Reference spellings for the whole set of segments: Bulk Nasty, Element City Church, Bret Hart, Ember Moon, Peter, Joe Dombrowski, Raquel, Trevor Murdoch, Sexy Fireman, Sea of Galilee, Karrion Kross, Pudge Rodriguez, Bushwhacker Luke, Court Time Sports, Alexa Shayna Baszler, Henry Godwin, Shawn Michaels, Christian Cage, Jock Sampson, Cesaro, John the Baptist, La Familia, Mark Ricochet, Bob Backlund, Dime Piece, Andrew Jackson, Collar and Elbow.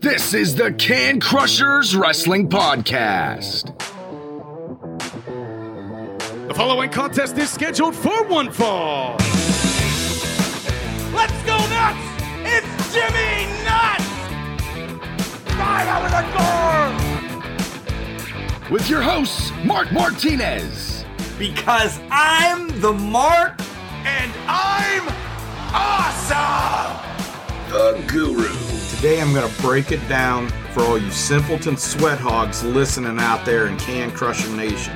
This is the Can Crushers Wrestling Podcast. The following contest is scheduled for one fall. Let's go nuts! It's Jimmy Nuts! Right out of the door! With your hosts, Mark Martinez. Because I'm the Mark. And I'm awesome! The Guru. Today I'm going to break it down for all you simpleton sweat hogs listening out there in Can Crusher Nation.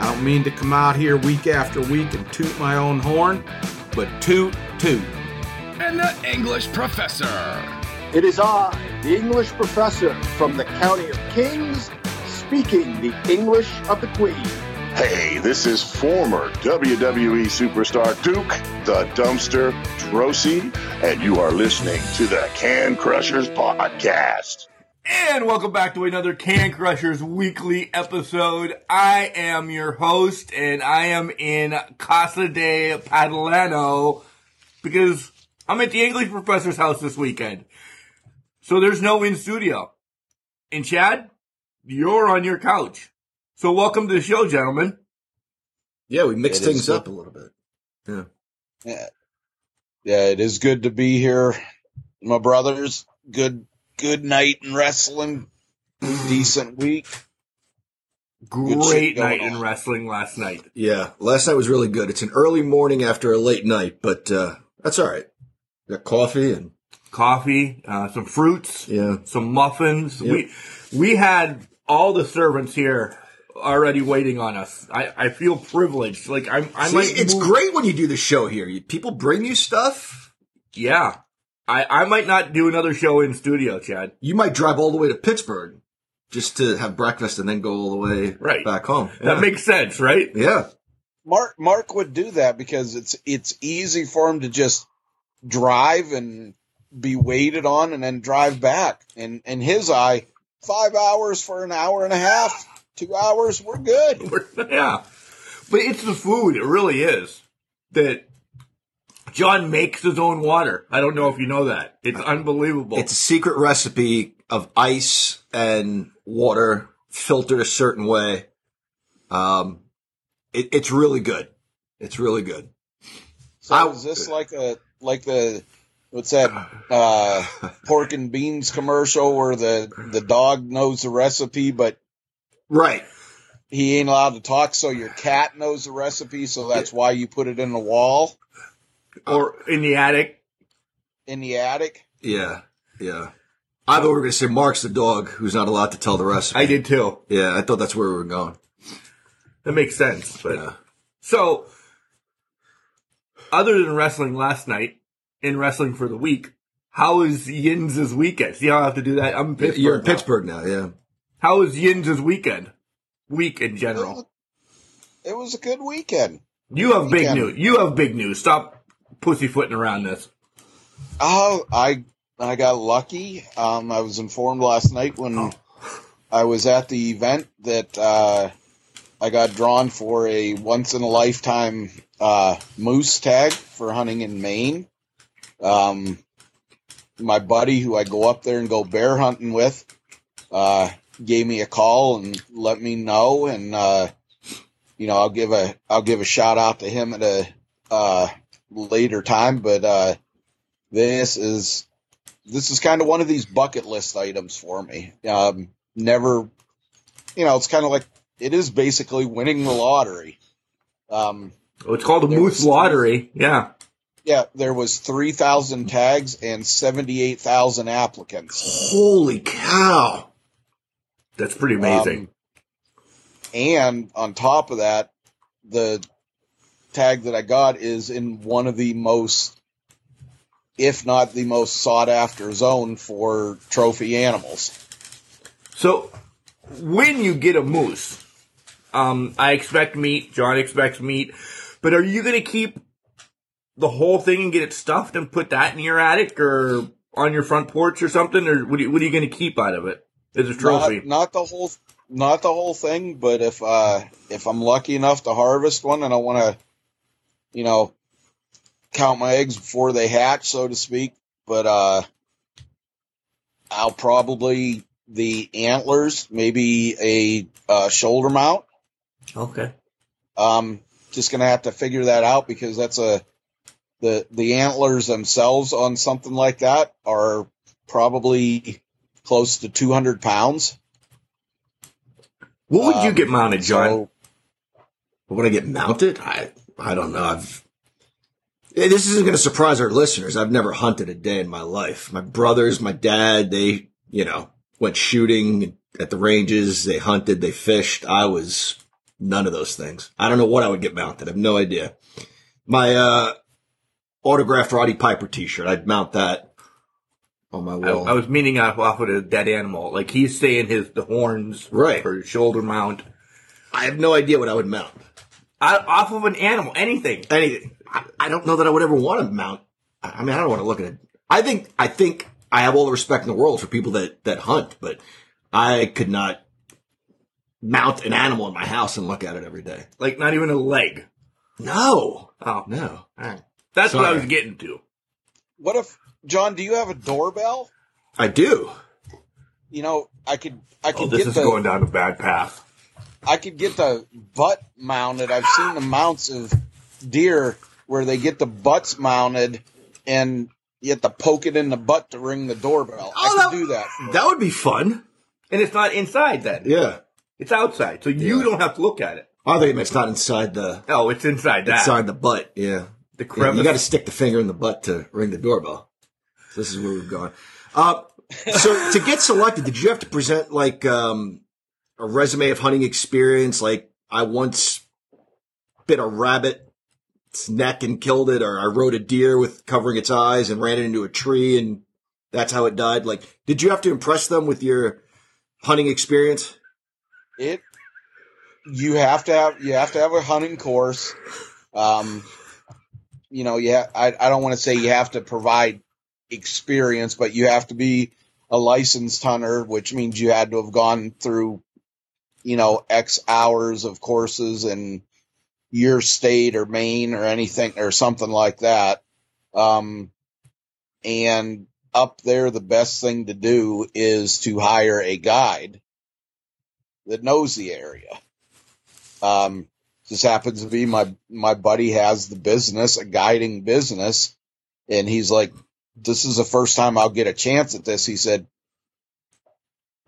I don't mean to come out here week after week and toot my own horn, but toot. And the English Professor. It is I, the English Professor from the County of Kings, speaking the English of the Queen. Hey, this is former WWE superstar Duke the Dumpster Drosy, and you are listening to the Can Crushers Podcast. And welcome back to another Can Crushers weekly episode. I am your host, and I am in Casa de Padalano because I'm at the English Professor's house this weekend. So there's no in studio. And Chad, you're on your couch. So welcome to the show, gentlemen. Yeah, we mixed things up a little bit. Yeah, it is good to be here, my brothers. Good night in wrestling. Decent week. Great night in wrestling last night. Yeah, last night was really good. It's an early morning after a late night, but that's all right. Got coffee and some fruits, some muffins. Yep. We had all the servants here already waiting on us. I feel privileged. Like I might. It's great when you do the show here. People bring you stuff. Yeah, I might not do another show in studio, Chad. You might drive all the way to Pittsburgh just to have breakfast and then go all the way back home. Yeah. That makes sense, right? Yeah. Mark would do that because it's easy for him to just drive and be waited on and then drive back. And in his eye, 5 hours for an hour and a half. 2 hours, we're good. Yeah. But it's the food. It really is. That John makes his own water. I don't know if you know that. It's unbelievable. It's a secret recipe of ice and water filtered a certain way. It's really good. It's really good. So is this like the what's that pork and beans commercial where the dog knows the recipe, but right. He ain't allowed to talk, so your cat knows the recipe, so that's why you put it in the wall. Or in the attic. In the attic? Yeah. I thought we were going to say Mark's the dog who's not allowed to tell the recipe. I did too. Yeah, I thought that's where we were going. That makes sense. But yeah. So, other than wrestling last night, in wrestling for the week, how is Yinz's weekend? See, I don't have to do that. I'm in Pittsburgh. You're in Pittsburgh now, yeah. How was Yinz's weekend? Week in general. It was a good weekend. You have big news. Stop pussyfooting around this. Oh, I got lucky. I was informed last night when I was at the event that I got drawn for a once-in-a-lifetime moose tag for hunting in Maine. My buddy who I go up there and go bear hunting with gave me a call and let me know, and I'll give a shout out to him at a later time, but this is kind of one of these bucket list items for me. Never, it's kind of like, it is basically winning the lottery. It's called the Moose Lottery. Yeah, there was 3,000 tags and 78,000 applicants. Holy cow. That's pretty amazing. And on top of that, the tag that I got is in one of the most, if not the most sought-after zone for trophy animals. So when you get a moose, I expect meat, John expects meat, but are you going to keep the whole thing and get it stuffed and put that in your attic or on your front porch or something? Or what are you going to keep out of it? It's a trophy. Not the whole thing, but if I'm lucky enough to harvest one and I want to, count my eggs before they hatch, so to speak, but I'll probably the antlers, maybe a shoulder mount. Okay. Just gonna have to figure that out because that's the antlers themselves on something like that are probably close to 200 pounds. What would you get mounted, John? So, what would I get mounted? I don't know. This isn't going to surprise our listeners. I've never hunted a day in my life. My brothers, my dad, they, went shooting at the ranges. They hunted, they fished. I was none of those things. I don't know what I would get mounted. I have no idea. My autographed Roddy Piper t-shirt, I'd mount that on my wall. I was meaning off with a dead animal. Like he's saying the horns, right, for shoulder mount. I have no idea what I would mount. Off of an animal, anything. I don't know that I would ever want to mount. I mean, I don't want to look at it. I think I have all the respect in the world for people that hunt, but I could not mount an animal in my house and look at it every day. Like not even a leg. No. Oh no. All right. That's Sorry. What I was getting to. What if, John? Do you have a doorbell? I do. I could. This is going down a bad path. I could get the butt mounted. I've seen the mounts of deer where they get the butts mounted and you have to poke it in the butt to ring the doorbell. I could do that. That would be fun. And it's not inside then. Yeah. It's outside, so you don't have to look at it. I think it's not inside the... No, it's inside that. Inside the butt, yeah. The crevice. Yeah, you got to stick the finger in the butt to ring the doorbell. So this is where we've gone. So to get selected, did you have to present like... a resume of hunting experience, like I once bit a rabbit's neck and killed it, or I rode a deer with covering its eyes and ran it into a tree and that's how it died. Like, did you have to impress them with your hunting experience? You have to have a hunting course. I don't want to say you have to provide experience, but you have to be a licensed hunter, which means you had to have gone through X hours of courses in your state or Maine or anything or something like that. And up there, the best thing to do is to hire a guide that knows the area. This happens to be my buddy has the business, a guiding business. And he's like, this is the first time I'll get a chance at this. He said,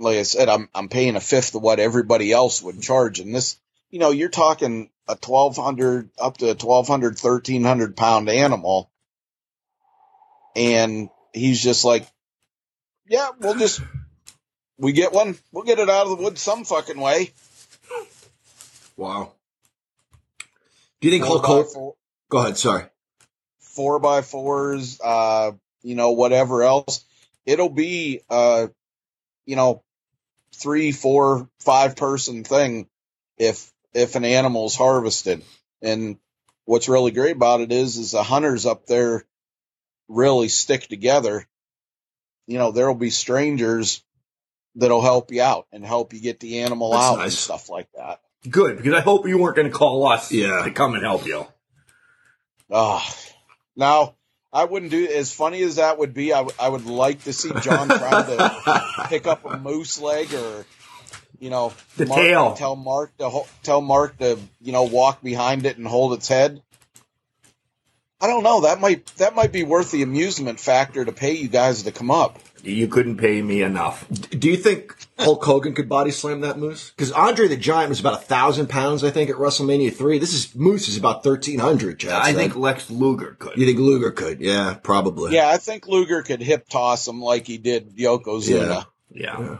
like I said, I'm paying a fifth of what everybody else would charge. And this, you're talking a 1,200 up to a 1,200, 1,300 pound animal. And he's just like, yeah, we get one. We'll get it out of the woods some fucking way. Wow. Do you think go ahead. Sorry. 4x4s, whatever else. It'll be, 3, 4, 5 person thing if an animal's harvested. And what's really great about it is the hunters up there really stick together. There'll be strangers that'll help you out and help you get the animal That's out nice. And stuff like that. Good, because I hope you weren't going to call us to come and help you. Now, I wouldn't do, as funny as that would be, I would like to see John try to pick up a moose leg or, the tail. Tell Mark to, walk behind it and hold its head. I don't know. That might be worth the amusement factor to pay you guys to come up. You couldn't pay me enough. Do you think Hulk Hogan could body slam that moose? Because Andre the Giant was about 1,000 pounds, I think, at WrestleMania 3. Moose is about 1,300. I think Lex Luger could. You think Luger could? Yeah, probably. Yeah, I think Luger could hip toss him like he did Yokozuna. Yeah.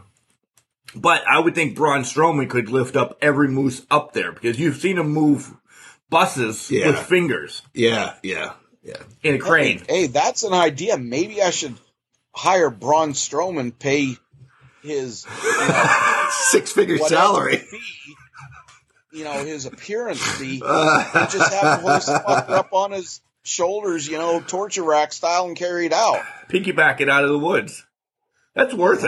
But I would think Braun Strowman could lift up every moose up there because you've seen him move buses with fingers. Yeah. In a crane. Hey, that's an idea. Maybe I should hire Braun Strowman, pay his six-figure salary, fee, his appearance fee, and just have the horse fucker up on his shoulders, torture rack style, and carry it out. Piggyback it out of the woods. That's worth it.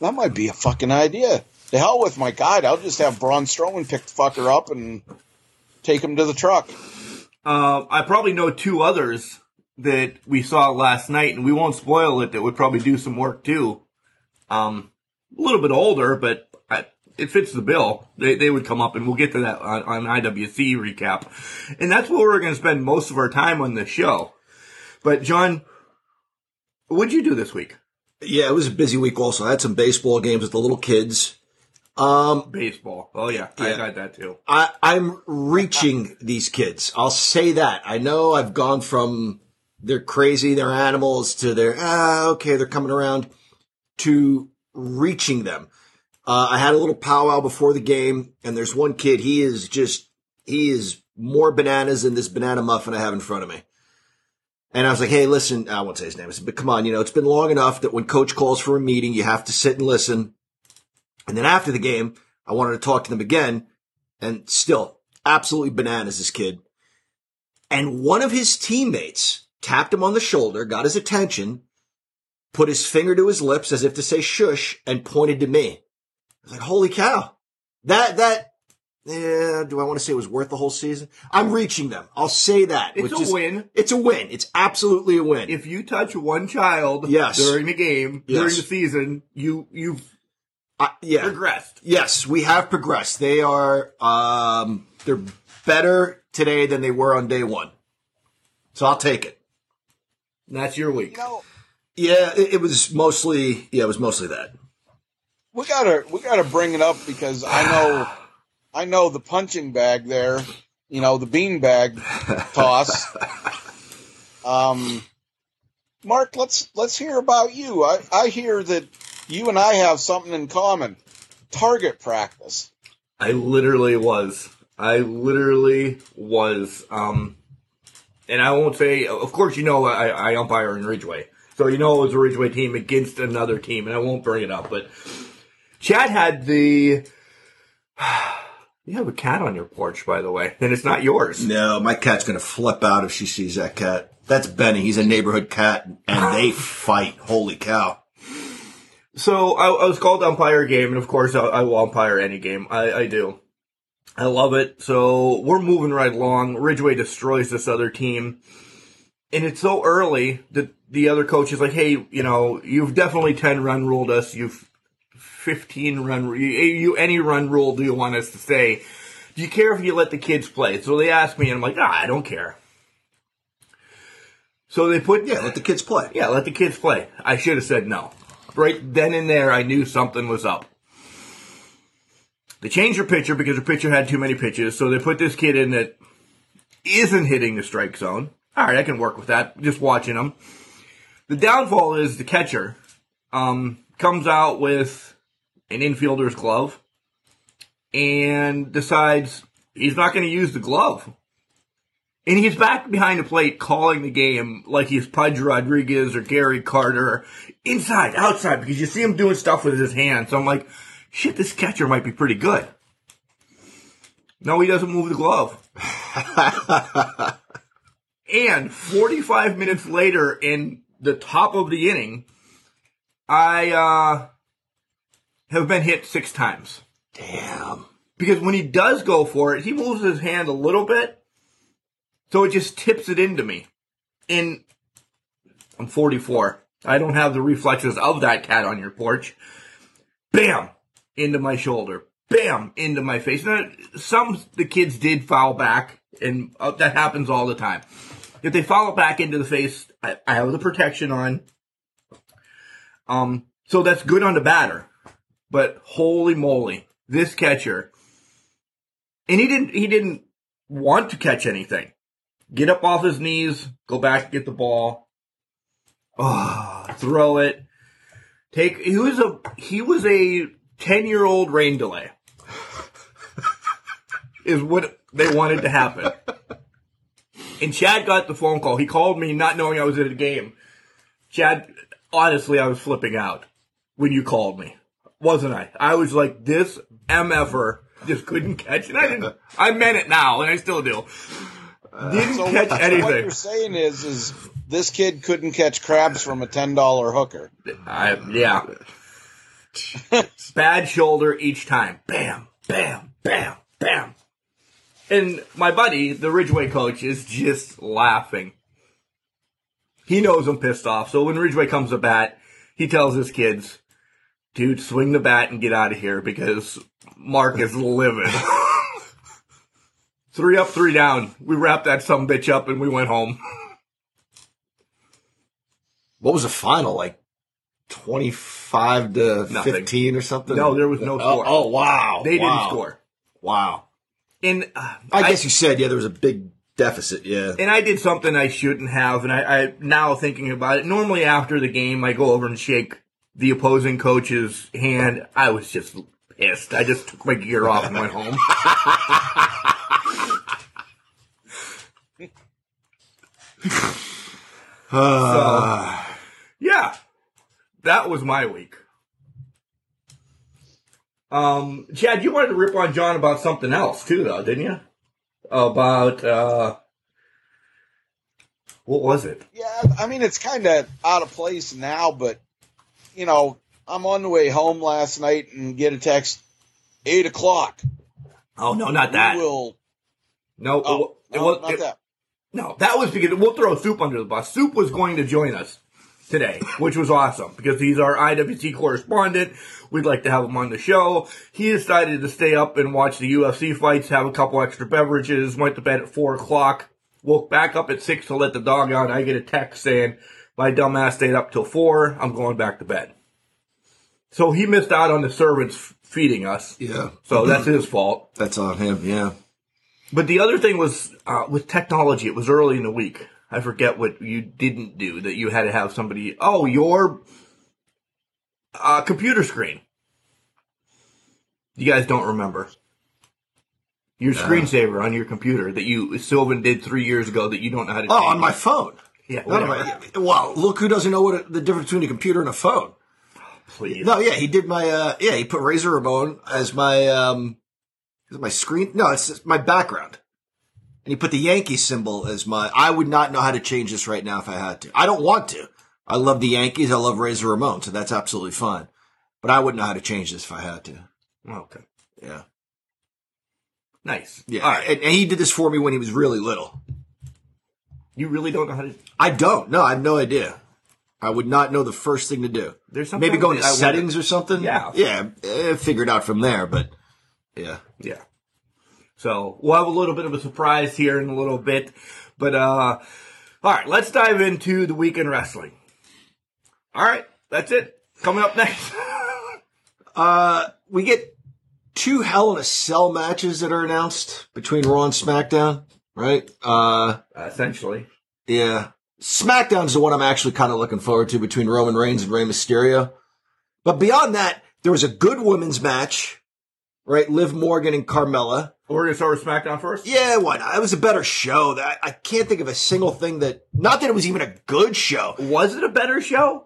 That might be a fucking idea. To hell with my guide. I'll just have Braun Strowman pick the fucker up and take him to the truck. I probably know two others that we saw last night, and we won't spoil it, that would probably do some work too. A little bit older, but it fits the bill. They would come up, and we'll get to that on IWC recap. And that's where we're going to spend most of our time on this show. But, John, what'd you do this week? Yeah, it was a busy week also. I had some baseball games with the little kids. Baseball. Oh, yeah. I got that too. I'm reaching these kids. I'll say that. I know I've gone from they're crazy, they're animals, to they're coming around, to reaching them. I had a little powwow before the game, and there's one kid, he is more bananas than this banana muffin I have in front of me. And I was like, hey, listen, I won't say his name, but come on, it's been long enough that when coach calls for a meeting, you have to sit and listen. And then after the game, I wanted to talk to them again, and still, absolutely bananas, this kid. And one of his teammates tapped him on the shoulder, got his attention, put his finger to his lips as if to say shush, and pointed to me. I was like, holy cow. Do I want to say it was worth the whole season? I'm reaching them. I'll say that. It's a win. It's a win. It's absolutely a win. If you touch one child during the game, during the season, you've progressed. Yes, we have progressed. They are, they're better today than they were on day one. So I'll take it. And that's your week. Yeah, it was mostly that. We gotta bring it up because I know the punching bag there, the beanbag toss. Mark, let's hear about you. I hear that you and I have something in common. Target practice. I literally was. And I won't say, of course, I umpire in Ridgeway. So it was a Ridgeway team against another team, and I won't bring it up. But Chad had the... You have a cat on your porch, by the way, and it's not yours. No, my cat's going to flip out if she sees that cat. That's Benny. He's a neighborhood cat, and they fight. Holy cow. So I was called to umpire a game, and of course I will umpire any game. I do. I love it. So we're moving right along. Ridgeway destroys this other team. And it's so early that the other coach is like, hey, you've definitely 10-run ruled us. You've 15-run – any run rule do you want us to say? Do you care if you let the kids play? So they asked me, and I'm like, I don't care. So they put – let the kids play. Yeah, let the kids play. I should have said no. Right then and there, I knew something was up. They changed their pitcher because their pitcher had too many pitches, so they put this kid in that isn't hitting the strike zone. All right, I can work with that, just watching them. The downfall is the catcher comes out with an infielder's glove and decides he's not going to use the glove. And he's back behind the plate calling the game like he's Pudge Rodriguez or Gary Carter, inside, outside, because you see him doing stuff with his hands. So I'm like, shit, this catcher might be pretty good. No, he doesn't move the glove. And 45 minutes later, in the top of the inning, I have been hit 6 times. Damn. Because when he does go for it, he moves his hand a little bit, so it just tips it into me. And I'm 44. I don't have the reflexes of that cat on your porch. Bam! Into my shoulder. Bam! Into my face. Now, the kids did foul back, and that happens all the time. If they foul back into the face, I have the protection on. So that's good on the batter. But holy moly, this catcher. And he didn't want to catch anything. Get up off his knees, go back, get the ball. Throw it. He was a 10-year-old rain delay. Is what they wanted to happen. And Chad got the phone call. He called me not knowing I was at a game. Chad, honestly, I was flipping out when you called me. Wasn't I? I was like, this MFer just couldn't catch it. I meant it now, and I still do. Didn't catch anything. What you're saying is this kid couldn't catch crabs from a $10 hooker. Yeah. Bad shoulder each time. Bam, bam, bam, bam. And my buddy, the Ridgeway coach, is just laughing. He knows I'm pissed off. So when Ridgeway comes to bat, he tells his kids, dude, swing the bat and get out of here because Mark is livid. 3 up, 3 down. We wrapped that sumbitch up and we went home. What was the final? Like 25 to nothing. 15 or something? No, there was no score. Oh, wow. They didn't score. Wow. And I guess you said, yeah, there was a big deficit, yeah. And I did something I shouldn't have, and I now thinking about it, normally after the game, I go over and shake the opposing coach's hand. I was just pissed. I just took my gear off and went home. So, yeah, that was my week. Chad, you wanted to rip on John about something else, too, though, didn't you? About, what was it? Yeah, I mean, it's kind of out of place now, but, you know, I'm on the way home last night and get a text, 8 o'clock. Oh, no, not that. No, that was because we'll throw Soup under the bus. Soup was going to join us today, which was awesome, because he's our IWC correspondent. We'd like to have him on the show. He decided to stay up and watch the UFC fights, have a couple extra beverages, went to bed at 4 o'clock, woke back up at 6 to let the dog out. I get a text saying, my dumbass stayed up till 4, I'm going back to bed. So he missed out on the servants feeding us. Yeah. So that's his fault. That's on him, yeah. But the other thing was, with technology, it was early in the week. I forget what you didn't do, that you had to have somebody, your computer screen. You guys don't remember. Your screensaver on your computer that you, Sylvan did 3 years ago that you don't know how to do. Oh, on my phone. Yeah. Well, look who doesn't know the difference between a computer and a phone. Oh, please. No, yeah, he did my, he put Razor Ramon as my, is it my screen? No, it's my background. And he put the Yankee symbol as my... I would not know how to change this right now if I had to. I don't want to. I love the Yankees. I love Razor Ramon, so that's absolutely fine. But I wouldn't know how to change this if I had to. Okay. Yeah. Nice. Yeah. All right. And he did this for me when he was really little. You really don't know how to... I don't. No, I have no idea. I would not know the first thing to do. There's something maybe going to settings or something? Yeah. Yeah. Figure it out from there, but... Yeah. Yeah. So we'll have a little bit of a surprise here in a little bit. But, all right, let's dive into the week in wrestling. All right, that's it. Coming up next. We get 2 Hell in a Cell matches that are announced between Raw and SmackDown, right? Essentially. Yeah. SmackDown's the one I'm actually kind of looking forward to between Roman Reigns and Rey Mysterio. But beyond that, there was a good women's match. Right, Liv Morgan and Carmella. We're going to start with SmackDown first? Yeah, why not? It was a better show. I can't think of a single thing that... Not that it was even a good show. Was it a better show?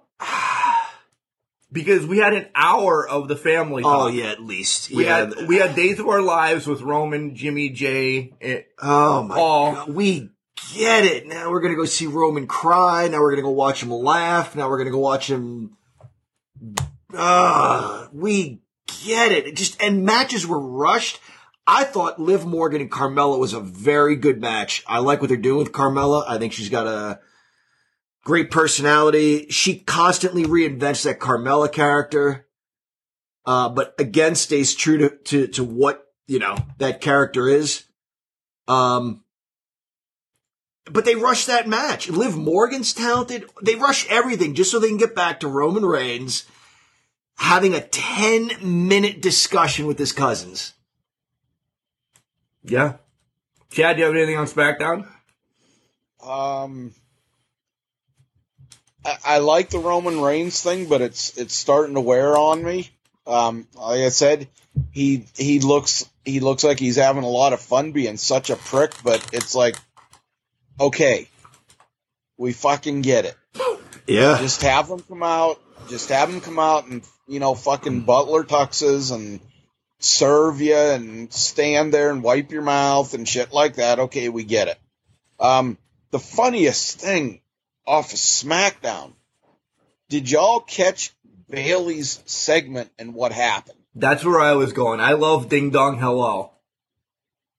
Because we had an hour of the family talk. Oh, yeah, at least. We had Days of Our Lives with Roman, Jimmy, Jay, and God. We get it. Now we're going to go see Roman cry. Now we're going to go watch him laugh. Now we're going to go watch him... we... Get it. And matches were rushed. I thought Liv Morgan and Carmella was a very good match. I like what they're doing with Carmella. I think she's got a great personality. She constantly reinvents that Carmella character, but again stays true to what, that character is. But they rushed that match. Liv Morgan's talented. They rush everything just so they can get back to Roman Reigns having a 10-minute discussion with his cousins. Yeah. Chad, do you have anything on SmackDown? I like the Roman Reigns thing, but it's starting to wear on me. Like I said, he looks like he's having a lot of fun being such a prick, but it's like, okay, we fucking get it. Yeah. Just have him come out and, fucking butler tuxes and serve you and stand there and wipe your mouth and shit like that. Okay, we get it. The funniest thing off of SmackDown, did y'all catch Bailey's segment and what happened? That's where I was going. I love Ding Dong Hello.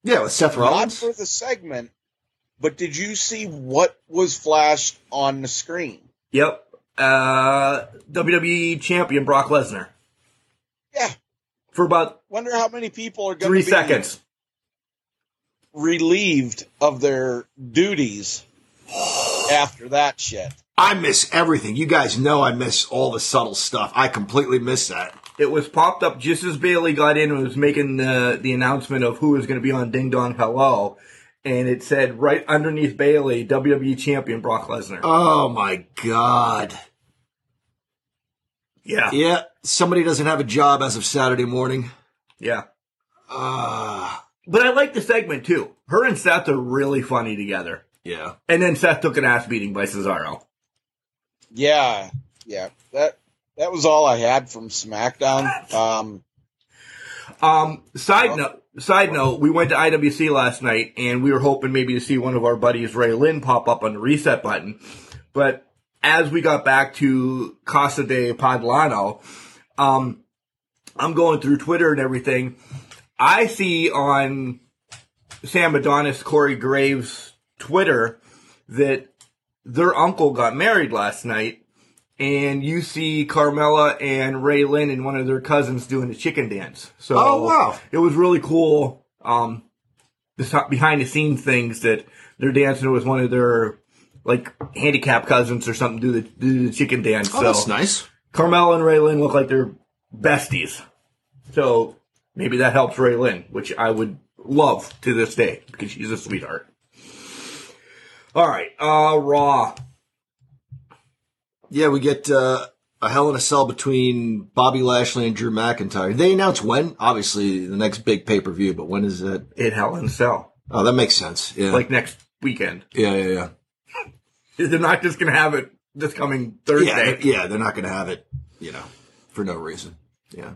Yeah, with Seth Rollins. Not for the segment, but did you see what was flashed on the screen? Yep. WWE champion Brock Lesnar. Yeah. For about wonder how many people are going to be 3 seconds relieved of their duties after that shit. I miss everything. You guys know I miss all the subtle stuff. I completely miss that. It was popped up just as Bailey got in and was making the announcement of who was going to be on Ding Dong Hello. And it said right underneath Bailey, WWE champion Brock Lesnar. Oh, my God. Yeah. Yeah. Somebody doesn't have a job as of Saturday morning. Yeah. But I like the segment, too. Her and Seth are really funny together. Yeah. And then Seth took an ass beating by Cesaro. Yeah. Yeah. That was all I had from SmackDown. Side note, we went to IWC last night, and we were hoping maybe to see one of our buddies, Ray Lynn, pop up on the reset button. But as we got back to Casa de Padlano, I'm going through Twitter and everything. I see on Sam Adonis, Corey Graves' Twitter that their uncle got married last night, and you see Carmella and Ray Lynn and one of their cousins doing a chicken dance. So, oh, wow. It was really cool, behind-the-scenes things that they're dancing with one of their, like, handicapped cousins or something, do the chicken dance. Oh, so, that's nice. Carmella and Ray Lynn look like they're besties. So, maybe that helps Ray Lynn, which I would love to this day, because she's a sweetheart. All right, Raw. Yeah, we get a Hell in a Cell between Bobby Lashley and Drew McIntyre. They announce when? Obviously, the next big pay-per-view, but when is it? In Hell in a Cell. Oh, that makes sense. Yeah. Like next weekend. Yeah. They're not just going to have it this coming Thursday. Yeah, they're not going to have it, for no reason. Yeah.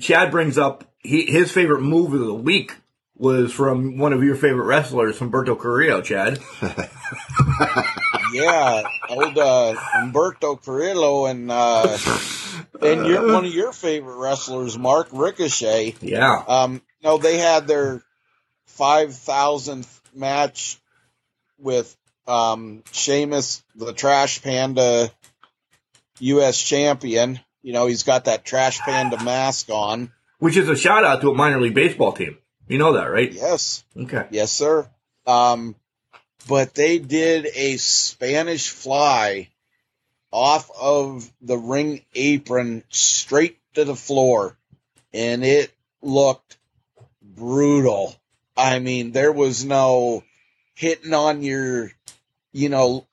Chad brings up his favorite move of the week was from one of your favorite wrestlers, Humberto Carrillo, Chad. Yeah, old Humberto Carrillo and one of your favorite wrestlers, Mark Ricochet. Yeah. They had their 5,000th match with Sheamus, the Trash Panda U.S. champion. He's got that Trash Panda mask on. Which is a shout-out to a minor league baseball team. You know that, right? Yes. Okay. Yes, sir. But they did a Spanish fly off of the ring apron straight to the floor, and it looked brutal. I mean, there was no hitting on your,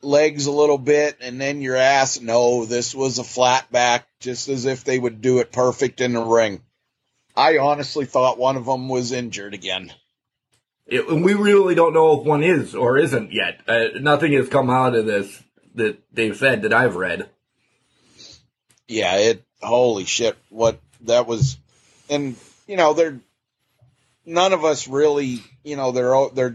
legs a little bit and then your ass. No, this was a flat back, just as if they would do it perfect in the ring. I honestly thought one of them was injured again. And we really don't know if one is or isn't yet. Nothing has come out of this that they've said that I've read. Yeah, holy shit, what that was. And, they're, none of us really, they're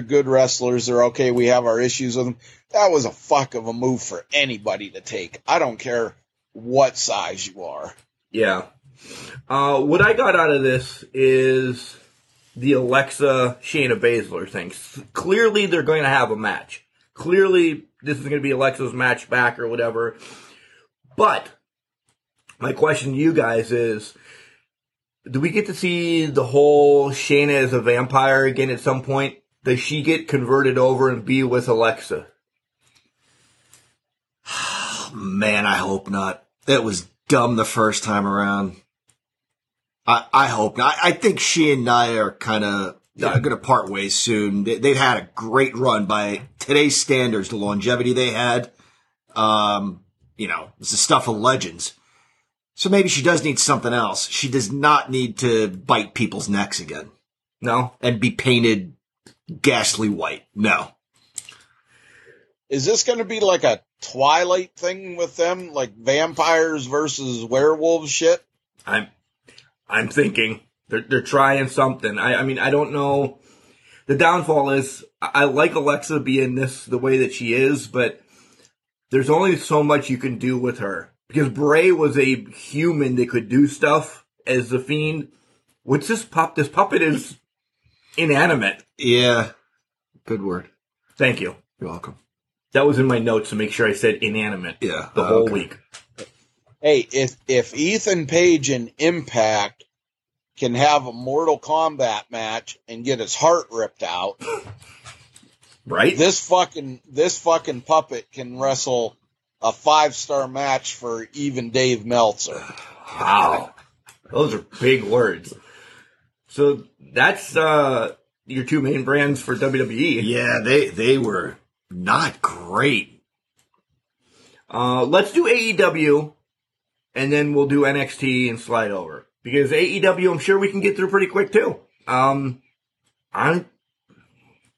good wrestlers. They're okay. We have our issues with them. That was a fuck of a move for anybody to take. I don't care what size you are. Yeah. What I got out of this is the Alexa Shayna Baszler thing. Clearly, they're going to have a match. Clearly, this is going to be Alexa's match back or whatever. But my question to you guys is, do we get to see the whole Shayna as a vampire again at some point? Does she get converted over and be with Alexa? Man, I hope not. That was dumb the first time around. I hope not. I think she and Nia are kind of going to part ways soon. They've had a great run by today's standards, the longevity they had. It's the stuff of legends. So maybe she does need something else. She does not need to bite people's necks again. No. And be painted ghastly white. No. Is this going to be like a Twilight thing with them? Like vampires versus werewolves shit? I'm thinking they're trying something. I mean, I don't know. The downfall is I like Alexa being this the way that she is, but there's only so much you can do with her. Because Bray was a human that could do stuff as the Fiend. What's this puppet? This puppet is inanimate. Yeah. Good word. Thank you. You're welcome. That was in my notes to make sure I said inanimate the whole week. Hey, if Ethan Page in Impact can have a Mortal Kombat match and get his heart ripped out, right? This fucking puppet can wrestle a 5-star match for even Dave Meltzer. Wow. Those are big words. So that's your two main brands for WWE. Yeah, they were not great. Let's do AEW, and then we'll do NXT and slide over. Because AEW, I'm sure we can get through pretty quick, too.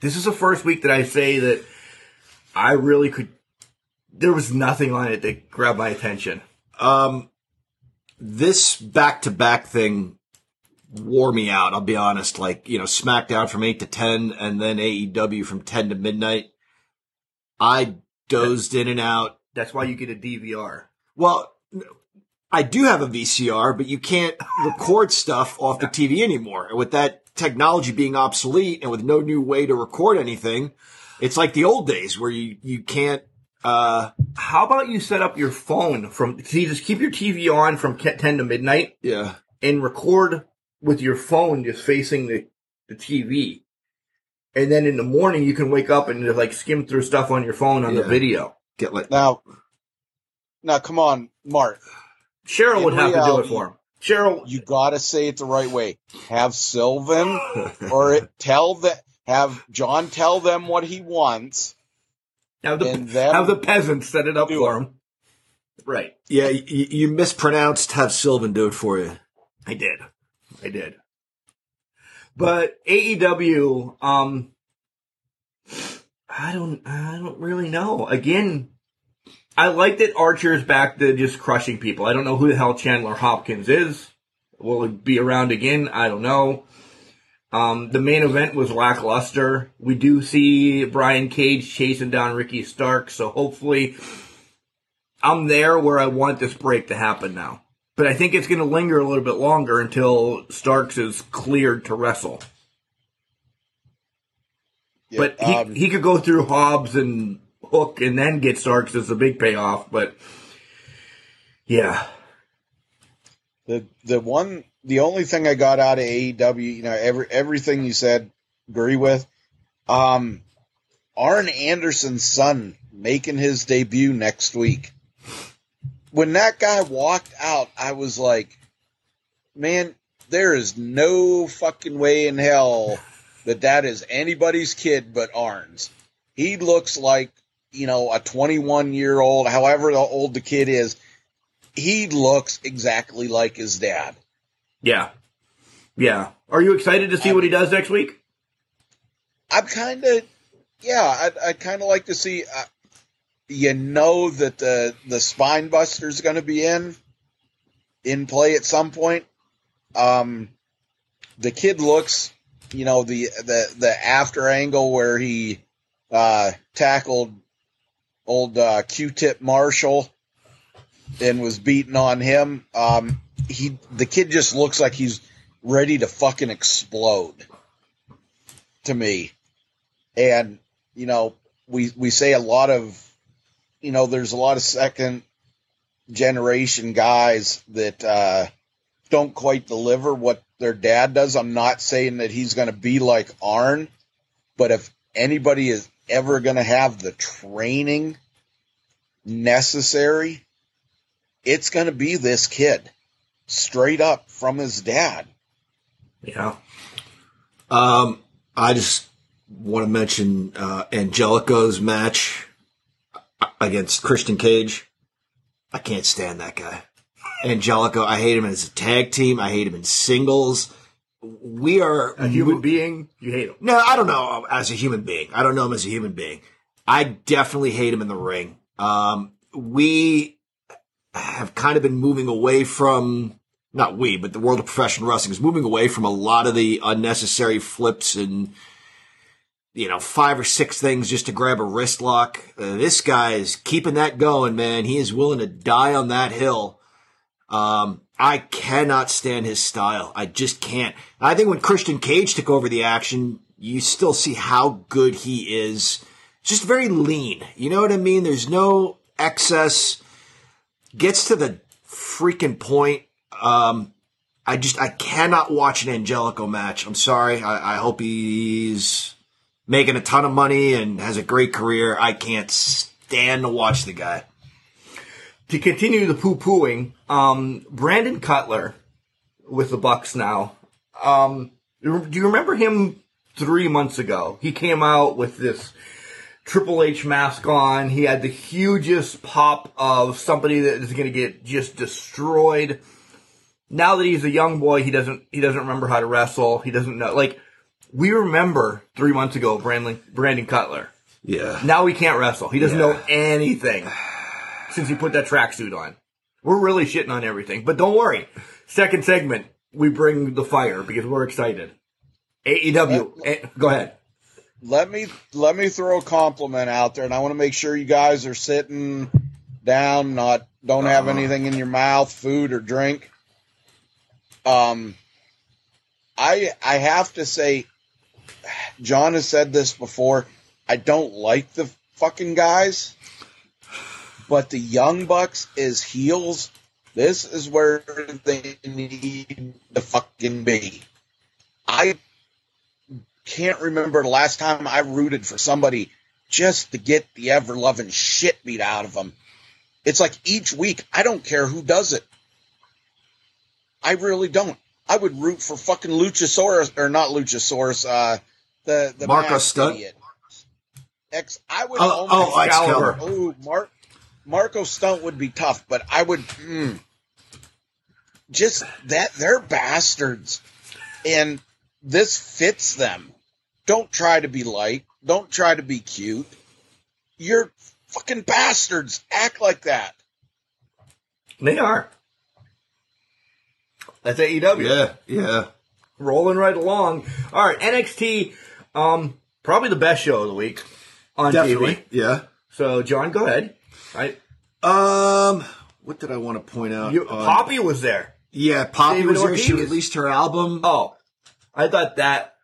This is the first week that I say that I really could... There was nothing on it that grabbed my attention. This back-to-back thing wore me out, I'll be honest. Like, you know, SmackDown from 8 to 10, and then AEW from 10 to midnight. I dozed in and out. That's why you get a DVR. Well... I do have a VCR, but you can't record stuff off the TV anymore. And with that technology being obsolete and with no new way to record anything, it's like the old days where you can't... How about you set up your phone from... So you just keep your TV on from 10 to midnight and record with your phone just facing the TV. And then in the morning, you can wake up and just, like, skim through stuff on your phone on the video. Get like Now, come on, Mark. Cheryl would have to do it for him. Cheryl, you gotta say it the right way. Have Sylvan have John tell them what he wants. Have the peasants set it up for him. Right? Yeah, you mispronounced. Have Sylvan do it for you. I did. But AEW, I don't really know. Again. I like that Archer's back to just crushing people. I don't know who the hell Chandler Hopkins is. Will it be around again? I don't know. The main event was lackluster. We do see Brian Cage chasing down Ricky Stark, so hopefully I'm there where I want this break to happen now. But I think it's going to linger a little bit longer until Starks is cleared to wrestle. Yeah, but he could go through Hobbs and... Hook and then get Starks is the big payoff, but yeah. The only thing I got out of AEW, you know, everything you said, agree with. Arn Anderson's son making his debut next week. When that guy walked out, I was like, man, there is no fucking way in hell that is anybody's kid but Arn's. He looks like, you know, a 21-year-old, however old the kid is, he looks exactly like his dad. Yeah. Yeah. Are you excited to see what he does next week? I'm kind of, I'd kind of like to see, you know, that the Spine Buster's going to be in play at some point. The kid looks, you know, the after angle where he tackled old Q-Tip Marshall and was beating on him. The kid just looks like he's ready to fucking explode to me. And, you know, we say a lot of, you know, there's a lot of second generation guys that don't quite deliver what their dad does. I'm not saying that he's going to be like Arn, but if anybody is ever going to have the training necessary, it's going to be this kid straight up from his dad. Yeah. I just want to mention Angelico's match against Christian Cage. I can't stand that guy. Angelico, I hate him as a tag team. I hate him in singles. We are a human being. You hate him. No, I don't know him as a human being. I don't know him as a human being. I definitely hate him in the ring. We have kind of been moving away from, not we, but the world of professional wrestling is moving away from a lot of the unnecessary flips and, you know, 5 or 6 things just to grab a wrist lock. This guy is keeping that going, man. He is willing to die on that hill. I cannot stand his style. I just can't. I think when Christian Cage took over the action, you still see how good he is just very lean. You know what I mean? There's no excess. Gets to the freaking point. I cannot watch an Angelico match. I'm sorry. I hope he's making a ton of money and has a great career. I can't stand to watch the guy. To continue the poo-pooing, Brandon Cutler with the Bucks now. Do you remember him 3 months ago? He came out with this Triple H mask on. He had the hugest pop of somebody that is going to get just destroyed. Now that he's a young boy, he doesn't remember how to wrestle. He doesn't know. Like, we remember 3 months ago, Brandon Cutler. Yeah. Now he can't wrestle. He doesn't know anything since he put that tracksuit on. We're really shitting on everything. But don't worry. Second segment, we bring the fire because we're excited. AEW. Go ahead. Let me throw a compliment out there, and I want to make sure you guys are sitting down, don't have anything in your mouth, food or drink. I have to say, John has said this before, I don't like the fucking guys, but the Young Bucks as heels, this is where they need to fucking be. I can't remember the last time I rooted for somebody just to get the ever-loving shit beat out of them. It's like each week, I don't care who does it. I really don't. I would root for fucking Luchasaurus, or not Luchasaurus, the Marco Stunt. Excalibur. Oh, Marco Stunt would be tough, but I would just that they're bastards, and this fits them. Don't try to be light. Don't try to be cute. You're fucking bastards. Act like that. They are. That's AEW. Yeah. Rolling right along. All right, NXT, probably the best show of the week on TV. Yeah. So, John, go ahead. All right. What did I want to point out? Poppy was there. Yeah, Poppy was there. She released her album. Oh, I thought that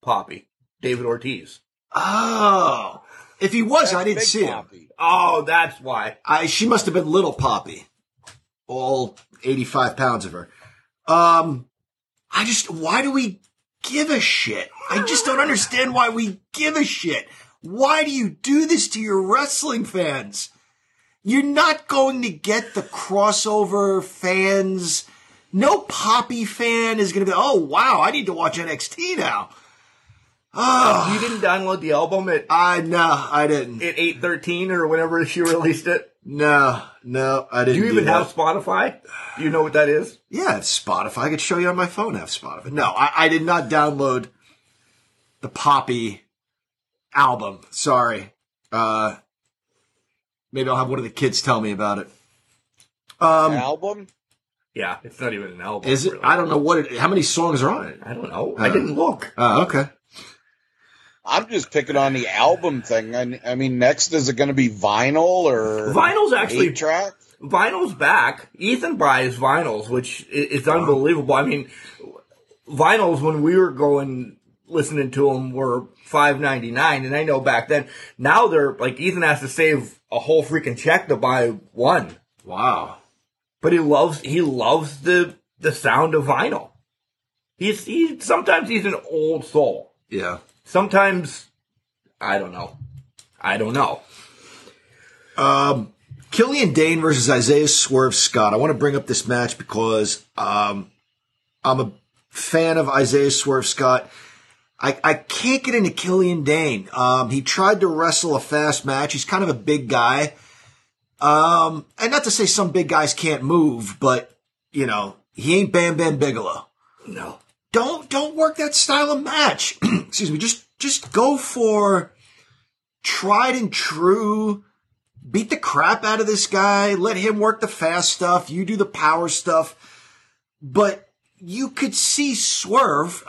Poppy, David Ortiz. Oh, if he was, I didn't see him. Oh, that's why. She must have been little Poppy. All 85 pounds of her. Why do we give a shit? I just don't understand why we give a shit. Why do you do this to your wrestling fans? You're not going to get the crossover fans. No Poppy fan is going to be, oh, wow, I need to watch NXT now. Oh. You didn't download the album at... No, I didn't. At 8:13 or whenever she released it? No, I didn't. Do you even have Spotify? Do you know what that is? Yeah, it's Spotify. I could show you on my phone I have Spotify. No, I did not download the Poppy album. Sorry. Maybe I'll have one of the kids tell me about it. The album? Yeah, it's not even an album. Is it? Really. I don't know what how many songs are on it? I don't know. I didn't look. Oh, okay. I'm just picking on the album thing. I mean, next, is it going to be vinyl or... Vinyl's actually... 8-track? Vinyl's back. Ethan buys vinyls, which is unbelievable. I mean, vinyls, when we were going, listening to them, were $5.99, and I know back then. Now they're, like, Ethan has to save a whole freaking check to buy one. Wow. But he loves the sound of vinyl. Sometimes he's an old soul. Yeah. Sometimes, I don't know. Killian Dane versus Isaiah Swerve Scott. I want to bring up this match because I'm a fan of Isaiah Swerve Scott. I can't get into Killian Dane. He tried to wrestle a fast match. He's kind of a big guy. And not to say some big guys can't move, but, you know, he ain't Bam Bam Bigelow. No. Don't work that style of match. Excuse me. Just go for tried and true. Beat the crap out of this guy. Let him work the fast stuff. You do the power stuff. But you could see Swerve,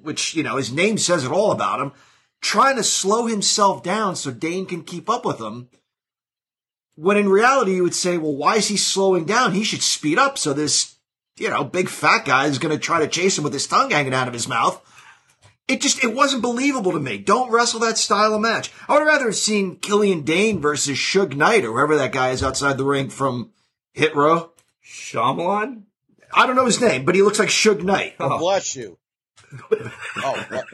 which, you know, his name says it all about him, trying to slow himself down so Dane can keep up with him. When in reality, you would say, well, why is he slowing down? He should speed up so this, you know, big fat guy is going to try to chase him with his tongue hanging out of his mouth. It wasn't believable to me. Don't wrestle that style of match. I would have rather seen Killian Dane versus Suge Knight or whoever that guy is outside the ring from Hit Row. Shyamalan? I don't know his name, but he looks like Suge Knight. Oh. Bless you. Oh.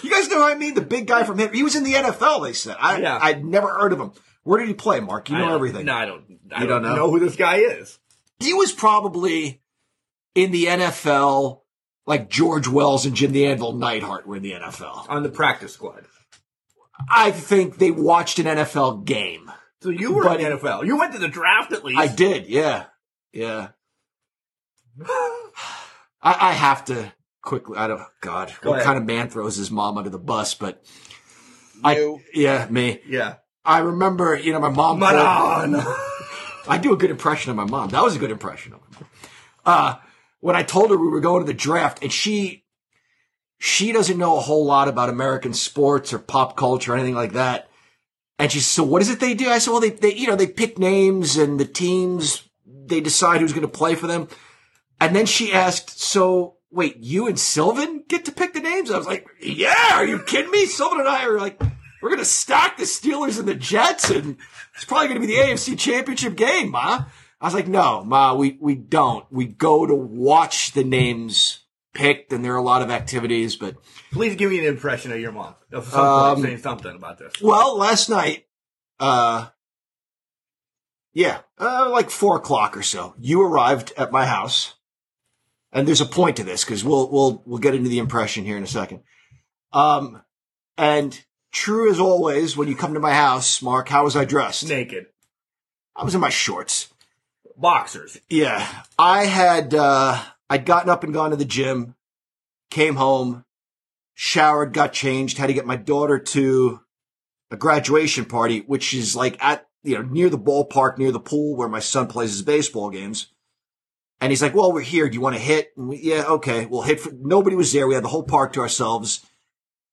You guys know what I mean? The big guy from Hit Row. He was in the NFL, they said. I'd never heard of him. Where did he play, Mark? You know everything. No, I don't know who this guy is. He was probably in the NFL, like George Wells and Jim the Anvil Neidhart were in the NFL. On the practice squad. I think they watched an NFL game. So you were in the NFL. You went to the draft at least. I did, yeah. Yeah. I have to quickly, what kind of man throws his mom under the bus, but me. Yeah. I remember, my mom. I do a good impression of my mom. That was a good impression of my mom. When I told her we were going to the draft, and she doesn't know a whole lot about American sports or pop culture or anything like that. And she said, so what is it they do? I said, well, they pick names and the teams, they decide who's going to play for them. And then she asked, so wait, you and Sylvan get to pick the names? I was like, yeah, are you kidding me? Sylvan and I are like, we're going to stack the Steelers and the Jets, and it's probably going to be the AFC Championship game, Ma. I was like, no, Ma, we don't. We go to watch the names picked, and there are a lot of activities, but... Please give me an impression of your mom. Of saying something about this. Well, last night, like 4:00 or so, you arrived at my house, and there's a point to this, because we'll get into the impression here in a second. And true as always, when you come to my house, Mark, how was I dressed? Naked. I was in my shorts. Boxers. Yeah. I had, I'd gotten up and gone to the gym, came home, showered, got changed, had to get my daughter to a graduation party, which is like at, near the ballpark, near the pool where my son plays his baseball games. And he's like, well, we're here. Do you want to hit? And okay. We'll hit. Nobody was there. We had the whole park to ourselves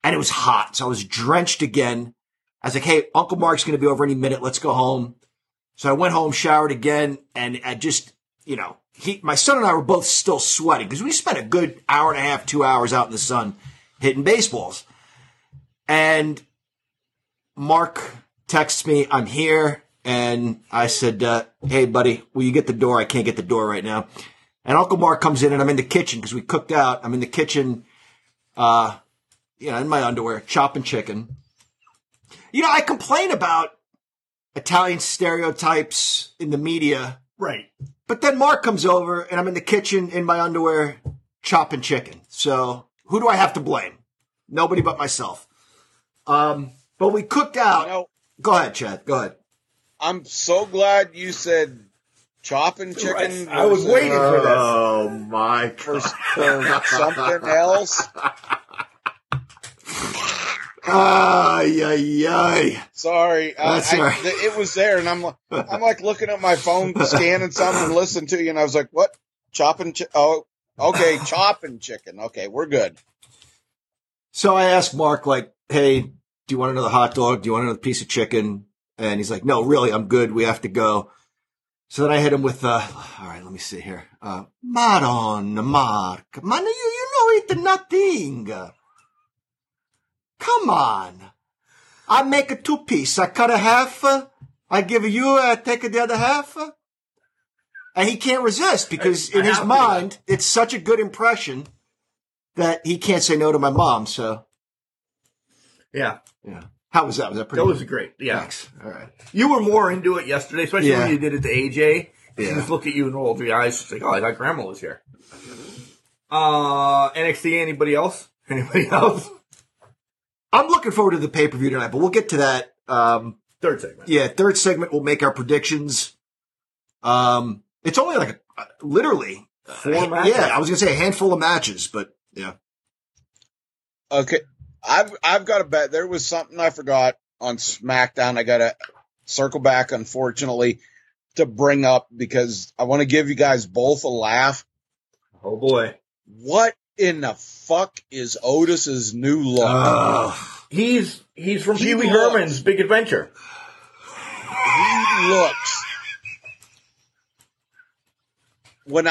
and it was hot. So I was drenched again. I was like, hey, Uncle Mark's going to be over any minute. Let's go home. So I went home, showered again, and I just, my son and I were both still sweating because we spent a good hour and a half, 2 hours out in the sun hitting baseballs. And Mark texts me, I'm here. And I said, hey, buddy, will you get the door? I can't get the door right now. And Uncle Mark comes in and I'm in the kitchen because we cooked out. I'm in the kitchen, in my underwear, chopping chicken. I complain about Italian stereotypes in the media. Right. But then Mark comes over and I'm in the kitchen in my underwear chopping chicken. So who do I have to blame? Nobody but myself. But we cooked out. Go ahead, Chad. Go ahead. I'm so glad you said chopping chicken. Right. I was waiting for this. Oh, my God. For something else. Sorry. Sorry. It was there, and I'm like looking at my phone, scanning something, and listening to you, and I was like, "What? Chopping? Okay, chopping chicken. Okay, we're good." So I asked Mark, like, "Hey, do you want another hot dog? Do you want another piece of chicken?" And he's like, "No, really, I'm good. We have to go." So then I hit him with, "All right, let me see here. Madonna, Mark, man, you know it nothing." Come on. I make a two-piece. I cut a half. I give you, I take the other half. And he can't resist because in his mind, it's such a good impression that he can't say no to my mom. So, yeah. How was that? Was that pretty good? That was great. Yeah. Thanks. All right. You were more into it yesterday, especially when you did it to AJ. Yeah. She just looked at you and rolled your eyes. She's like, I thought Grandma was here. NXT, anybody else? Anybody else? I'm looking forward to the pay-per-view tonight, but we'll get to that. Third segment. Yeah, third segment, we'll make our predictions. It's only like literally 4 matches. Yeah, I was going to say a handful of matches, but yeah. Okay. I've got a bet. There was something I forgot on SmackDown. I got to circle back, unfortunately, to bring up because I want to give you guys both a laugh. Oh, boy. What in the fuck is Otis's new look? He's from Pee Wee Herman's Big Adventure. He looks when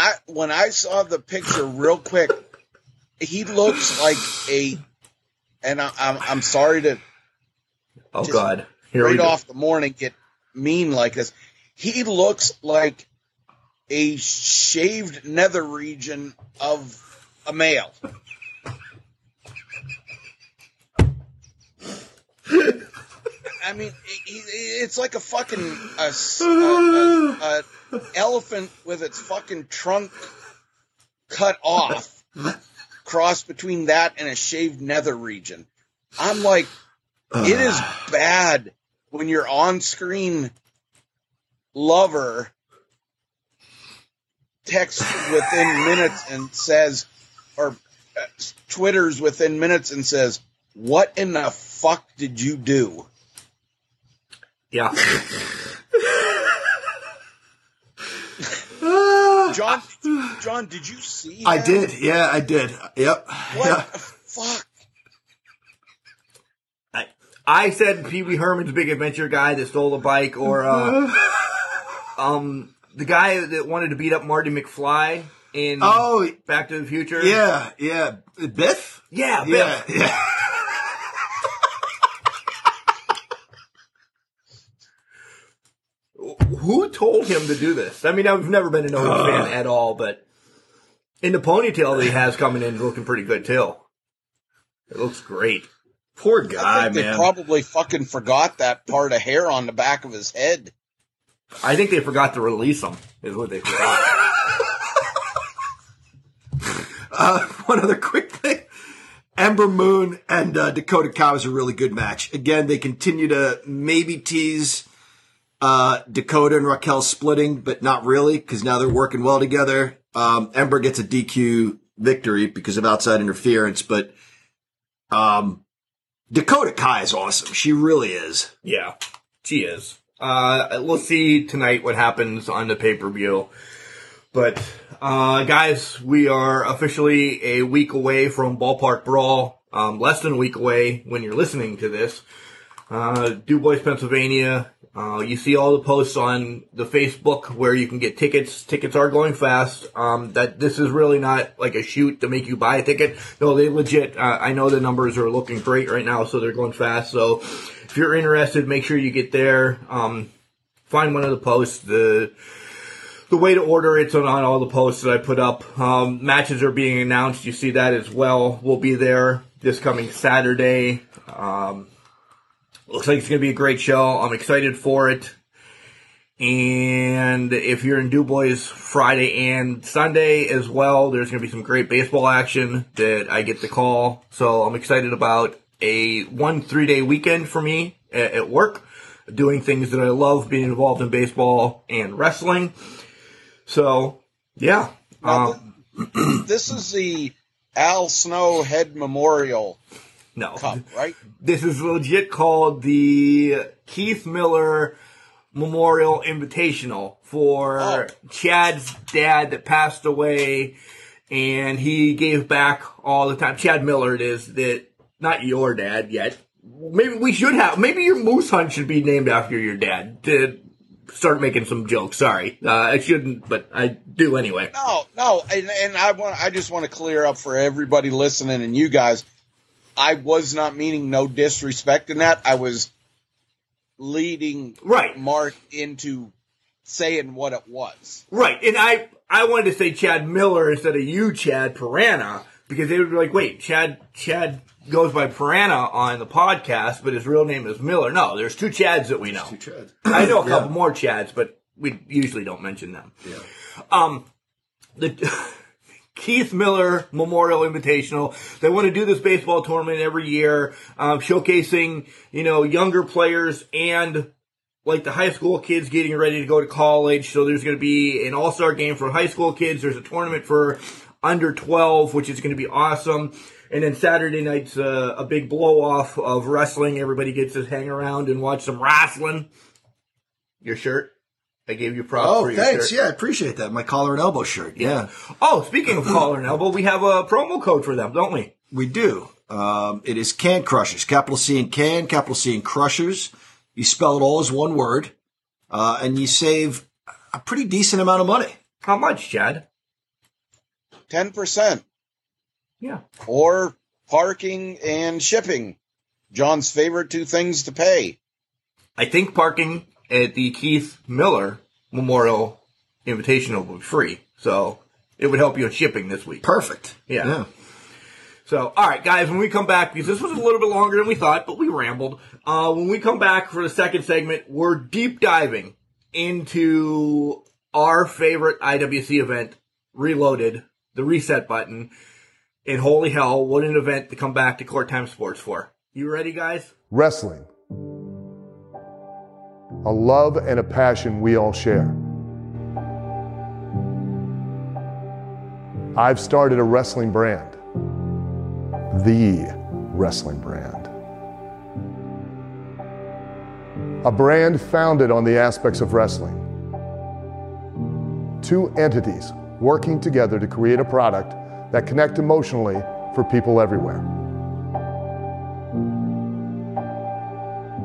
I saw the picture real quick, he looks like a, and I'm sorry to, oh God, here right off the morning get mean like this. He looks like a shaved nether region of a male. I mean, it's like a fucking a elephant with its fucking trunk cut off, crossed between that and a shaved nether region. I'm like, it is bad when your on-screen lover texts within minutes and says, or Twitters within minutes and says, "What in the fuck did you do?" Yeah. John, did you see that? I did. Yeah, I did. Yep. What the fuck? I said Pee Wee Herman's Big Adventure guy that stole a bike, or the guy that wanted to beat up Marty McFly in Back to the Future. Yeah, yeah. Biff? Yeah, Biff. Yeah, yeah. Who told him to do this? I mean, I've never been an Owens fan at all, but in the ponytail that he has coming in, looking pretty good, too. It looks great. Poor guy, man. I think they probably fucking forgot that part of hair on the back of his head. I think they forgot to release him, is what they forgot. One other quick thing. Ember Moon and Dakota Kai was a really good match. Again, they continue to maybe tease Dakota and Raquel splitting, but not really, because now they're working well together. Ember gets a DQ victory because of outside interference, but Dakota Kai is awesome. She really is. Yeah, she is. We'll see tonight what happens on the pay-per-view. But, guys, we are officially a week away from Ballpark Brawl. Less than a week away when you're listening to this. Dubois, Pennsylvania. You see all the posts on the Facebook where you can get tickets. Tickets are going fast. That this is really not like a shoot to make you buy a ticket. No, they legit, I know the numbers are looking great right now, so they're going fast. So if you're interested, make sure you get there. Find one of the posts. The way to order it's on all the posts that I put up. Matches are being announced. You see that as well. We'll be there this coming Saturday. Looks like it's going to be a great show. I'm excited for it. And if you're in Dubois Friday and Sunday as well, there's going to be some great baseball action that I get to call. So I'm excited about a 3-day weekend for me at work, doing things that I love, being involved in baseball and wrestling. So, yeah. This is the Al Snow Head Memorial. No. Cup, right? This is legit called the Keith Miller Memorial Invitational for Chad's dad that passed away, and he gave back all the time. Chad Miller it is, that not your dad yet. Maybe we should have. Maybe your moose hunt should be named after your dad. To start making some jokes. Sorry, I shouldn't, but I do anyway. No, and I just want to clear up for everybody listening and you guys. I was not meaning no disrespect in that. I was leading Mark into saying what it was. Right. And I wanted to say Chad Miller instead of you, Chad Piranha, because they would be like, wait, Chad goes by Piranha on the podcast, but his real name is Miller. No, there's two Chads that we know. There's two Chads. I know a couple more Chads, but we usually don't mention them. Yeah. The Keith Miller Memorial Invitational. They want to do this baseball tournament every year, showcasing, younger players and like the high school kids getting ready to go to college. So there's going to be an all-star game for high school kids. There's a tournament for under 12, which is going to be awesome. And then Saturday night's a big blow-off of wrestling. Everybody gets to hang around and watch some wrestling. Your shirt? I gave you props for your shirt. Yeah, I appreciate that. My Collar and Elbow shirt, yeah. Oh, speaking of Collar and Elbow, we have a promo code for them, don't we? We do. It is Can Crushers. Capital C and Can, capital C and Crushers. You spell it all as one word, and you save a pretty decent amount of money. How much, Chad? 10%. Yeah. Or parking and shipping. John's favorite two things to pay. I think parking at the Keith Miller Memorial Invitational will be free. So it would help you in shipping this week. Perfect. Yeah. So, all right, guys, when we come back, because this was a little bit longer than we thought, but we rambled. When we come back for the second segment, we're deep diving into our favorite IWC event, Reloaded, the reset button. And holy hell, what an event to come back to Court Time Sports for. You ready, guys? Wrestling. A love and a passion we all share. I've started a wrestling brand. The wrestling brand. A brand founded on the aspects of wrestling. Two entities working together to create a product that connect emotionally for people everywhere.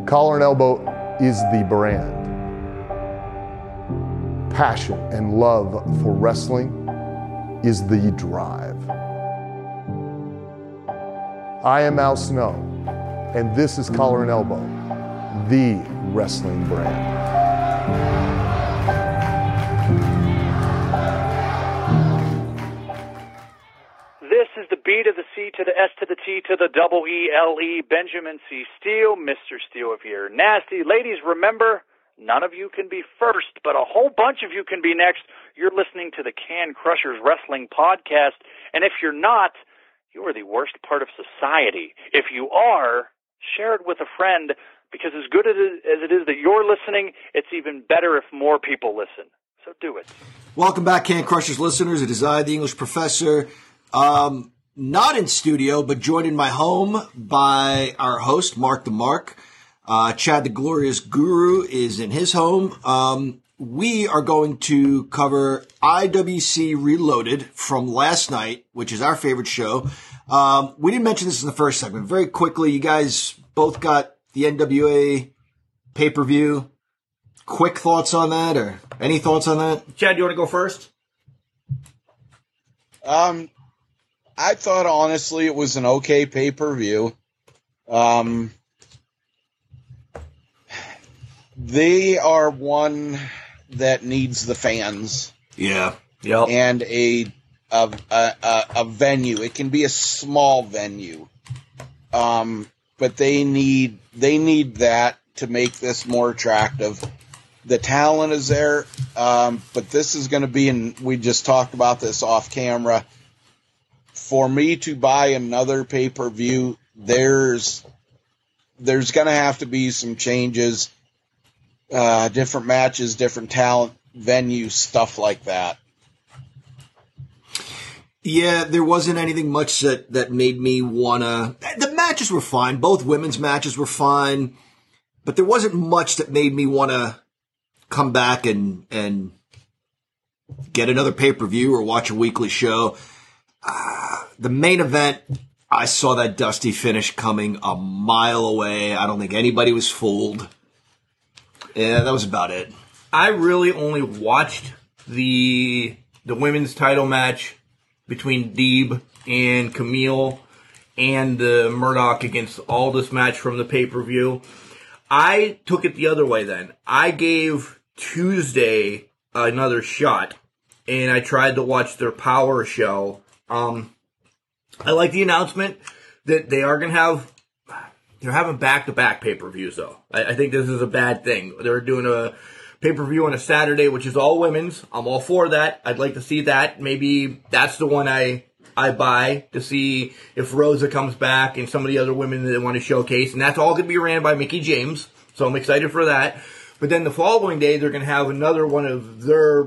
Collar and Elbow is the brand. Passion and love for wrestling is the drive. I am Al Snow, and this is Collar and Elbow, the wrestling brand. This is the B to the C to the S to the T to the double E L E, Benjamin C. Steele, Mr. Steele if you're nasty. Ladies, remember, none of you can be first, but a whole bunch of you can be next. You're listening to the Can Crushers Wrestling Podcast, and if you're not, you are the worst part of society. If you are, share it with a friend, because as good as it is that you're listening, it's even better if more people listen. So do it. Welcome back, Can Crushers listeners. It is I, the English professor, not in studio, but joined in my home by our host, Mark the Mark. Chad the Glorious Guru is in his home. We are going to cover IWC Reloaded from last night, which is our favorite show. We didn't mention this in the first segment. Very quickly, you guys both got the NWA pay-per-view. Quick thoughts on that, or any thoughts on that? Chad, you want to go first? I thought, honestly, it was an okay pay-per-view. They are one that needs the fans. Yeah. Yep. And a venue. It can be a small venue. But they need that to make this more attractive. The talent is there. But this is going to be, and we just talked about this off camera, for me to buy another pay-per-view, there's going to have to be some changes. Different matches, different talent, venues, stuff like that. Yeah, there wasn't anything much that made me wanna. The matches were fine. Both women's matches were fine, but there wasn't much that made me wanna come back and get another pay-per-view or watch a weekly show. The main event, I saw that dusty finish coming a mile away. I don't think anybody was fooled. Yeah, that was about it. I really only watched the women's title match between Deeb and Camille and the Murdoch against Aldis match from the pay-per-view. I took it the other way then. I gave Tuesday another shot, and I tried to watch their Power show. I like the announcement that they are going to have... They're having back-to-back pay-per-views, though. I think this is a bad thing. They're doing a pay-per-view on a Saturday, which is all women's. I'm all for that. I'd like to see that. Maybe that's the one I buy to see if Rosa comes back and some of the other women that they want to showcase. And that's all going to be ran by Mickie James, so I'm excited for that. But then the following day, they're going to have another one of their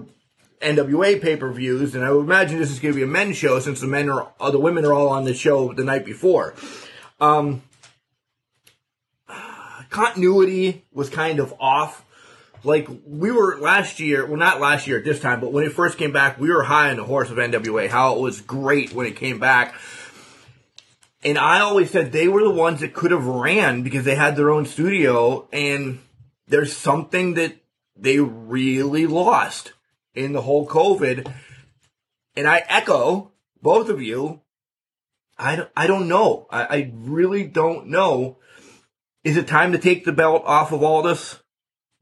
NWA pay-per-views, and I would imagine this is going to be a men's show since the women are all on the show the night before. Continuity was kind of off. Like, we were last year, well, not last year at this time, but when it first came back, we were high on the horse of NWA, how it was great when it came back. And I always said they were the ones that could have ran because they had their own studio, and there's something that they really lost in the whole COVID. And I echo both of you, I don't know. I really don't know. Is it time to take the belt off of Aldis?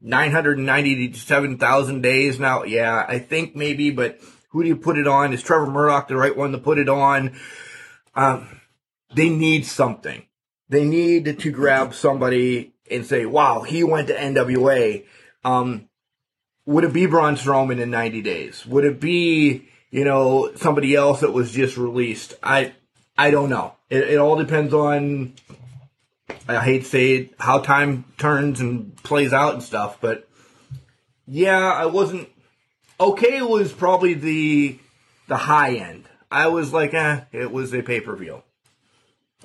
997,000 days now. Yeah, I think maybe, but who do you put it on? Is Trevor Murdoch the right one to put it on? They need something. They need to grab somebody and say, wow, he went to NWA. Would it be Braun Strowman in 90 days? Would it be, you know, somebody else that was just released? I don't know. It all depends on, I hate to say it, how time turns and plays out and stuff. But, yeah, I wasn't... Okay was probably the high end. I was like, it was a pay-per-view.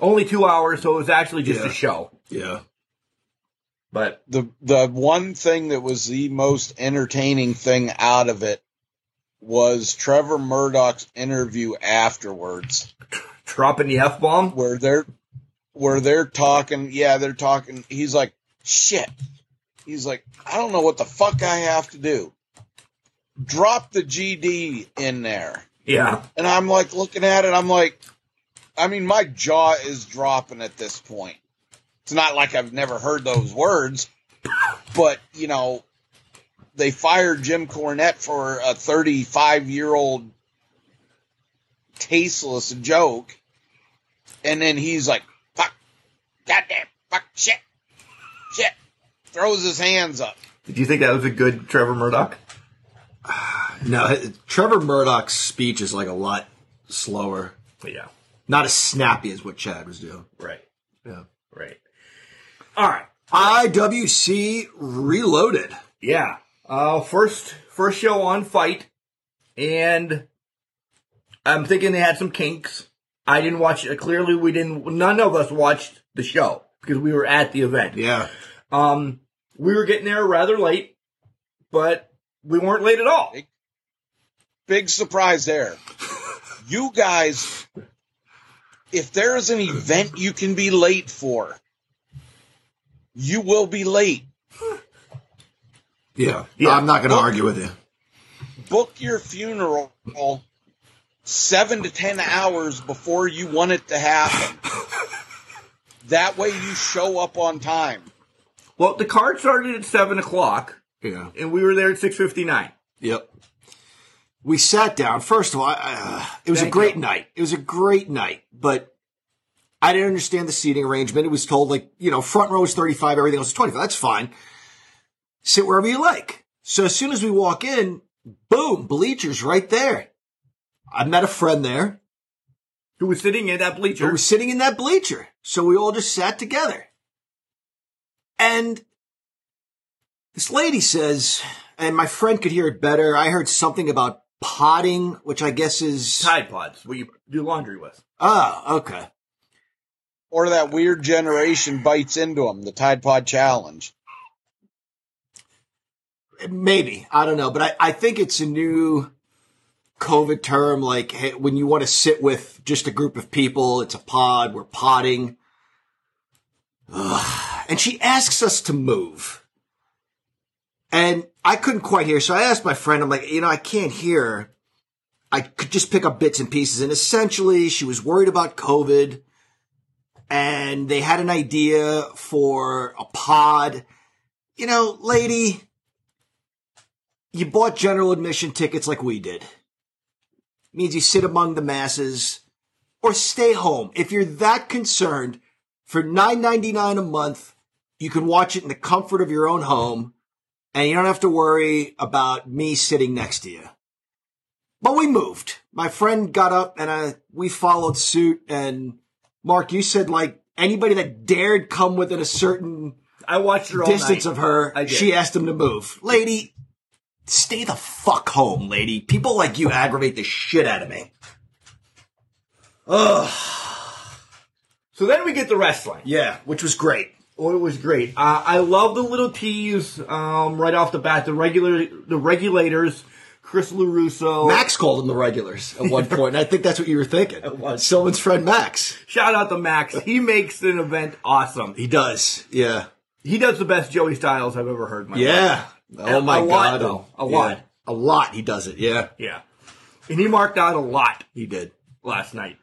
Only 2 hours, so it was actually just a show. Yeah. But the one thing that was the most entertaining thing out of it was Trevor Murdoch's interview afterwards. Dropping the F-bomb? Where they're talking, they're talking. He's like, shit. He's like, I don't know what the fuck I have to do. Drop the GD in there. Yeah. And I'm like looking at it, I'm like, I mean, my jaw is dropping at this point. It's not like I've never heard those words, but, you know, they fired Jim Cornette for a 35-year-old tasteless joke, and then he's like, fuck, goddamn, fuck, shit, throws his hands up. Did you think that was a good Trevor Murdoch? No, Trevor Murdoch's speech is like a lot slower. But yeah. Not as snappy as what Chad was doing. Right. Yeah. Right. All right. IWC Reloaded. Yeah. First show on Fight, and I'm thinking they had some kinks. I didn't watch it. Clearly, we didn't. None of us watched the show because we were at the event. Yeah. We were getting there rather late, but we weren't late at all. Big surprise there. You guys. If there is an event you can be late for, you will be late. Yeah. I'm not going to argue with you. Book your funeral 7 to 10 hours before you want it to happen. That way you show up on time. Well, the card started at 7 o'clock. Yeah. And we were there at 6:59. Yep. We sat down. First of all, it was a great night. It was a great night, but I didn't understand the seating arrangement. It was told, like, you know, front row is 35, everything else is 25. That's fine. Sit wherever you like. So as soon as we walk in, boom, bleachers right there. I met a friend there. Who was sitting in that bleacher. So we all just sat together. And this lady says, and my friend could hear it better, I heard something about potting, which I guess is... Tide Pods, what you do laundry with. Oh, okay. Or that weird generation bites into them, the Tide Pod Challenge. Maybe. I don't know. But I think it's a new COVID term, like, hey, when you want to sit with just a group of people, it's a pod, we're potting. Ugh. And she asks us to move. And I couldn't quite hear, so I asked my friend, I'm like, you know, I can't hear. I could just pick up bits and pieces. And essentially, she was worried about COVID, and they had an idea for a pod. You know, lady, you bought general admission tickets like we did. It means you sit among the masses or stay home. If you're that concerned, for $9.99 a month, you can watch it in the comfort of your own home. And you don't have to worry about me sitting next to you. But we moved. My friend got up and we followed suit. And Mark, you said, like, anybody that dared come within a certain distance of her, she asked him to move. Lady, stay the fuck home, lady. People like you aggravate the shit out of me. Ugh. So then we get the wrestling. Yeah, which was great. Oh, it was great. I love the little tease right off the bat. The regulators, Chris LaRusso. Max called them the regulars at one point, and I think that's what you were thinking. It was. Silvan's friend Max. Shout out to Max. He makes an event awesome. He does, yeah. He does the best Joey Styles I've ever heard in my life. Yeah. Oh, my God. A lot. A lot he does it, yeah. Yeah. And he marked out a lot. He did. last night.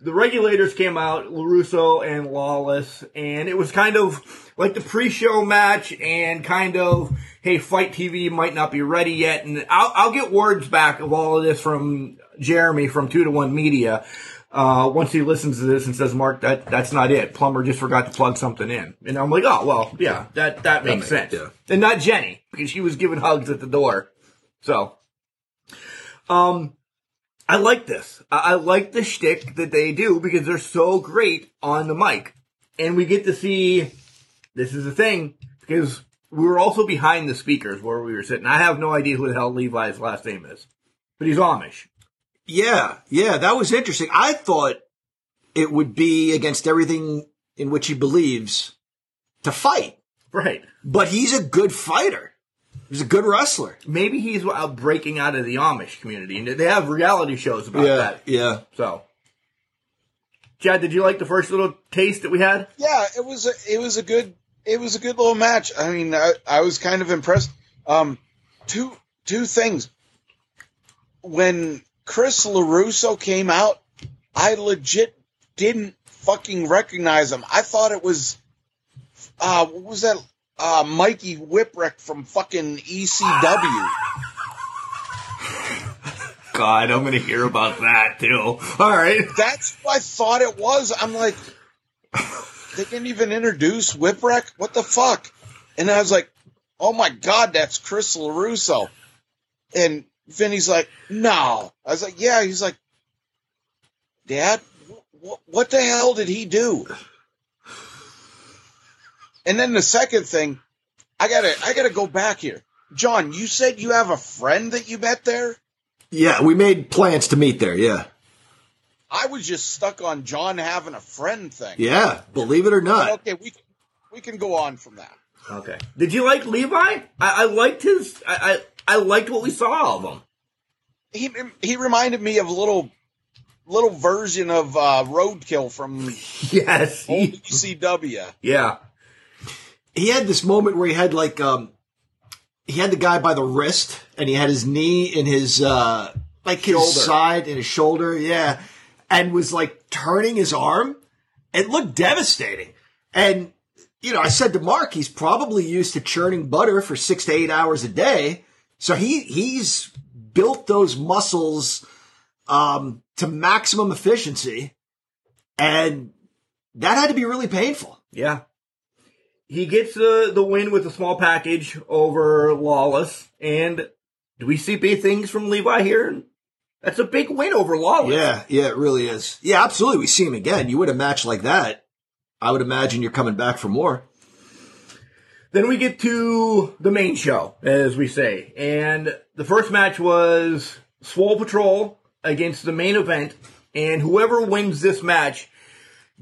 The regulators came out, LaRusso and Lawless, and it was kind of like the pre-show match and kind of, hey, Fight TV might not be ready yet. And I'll get words back of all of this from Jeremy from 2-to-1 Media once he listens to this and says, Mark, that's not it. Plumber just forgot to plug something in. And I'm like, oh, well, yeah, that makes sense. Yeah. And not Jenny, because she was giving hugs at the door. So, I like this. I like the shtick that they do because they're so great on the mic. And we get to see, this is the thing, because we were also behind the speakers where we were sitting. I have no idea who the hell Levi's last name is, but he's Amish. Yeah, that was interesting. I thought it would be against everything in which he believes to fight. Right. But he's a good fighter. He's a good wrestler. Maybe he's out breaking out of the Amish community. And they have reality shows about that. Yeah. So, Chad, did you like the first little taste that we had? Yeah, it was a good little match. I mean, I was kind of impressed. Two things. When Chris LaRusso came out, I legit didn't fucking recognize him. I thought it was what was that? Mikey Whipwreck from fucking ECW. God, I'm going to hear about that, too. All right. That's what I thought it was. I'm like, they didn't even introduce Whipwreck? What the fuck? And I was like, oh, my God, that's Chris LaRusso. And Vinny's like, no. I was like, yeah. He's like, Dad, what the hell did he do? And then the second thing, I gotta go back here. John, you said you have a friend that you met there? Yeah, we made plans to meet there, yeah. I was just stuck on John having a friend thing. Yeah, believe it or not. Okay, we can go on from that. Okay. Did you like Levi? I liked his I liked what we saw of him. He reminded me of a little version of Roadkill from old ECW. Yeah. He had this moment where he had like he had the guy by the wrist and he had his knee in his like his shoulder. Side and his shoulder, yeah, and was like turning his arm. It looked devastating. And you know, I said to Mark, he's probably used to churning butter for 6 to 8 hours a day, so he's built those muscles to maximum efficiency, and that had to be really painful. Yeah. He gets the win with a small package over Lawless. And do we see big things from Levi here? That's a big win over Lawless. Yeah, it really is. Yeah, absolutely. We see him again. You win a match like that, I would imagine you're coming back for more. Then we get to the main show, as we say. And the first match was Swole Patrol against the main event. And whoever wins this match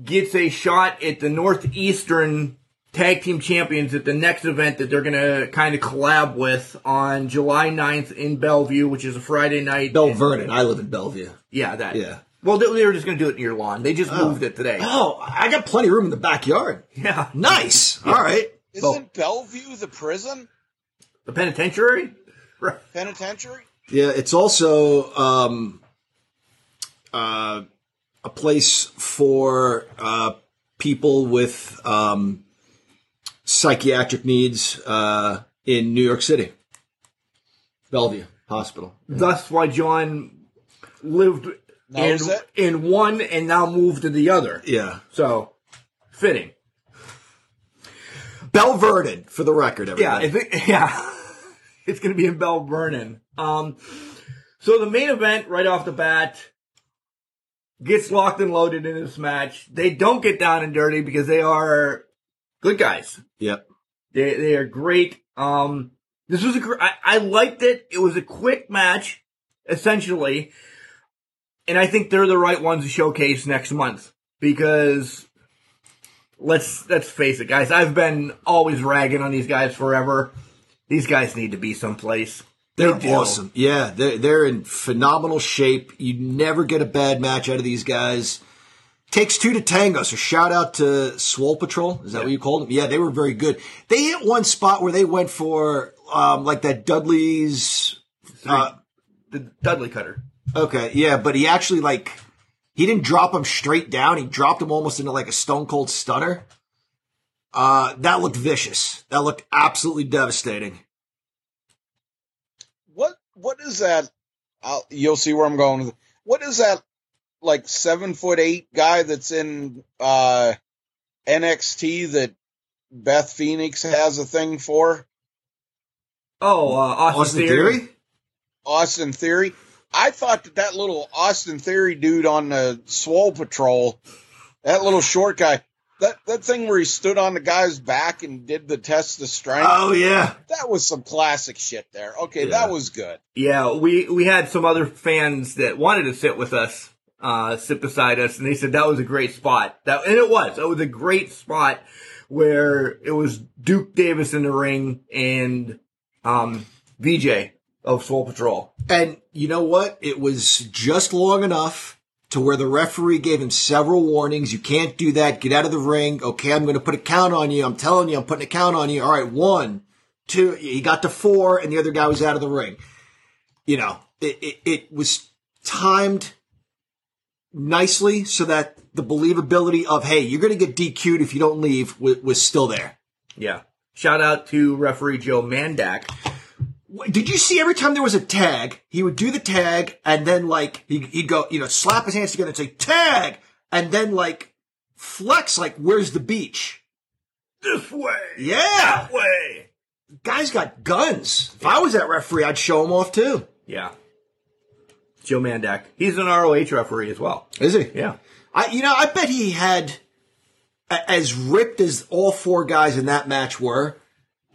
gets a shot at the Northeastern Tag Team Champions at the next event that they're going to kind of collab with on July 9th in Bellevue, which is a Friday night. Vernon. I live in Bellevue. Yeah, that. Yeah. Well, they were just going to do it in your lawn. They just moved it today. Oh, I got plenty of room in the backyard. Yeah. Nice. Yeah. All right. Isn't Bellevue the prison? The penitentiary? Right. Penitentiary? Yeah, it's also a place for people with psychiatric needs in New York City. Bellevue Hospital. Yeah. That's why John lived in one and now moved to the other. Yeah. So, fitting. Bell Vernon, for the record, everybody. Yeah. It's going to be in Bell Vernon. So, the main event, right off the bat, gets locked and loaded in this match. They don't get down and dirty because they are good guys. Yep. They are great. This was I liked it. It was a quick match, essentially. And I think they're the right ones to showcase next month. Because let's face it, guys. I've been always ragging on these guys forever. These guys need to be someplace. They're awesome. Yeah, they're in phenomenal shape. You never get a bad match out of these guys. Takes two to tango, so shout out to Swole Patrol. Is that what you called them? Yeah, they were very good. They hit one spot where they went for, like that Dudley's... the Dudley Cutter. Okay, yeah, but he actually, like, he didn't drop him straight down. He dropped him almost into, like, a stone-cold stunner. That looked vicious. That looked absolutely devastating. What is that? You'll see where I'm going with it. What is that, like, 7'8" guy that's in NXT that Beth Phoenix has a thing for? Oh, Austin Theory? Austin Theory. I thought that little Austin Theory dude on the Swole Patrol, that little short guy, that thing where he stood on the guy's back and did the test of strength. Oh, yeah. That was some classic shit there. Okay, yeah. That was good. Yeah, we had some other fans that wanted to sit with us, sit beside us, and they said that was a great spot. And it was. It was a great spot where it was Duke Davis in the ring and VJ of Swole Patrol. And you know what? It was just long enough to where the referee gave him several warnings. You can't do that. Get out of the ring. Okay, I'm going to put a count on you. I'm telling you, I'm putting a count on you. All right, 1, 2. He got to 4, and the other guy was out of the ring. You know, it was timed nicely so that the believability of, hey, you're going to get DQ'd if you don't leave, was still there. Yeah. Shout out to referee Joe Mandak. Did you see every time there was a tag, he would do the tag, and then, like, he'd go, you know, slap his hands together and say, tag! And then, like, flex, like, where's the beach? This way. Yeah. That way. Guy's got guns. If I was that referee, I'd show him off, too. Yeah. Joe Mandak. He's an ROH referee as well. Is he? Yeah. I bet he had, as ripped as all 4 guys in that match were,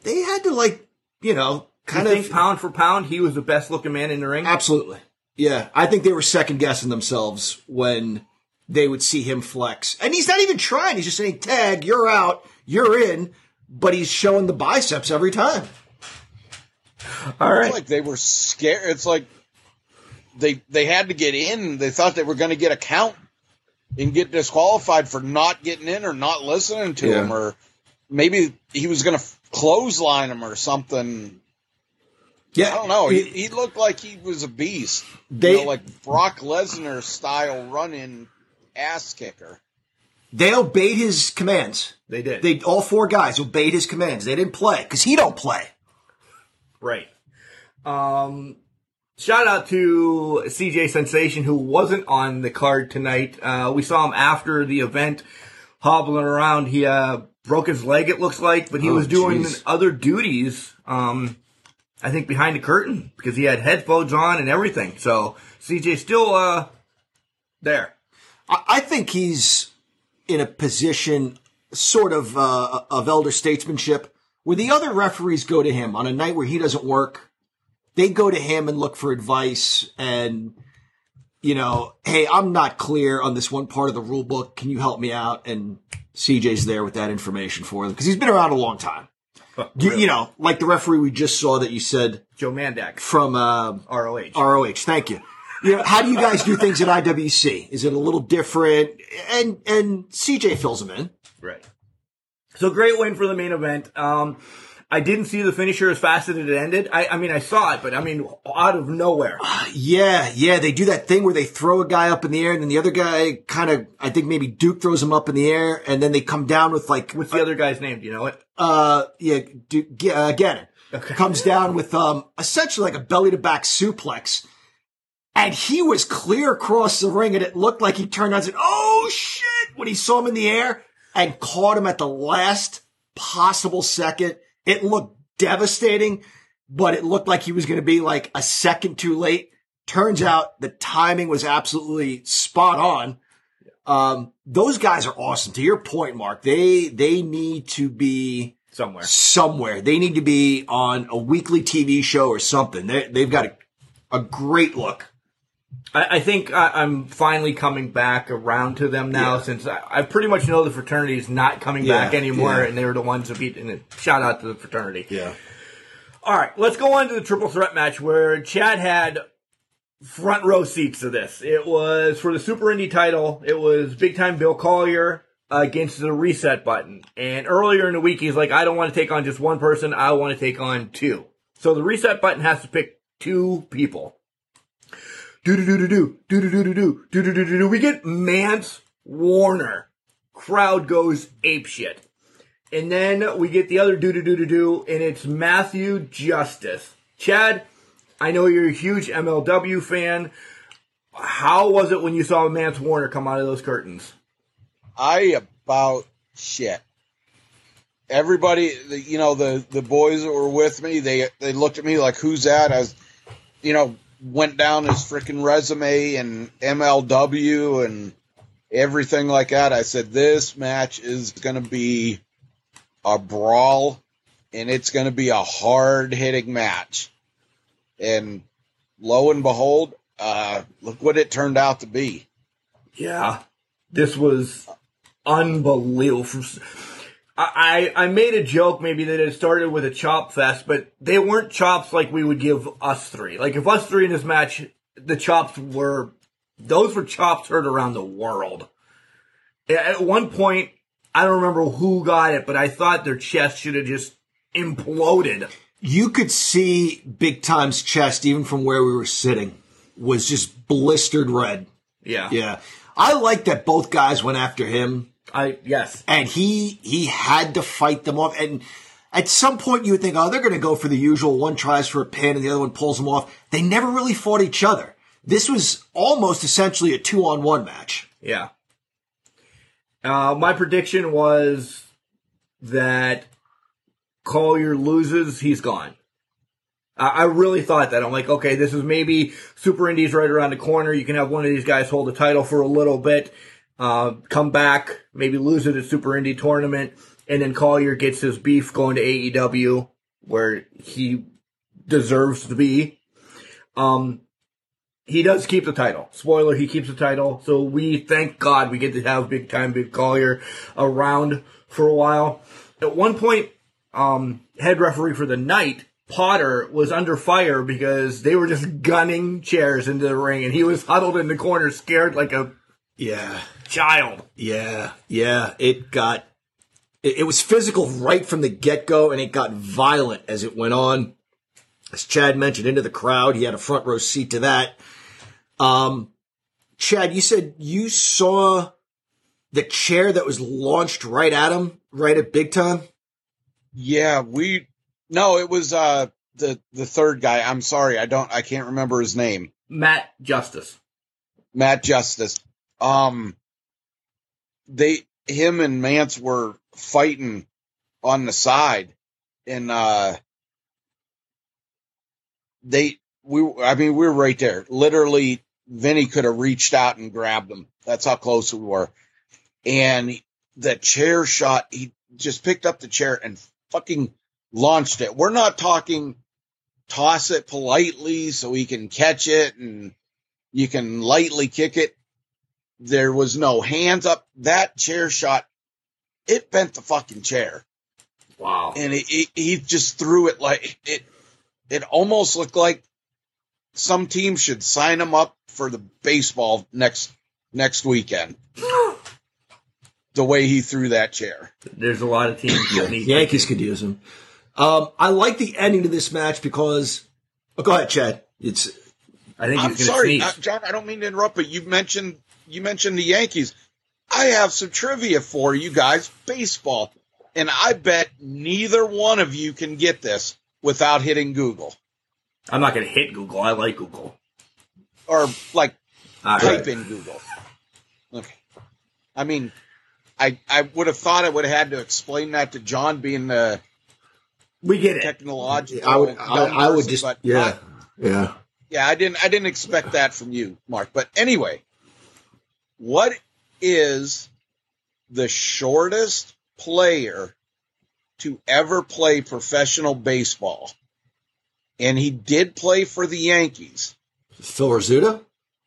they had to, like, you know... I think pound for pound, he was the best-looking man in the ring? Absolutely. Yeah. I think they were second-guessing themselves when they would see him flex. And he's not even trying. He's just saying, tag, you're out, you're in. But he's showing the biceps every time. All right. It's like they were scared. It's like they had to get in. They thought they were going to get a count and get disqualified for not getting in or not listening to him. Or maybe he was going to clothesline him or something. Yeah, I don't know. He looked like he was a beast. Like Brock Lesnar style run-in ass kicker. They obeyed his commands. They did. All 4 guys obeyed his commands. They didn't play because he don't play. Right. Shout out to CJ Sensation, who wasn't on the card tonight. We saw him after the event hobbling around. He broke his leg, it looks like, but he was doing other duties. I think behind the curtain, because he had headphones on and everything. So CJ's still there. I think he's in a position sort of elder statesmanship where the other referees go to him on a night where he doesn't work. They go to him and look for advice and, you know, hey, I'm not clear on this one part of the rule book. Can you help me out? And CJ's there with that information for them because he's been around a long time. Really? You know, like the referee we just saw that you said. Joe Mandak. From ROH. ROH, thank you. You know, how do you guys do things at IWC? Is it a little different? And CJ fills them in. Right. So great win for the main event. I didn't see the finisher as fast as it ended. I mean, I saw it, but I mean, out of nowhere. Yeah. They do that thing where they throw a guy up in the air and then the other guy kind of, I think maybe Duke throws him up in the air and then they come down with like. What's the other guy's name? Do you know it? Yeah, Duke, Gannon. Okay. Comes down with, essentially like a belly to back suplex. And he was clear across the ring and it looked like he turned on and said, oh shit, when he saw him in the air and caught him at the last possible second. It looked devastating, but it looked like he was going to be like a second too late. Turns out the timing was absolutely spot on. Those guys are awesome. To your point, Mark, they need to be somewhere. They need to be on a weekly TV show or something. They've got a great look. I think I'm finally coming back around to them now since I pretty much know the fraternity is not coming back anymore, and they were the ones who beat. And shout out to the fraternity. Yeah. All right, let's go on to the triple threat match where Chad had front row seats to this. It was for the Super Indie title. It was Big Time Bill Collier against the Reset Button. And earlier in the week, he's like, I don't want to take on just one person. I want to take on 2. So the Reset Button has to pick 2 people. do. We get Mance Warner. Crowd goes apeshit. And then we get the other do, and it's Matthew Justice. Chad, I know you're a huge MLW fan. How was it when you saw Mance Warner come out of those curtains? I about shit. Everybody, you know, the boys that were with me, they looked at me like, who's that? I was, you know, went down his freaking resume and MLW and everything like that. I said, this match is going to be a brawl, and it's going to be a hard-hitting match. And lo and behold, look what it turned out to be. Yeah, this was unbelievable. I made a joke maybe that it started with a chop fest, but they weren't chops like we would give us three. Like, if us three in this match, the chops were... Those were chops heard around the world. At one point, I don't remember who got it, but I thought their chest should have just imploded. You could see Big Time's chest, even from where we were sitting, was just blistered red. Yeah. Yeah. I like that both guys went after him. Yes. And he had to fight them off. And at some point you would think, oh, they're going to go for the usual. One tries for a pin and the other one pulls them off. They never really fought each other. This was almost essentially a 2-on-1 match. Yeah. My prediction was that Collier loses, he's gone. I really thought that. I'm like, okay, this is maybe Super Indies right around the corner. You can have one of these guys hold the title for a little bit. Come back, maybe lose it at Super Indy Tournament, and then Collier gets his beef going to AEW, where he deserves to be. He does keep the title. Spoiler, he keeps the title. So we, thank God, we get to have Big Time Big Collier around for a while. At one point, head referee for the night, Potter, was under fire because they were just gunning chairs into the ring, and he was huddled in the corner, scared like a... Yeah. Child. Yeah. Yeah. It was physical right from the get-go, and it got violent as it went on. As Chad mentioned, into the crowd. He had a front row seat to that. Chad, you said you saw the chair that was launched right at him, right at Big Time? Yeah, it was the third guy. I'm sorry, I can't remember his name. Matt Justice. Him and Mance were fighting on the side, and we were right there. Literally, Vinny could have reached out and grabbed them. That's how close we were. And the chair shot, he just picked up the chair and fucking launched it. We're not talking toss it politely so he can catch it and you can lightly kick it. There was no hands up. That chair shot, it bent the fucking chair. Wow. And he just threw it like it. It almost looked like some team should sign him up for the baseball next weekend. The way he threw that chair. There's a lot of teams. Yankees could use him. I like the ending to this match because... Oh, go ahead, Chad. I'm sorry, John, I don't mean to interrupt, but you mentioned the Yankees. I have some trivia for you guys, baseball. And I bet neither one of you can get this without hitting Google. I'm not going to hit Google. I like Google. Or, like, type in Google. Okay. I mean, I would have thought I would have had to explain that to John being the... We get it. Technological. I would just... Yeah. Yeah, I didn't expect that from you, Mark. But anyway... What is the shortest player to ever play professional baseball? And he did play for the Yankees. Phil Rizzuto?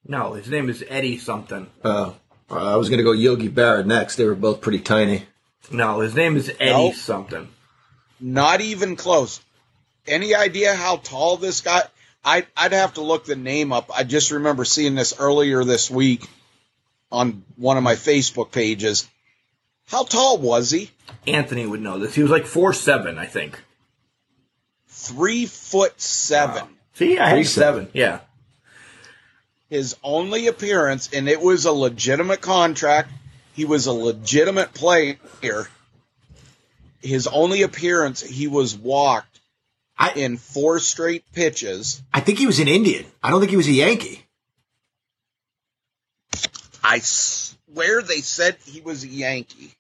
No, his name is Eddie something. Oh, I was going to go Yogi Berra next. They were both pretty tiny. No, his name is Eddie something. Not even close. Any idea how tall this guy? I'd have to look the name up. I just remember seeing this earlier this week on one of my Facebook pages. How tall was he? Anthony would know this. He was like 4'7", I think. 3'7". Wow. See, I had 7. Yeah. his only appearance, and it was a legitimate contract. He was a legitimate player. His only appearance, he was walked in 4 straight pitches. I think he was an Indian. I don't think he was a Yankee. I swear they said he was a Yankee.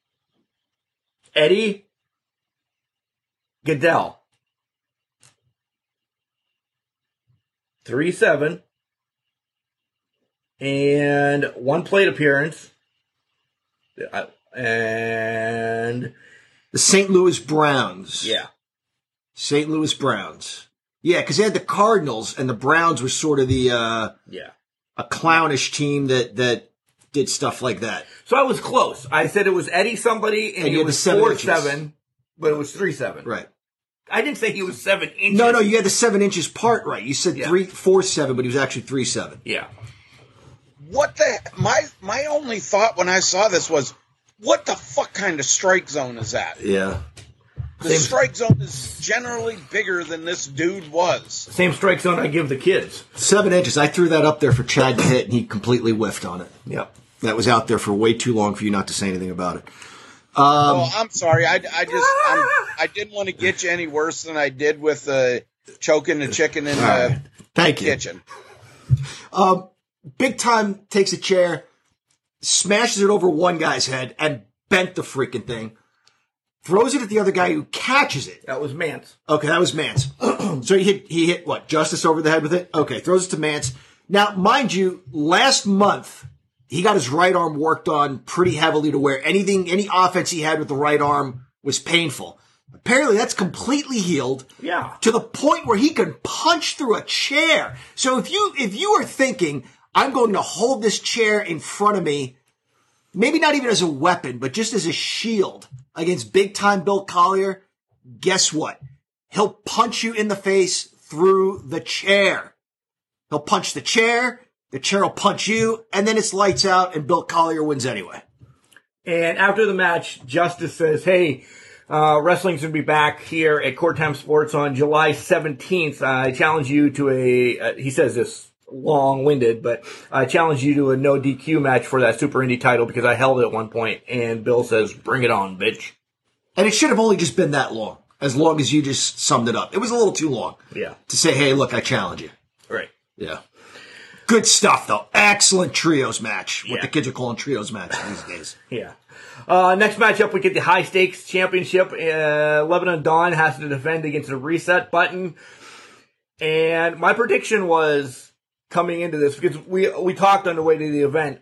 Eddie Goodell. 3-7. And 1 plate appearance. And the St. Louis Browns. Yeah. St. Louis Browns. Yeah, because they had the Cardinals, and the Browns were sort of the a clownish team that did stuff like that. So I was close. I said it was Eddie somebody, and it was 4-7, but it was 3-7. Right. I didn't say he was 7 inches. No, you had the 7 inches part right. You said 3-4-7, but he was actually 3-7. Yeah. What the my only thought when I saw this was, what the fuck kind of strike zone is that? Yeah. The strike zone is generally bigger than this dude was. Same strike zone I give the kids. 7 inches. I threw that up there for Chad to hit, and he completely whiffed on it. Yep. That was out there for way too long for you not to say anything about it. Well, I'm sorry. I didn't want to get you any worse than I did with choking the chicken in the kitchen. Big Time takes a chair, smashes it over one guy's head, and bent the freaking thing. Throws it at the other guy who catches it. That was Mance. Okay, that was Mance. So he hit what? Justice over the head with it? Okay, throws it to Mance. Now, mind you, last month, he got his right arm worked on pretty heavily to where any offense he had with the right arm was painful. Apparently, that's completely healed. Yeah. To the point where he can punch through a chair. So if you are thinking, I'm going to hold this chair in front of me, maybe not even as a weapon, but just as a shield against Big Time Bill Collier, guess what? He'll punch you in the face through the chair. He'll punch the chair will punch you, and then it's lights out, and Bill Collier wins anyway. And after the match, Justice says, hey, wrestling's going to be back here at Court Time Sports on July 17th. I challenge you to he says this, long-winded, but I challenge you to a no DQ match for that Super Indie title because I held it at one point, and Bill says, bring it on, bitch. And it should have only just been that long as you just summed it up. It was a little too long. Yeah. To say, hey, look, I challenge you. Right. Yeah. Good stuff, though. Excellent trios match. What the kids are calling trios match these days. Yeah. Next matchup, we get the High Stakes Championship. Lebanon Dawn has to defend against the Reset Button. And my prediction was, coming into this, because we talked on the way to the event,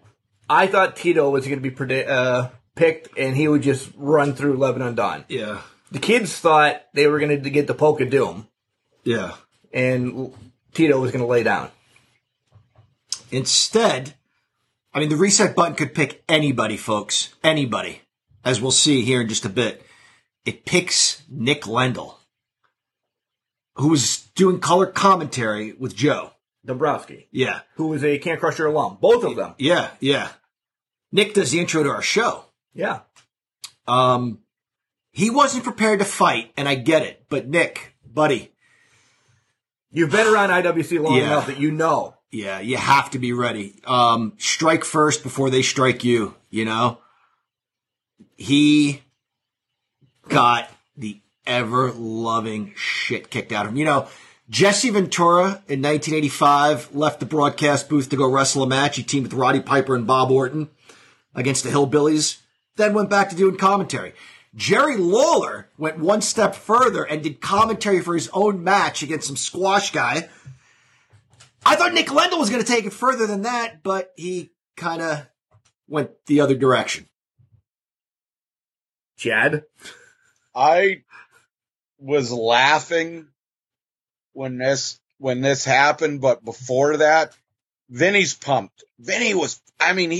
I thought Tito was going to be picked, and he would just run through Lebanon Dawn. Yeah. The kids thought they were going to get the Polka Doom. Yeah. And Tito was going to lay down. Instead, I mean, the Reset Button could pick anybody, folks. Anybody. As we'll see here in just a bit. It picks Nick Lendl, who was doing color commentary with Joe Dombrowski. Yeah. Who was a Can Crusher alum. Both of them. Yeah, yeah. Nick does the intro to our show. Yeah. He wasn't prepared to fight, and I get it. But Nick, buddy, you've been around IWC long enough that you know. Yeah, you have to be ready. Strike first before they strike you, you know? He got the ever-loving shit kicked out of him. You know, Jesse Ventura in 1985 left the broadcast booth to go wrestle a match. He teamed with Roddy Piper and Bob Orton against the Hillbillies, then went back to doing commentary. Jerry Lawler went one step further and did commentary for his own match against some squash guy. I thought Nick Lendl was going to take it further than that, but he kind of went the other direction. Chad? I was laughing when this happened, but before that, Vinny's pumped. Vinny was, I mean,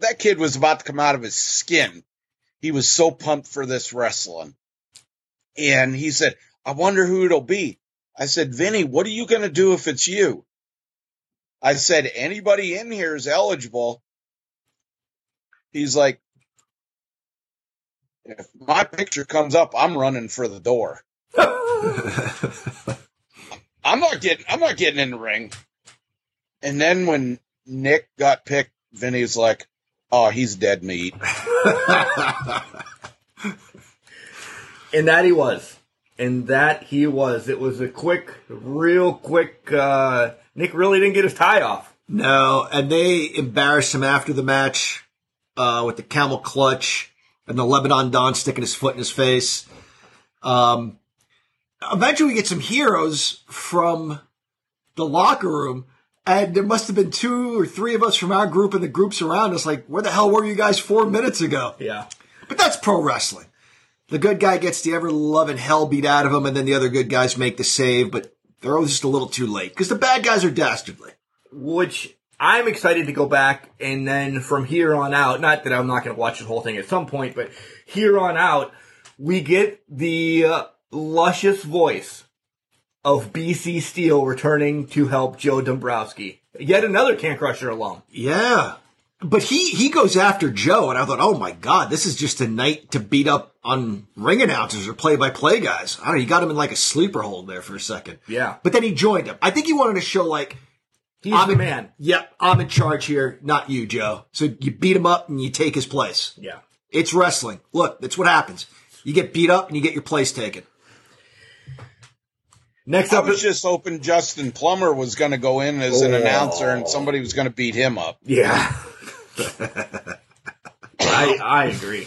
that kid was about to come out of his skin. He was so pumped for this wrestling. And he said, I wonder who it'll be. I said, Vinny, what are you going to do if it's you? I said, anybody in here is eligible. He's like, if my picture comes up, I'm running for the door. I'm not getting in the ring. And then when Nick got picked, Vinny's like, oh, he's dead meat. And that he was. And that he was. It was a quick, real quick, Nick really didn't get his tie off. No, and they embarrassed him after the match with the camel clutch and the Lebanon Don sticking his foot in his face. Eventually we get some heroes from the locker room, and there must have been two or three of us from our group and the groups around us like, where the hell were you guys 4 minutes ago? Yeah. But that's pro wrestling. The good guy gets the ever-loving hell beat out of him, and then the other good guys make the save, but they're always just a little too late because the bad guys are dastardly. Which I'm excited to go back, and then from here on out, not that I'm not going to watch the whole thing at some point, but here on out, we get the luscious voice of BC Steel returning to help Joe Dombrowski. Yet another Can Crusher alum. Yeah. But he goes after Joe, and I thought, oh my God, this is just a night to beat up on ring announcers or play-by-play guys. I don't know, you got him in like a sleeper hold there for a second. Yeah. But then he joined him. I think he wanted to show like, he's the man. Yep, I'm in charge here, not you, Joe. So you beat him up and you take his place. Yeah. It's wrestling. Look, that's what happens. You get beat up and you get your place taken. Next up, I was just hoping Justin Plummer was going to go in as an announcer and somebody was going to beat him up. Yeah. I agree.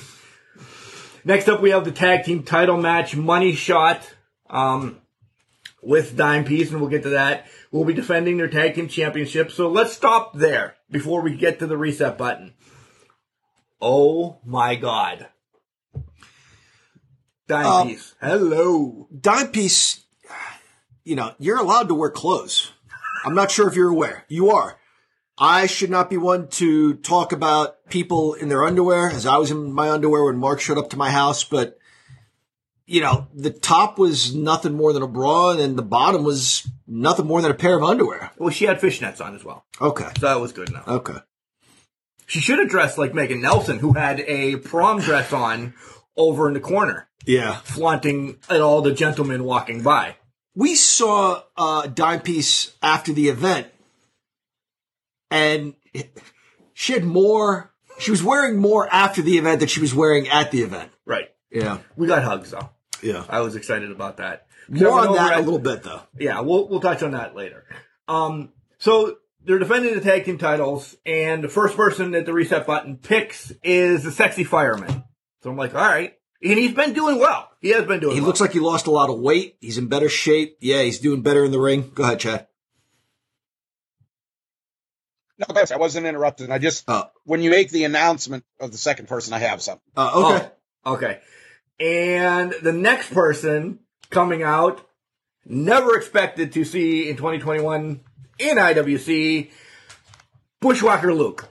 Next up, we have the tag team title match, Money Shot, with Dime Piece, and we'll get to that. We'll be defending their tag team championship, so let's stop there before we get to the reset button. Oh my God. Dime Piece. Hello. Dime Piece, you know, you're allowed to wear clothes. I'm not sure if you're aware. You are. I should not be one to talk about people in their underwear, as I was in my underwear when Mark showed up to my house. But, you know, the top was nothing more than a bra, and the bottom was nothing more than a pair of underwear. Well, she had fishnets on as well. Okay. So that was good enough. Okay. She should have dressed like Megan Nelson, who had a prom dress on over in the corner. Yeah. Flaunting at all the gentlemen walking by. We saw Dime Piece after the event. And she had more, she was wearing more after the event than she was wearing at the event. Right. Yeah. We got hugs, though. Yeah. I was excited about that. More on that a little bit, though. Yeah, we'll touch on that later. So they're defending the tag team titles, and the first person that the reset button picks is the Sexy Fireman. So I'm like, all right. And he's been doing well. He has been doing well. He looks like he lost a lot of weight. He's in better shape. Yeah, he's doing better in the ring. Go ahead, Chad. No, I wasn't interrupted. I just, when you make the announcement of the second person, I have something. Okay. Oh, okay. And the next person coming out, never expected to see in 2021 in IWC, Bushwhacker Luke.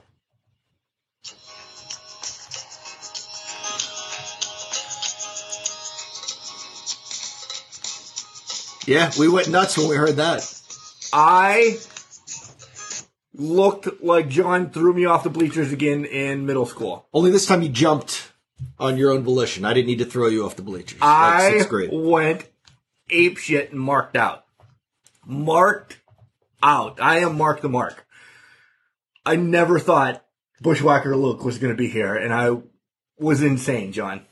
Yeah, we went nuts when we heard that. I looked like John threw me off the bleachers again in middle school. Only this time you jumped on your own volition. I didn't need to throw you off the bleachers. I went apeshit and marked out. Marked out. I am Mark the Mark. I never thought Bushwhacker Luke was going to be here, and I was insane, John.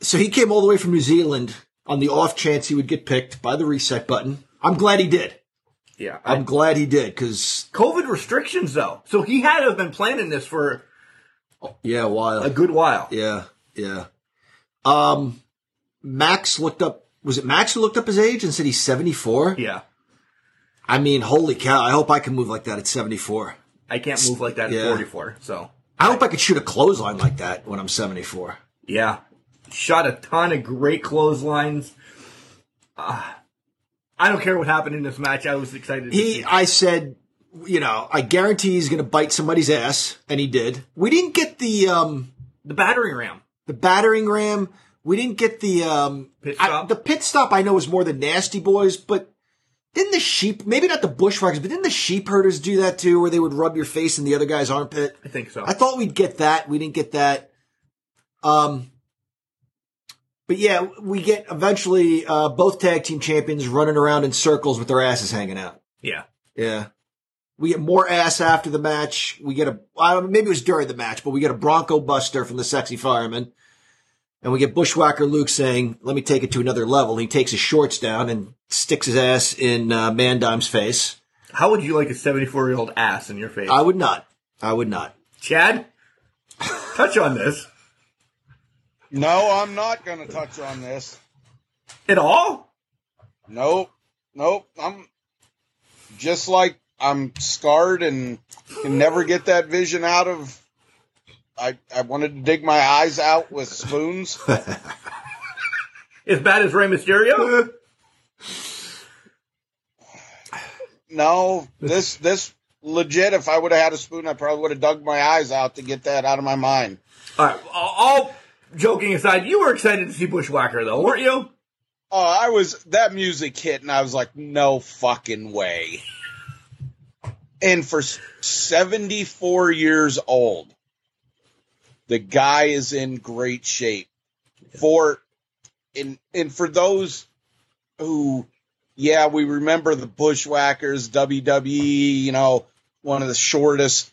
So he came all the way from New Zealand on the off chance he would get picked by the reset button. I'm glad he did. Yeah. I'm glad he did, because COVID restrictions, though. So he had to have been planning this for a while. A good while. Yeah, yeah. Max looked up, was it Max who looked up his age and said he's 74? Yeah. I mean, holy cow, I hope I can move like that at 74. I can't move like that at 44, so. I hope I could shoot a clothesline like that when I'm 74. Yeah. Shot a ton of great clotheslines. I don't care what happened in this match. I was excited to see. I said, you know, I guarantee he's going to bite somebody's ass, and he did. We didn't get the battering ram. We didn't get the pit stop. The pit stop I know was more the Nasty Boys, but didn't the sheep, maybe not the Bushwhackers, but didn't the sheep herders do that too, where they would rub your face in the other guy's armpit? I think so. I thought we'd get that. We didn't get that. But yeah, we get eventually both tag team champions running around in circles with their asses hanging out. Yeah. Yeah. We get more ass after the match. We get a, I don't know, maybe it was during the match, but we get a Bronco Buster from the Sexy Fireman. And we get Bushwhacker Luke saying, let me take it to another level. He takes his shorts down and sticks his ass in Mandime's face. How would you like a 74-year-old ass in your face? I would not. I would not. Chad, touch on this. No, I'm not going to touch on this. At all? Nope. Nope. I'm just like, I'm scarred and can never get that vision out of. I wanted to dig my eyes out with spoons. As bad as Rey Mysterio? No, this legit. If I would have had a spoon, I probably would have dug my eyes out to get that out of my mind. All right. All joking aside, you were excited to see Bushwhacker, though, weren't you? Oh, I was. That music hit, and I was like, no fucking way. And for 74 years old, the guy is in great shape. For those who, yeah, we remember the Bushwhackers, WWE, you know, one of the shortest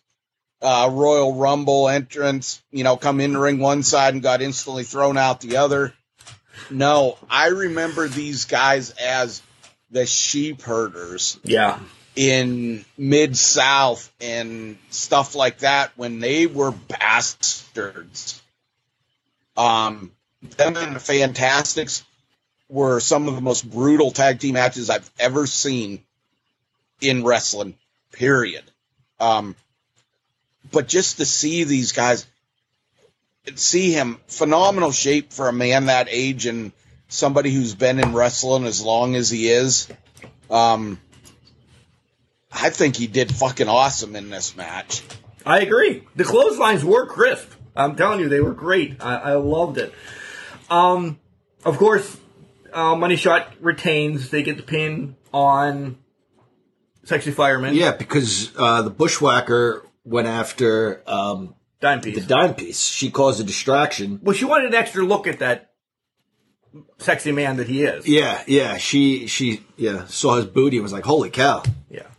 Royal Rumble entrants, you know, come in the ring one side and got instantly thrown out the other. No, I remember these guys as the sheep herders. Yeah. In Mid-South and stuff like that when they were bastards. Them and the Fantastics were some of the most brutal tag team matches I've ever seen in wrestling, period. But just to see these guys, see him, phenomenal shape for a man that age and somebody who's been in wrestling as long as he is. I think he did fucking awesome in this match. I agree. The clotheslines were crisp. I'm telling you, they were great. I loved it. Of course, Money Shot retains. They get the pin on Sexy Fireman. Yeah, because the Bushwhacker went after Dime Piece. The Dime Piece. She caused a distraction. Well, she wanted an extra look at that sexy man that he is. Yeah. She saw his booty and was like, holy cow.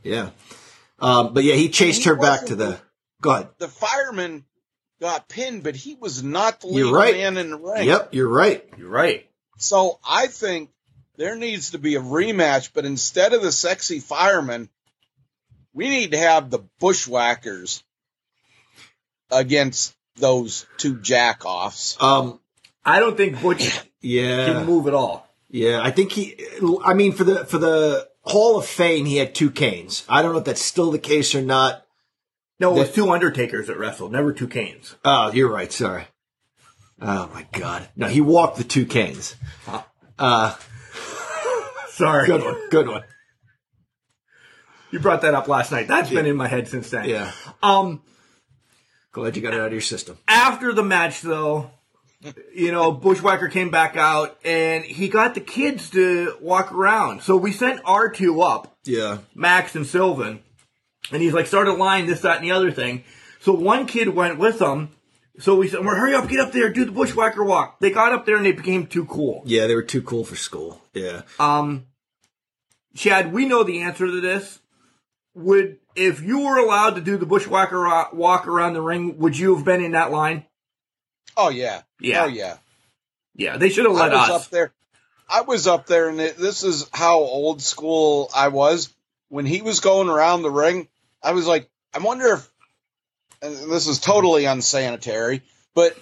Yeah. But yeah, he chased her back to the... Go ahead. The fireman got pinned, but he was not the lead man in the ring. Yep, you're right. So I think there needs to be a rematch, but instead of the Sexy Fireman, we need to have the Bushwhackers against those two jack-offs. I don't think Butch can move at all. Yeah, I think for the Hall of Fame, he had two Canes. I don't know if that's still the case or not. No, it was two Undertakers that wrestled, never two Canes. Oh, you're right. Sorry. Oh, my God. No, he walked the two Canes. Sorry. Good one. You brought that up last night. That's been in my head since then. Yeah. Glad you got it out of your system. After the match, though... You know, Bushwhacker came back out, and he got the kids to walk around. So we sent R2 up, Max and Sylvan, and he's like, start a line, this, that, and the other thing. So one kid went with them, so we said, well, hurry up, get up there, do the Bushwhacker walk. They got up there, and they became too cool. Yeah, they were too cool for school, yeah. Chad, we know the answer to this. If you were allowed to do the Bushwhacker walk around the ring, would you have been in that line? Oh, yeah. Oh, yeah. Yeah, they should have let us. I was up there, and this is how old school I was. When he was going around the ring, I was like, I wonder if, and this is totally unsanitary, but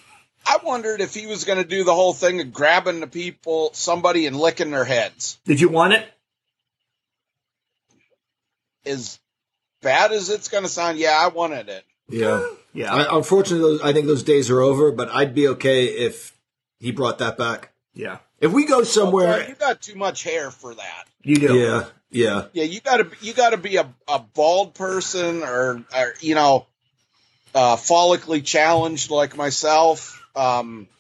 I wondered if he was going to do the whole thing of grabbing somebody and licking their heads. Did you want it? As bad as it's going to sound, yeah, I wanted it. Yeah. Unfortunately, I think those days are over, but I'd be okay if he brought that back. Yeah. If we go somewhere... Okay, you got too much hair for that. You do. Yeah. Yeah, you gotta be a bald person or you know, follically challenged like myself. Yeah,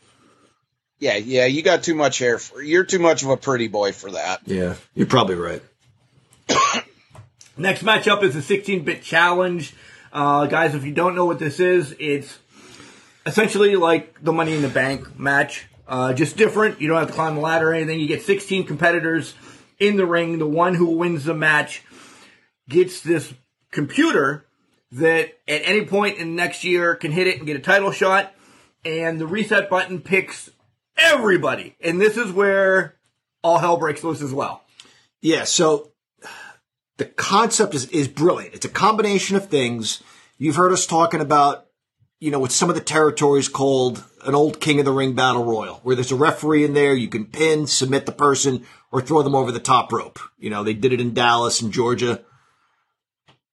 you got too much hair. You're too much of a pretty boy for that. Yeah, you're probably right. Next matchup is the 16-bit challenge. Guys, if you don't know what this is, it's essentially like the Money in the Bank match, just different. You don't have to climb the ladder or anything. You get 16 competitors in the ring. The one who wins the match gets this computer that at any point in next year can hit it and get a title shot, and the reset button picks everybody. And this is where all hell breaks loose as well. Yeah, so the concept is brilliant. It's a combination of things. You've heard us talking about, you know, what some of the territories called an old King of the Ring Battle Royal, where there's a referee in there, you can pin, submit the person, or throw them over the top rope. You know, they did it in Dallas and Georgia.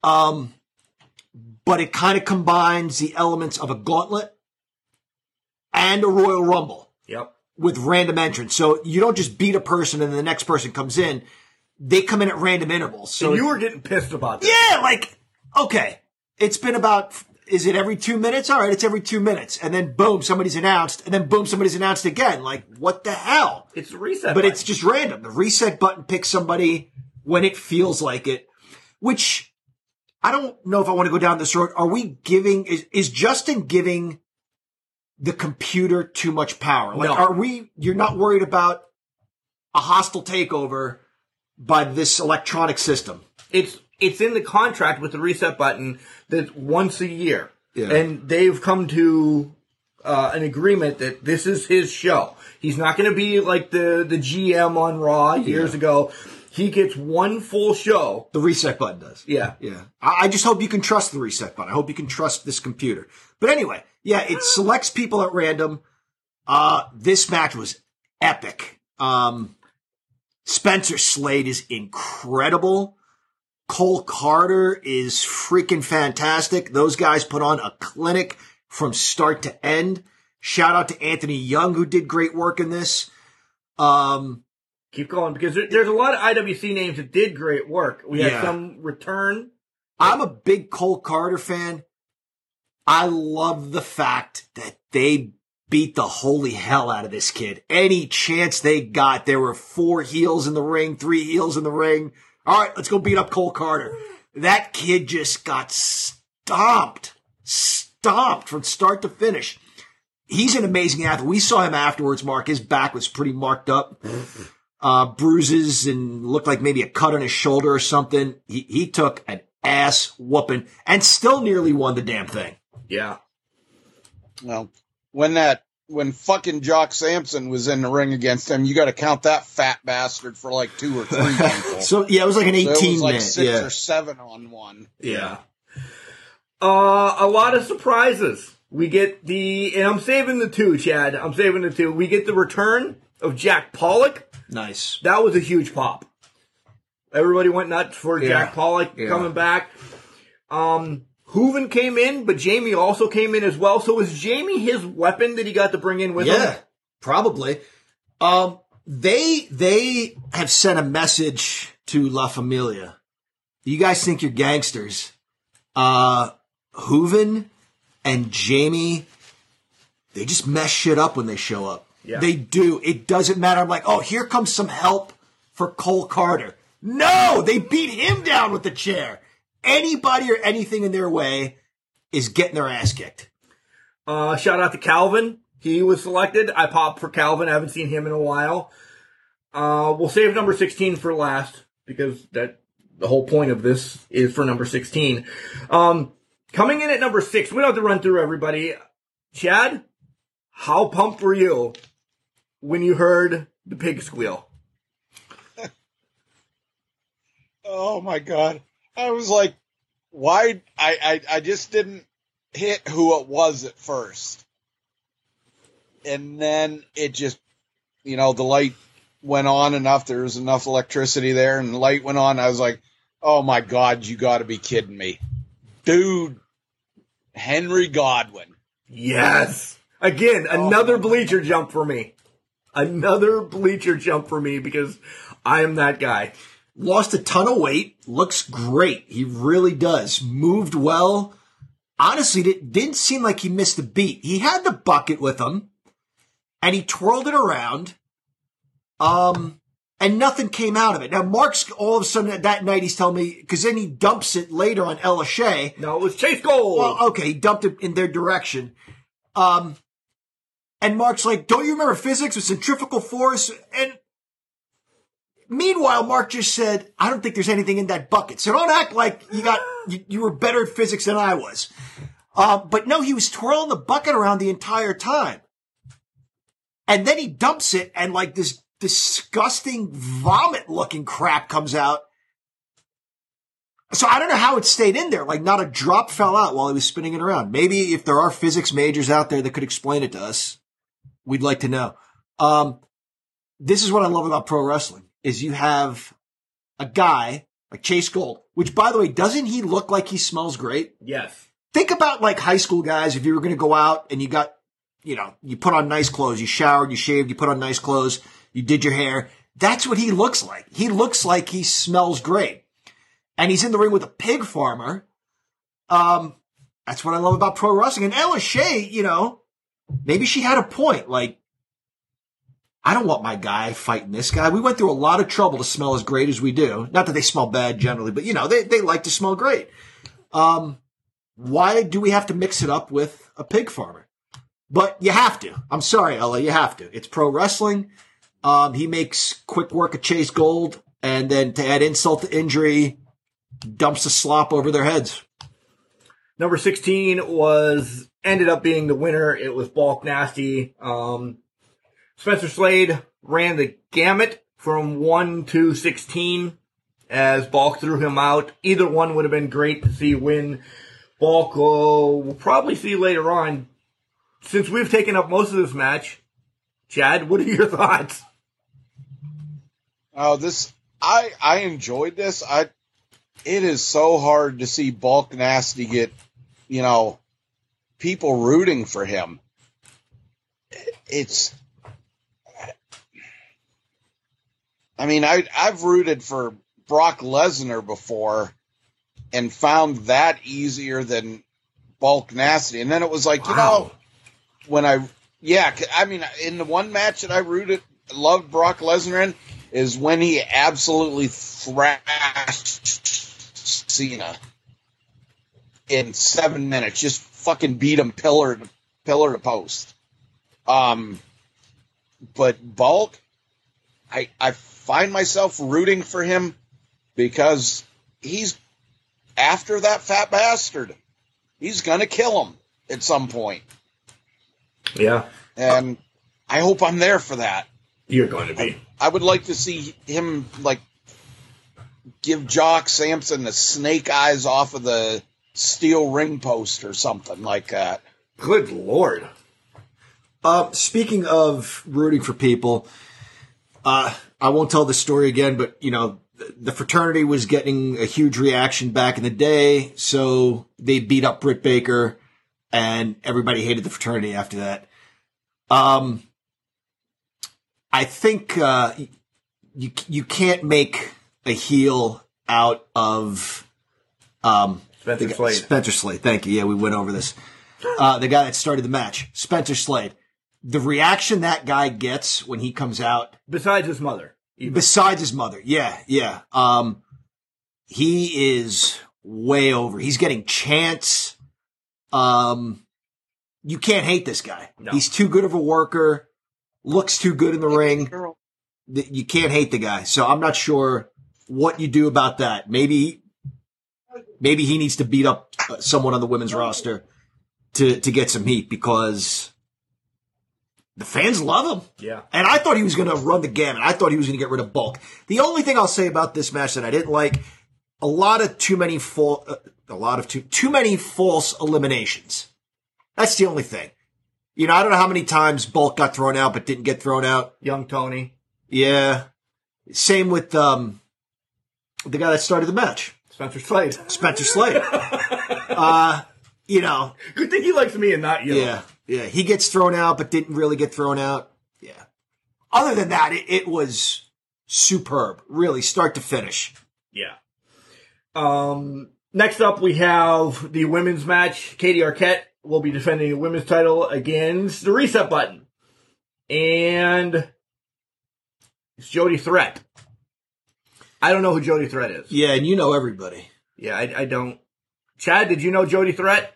But it kind of combines the elements of a gauntlet and a Royal Rumble. Yep. With random entrance. So you don't just beat a person and the next person comes in. They come in at random intervals. So you were getting pissed about this. Yeah, like, okay. It's been about, is it every 2 minutes? All right, it's every 2 minutes. And then boom, somebody's announced. And then boom, somebody's announced again. Like, what the hell? It's the reset button. But it's just random. The reset button picks somebody when it feels like it, which I don't know if I want to go down this road. Are we giving, is Justin giving the computer too much power? Like, no. You're not worried about a hostile takeover by this electronic system? It's in the contract with the reset button that once a year. Yeah. And they've come to an agreement that this is his show. He's not going to be like the GM on Raw years ago. He gets one full show. The reset button does. Yeah. Yeah. I just hope you can trust the reset button. I hope you can trust this computer. But anyway, yeah, it selects people at random. This match was epic. Spencer Slade is incredible. Cole Carter is freaking fantastic. Those guys put on a clinic from start to end. Shout out to Anthony Young, who did great work in this. Keep going, because there's a lot of IWC names that did great work. We had some return. I'm a big Cole Carter fan. I love the fact that they beat the holy hell out of this kid. Any chance they got, there were 4 heels in the ring, 3 heels in the ring. All right, let's go beat up Cole Carter. That kid just got stomped from start to finish. He's an amazing athlete. We saw him afterwards, Mark. His back was pretty marked up. Bruises and looked like maybe a cut on his shoulder or something. He took an ass whooping and still nearly won the damn thing. Yeah. Well, when fucking Jock Sampson was in the ring against him, you got to count that fat bastard for like 2 or 3 people. So, yeah, it was like an 18 minute. So it was like 6 or 7 on one. Yeah. A lot of surprises. We get and I'm saving the 2, Chad. I'm saving the 2. We get the return of Jack Pollock. Nice. That was a huge pop. Everybody went nuts for Jack Pollock coming back. Hooven came in, but Jamie also came in as well. So was Jamie his weapon that he got to bring in with him? Yeah, probably. They have sent a message to La Familia. You guys think you're gangsters. Hooven and Jamie, they just mess shit up when they show up. Yeah. They do. It doesn't matter. I'm like, oh, here comes some help for Cole Carter. No, they beat him down with the chair. Anybody or anything in their way is getting their ass kicked. Shout out to Calvin. He was selected. I popped for Calvin. I haven't seen him in a while. We'll save number 16 for last, because the whole point of this is for number 16. Coming in at number 6, we don't have to run through everybody. Chad, how pumped were you when you heard the pig squeal? Oh, my God. I was like, why? I just didn't hit who it was at first. And then it just, the light went on enough. There was enough electricity there, and the light went on. I was like, oh, my God, you got to be kidding me. Dude, Henry Godwin. Yes. Again, another bleacher jump for me. Another bleacher jump for me, because I am that guy. Lost a ton of weight. Looks great. He really does. Moved well. Honestly, it didn't seem like he missed a beat. He had the bucket with him, and he twirled it around, and nothing came out of it. Now, Mark's all of a sudden that night, he's telling me, because then he dumps it later on Ella Shea. No, it was Chase Gold. Well, okay, he dumped it in their direction. And Mark's like, don't you remember physics with centrifugal force? And Meanwhile, Mark just said, I don't think there's anything in that bucket. So don't act like you were better at physics than I was. But no, he was twirling the bucket around the entire time. And then he dumps it and like this disgusting vomit looking crap comes out. So I don't know how it stayed in there. Like not a drop fell out while he was spinning it around. Maybe if there are physics majors out there that could explain it to us, we'd like to know. This is what I love about pro wrestling is you have a guy like Chase Gold, which by the way, doesn't he look like he smells great? Yes. Think about like high school guys. If you were going to go out and you got, you know, you put on nice clothes, you showered, you shaved, you put on nice clothes, you did your hair. That's what he looks like. He looks like he smells great. And he's in the ring with a pig farmer. That's what I love about pro wrestling. And Ella Shea, you know, maybe she had a point. Like, I don't want my guy fighting this guy. We went through a lot of trouble to smell as great as we do. Not that they smell bad generally, but, you know, they like to smell great. Why do we have to mix it up with a pig farmer? But you have to. I'm sorry, Ella, you have to. It's pro wrestling. He makes quick work of Chase Gold. And then to add insult to injury, dumps the slop over their heads. Number 16 ended up being the winner. It was Bulk Nasty. Spencer Slade ran the gamut from 1 to 16 as Bulk threw him out. Either one would have been great to see win. Bulk, we'll probably see later on. Since we've taken up most of this match, Chad, what are your thoughts? Oh, I enjoyed this. It is so hard to see Bulk Nasty get, you know, people rooting for him. It's, I mean, I've rooted for Brock Lesnar before and found that easier than Bulk Nasty. And then it was like, wow. You know, in the one match that I loved Brock Lesnar in is when he absolutely thrashed Cena in 7 minutes, just fucking beat him pillar to post. But Bulk, I find myself rooting for him because he's after that fat bastard. He's gonna kill him at some point. Yeah, and I hope I'm there for that. You're going to be. I would like to see him like give Jock Sampson the snake eyes off of the steel ring post or something like that. Good Lord. Speaking of rooting for people, I won't tell the story again, but, you know, the fraternity was getting a huge reaction back in the day, so they beat up Britt Baker, and everybody hated the fraternity after that. I think you can't make a heel out of Spencer Slade. Spencer Slade, thank you. Yeah, we went over this. The guy that started the match, Spencer Slade. The reaction that guy gets when he comes out. Besides his mother. Even. Besides his mother, yeah. He is way over. He's getting chants. You can't hate this guy. No. He's too good of a worker. Looks too good in the ring. You can't hate the guy. So I'm not sure what you do about that. Maybe he needs to beat up someone on the women's roster to get some heat because the fans love him. Yeah. And I thought he was going to run the gamut. I thought he was going to get rid of Bulk. The only thing I'll say about this match that I didn't like, a lot of too many false eliminations. That's the only thing. You know, I don't know how many times Bulk got thrown out but didn't get thrown out. Young Tony. Yeah. Same with the guy that started the match. Spencer Slade. You know. Good thing he likes me and not you. Yeah. He gets thrown out but didn't really get thrown out. Yeah. Other than that, it was superb. Really, start to finish. Yeah. Next up, we have the women's match. Katie Arquette will be defending the women's title against the Reset Button. And it's Jody Threat. I don't know who Jody Threat is. Yeah, and you know everybody. Yeah, I don't. Chad, did you know Jody Threat?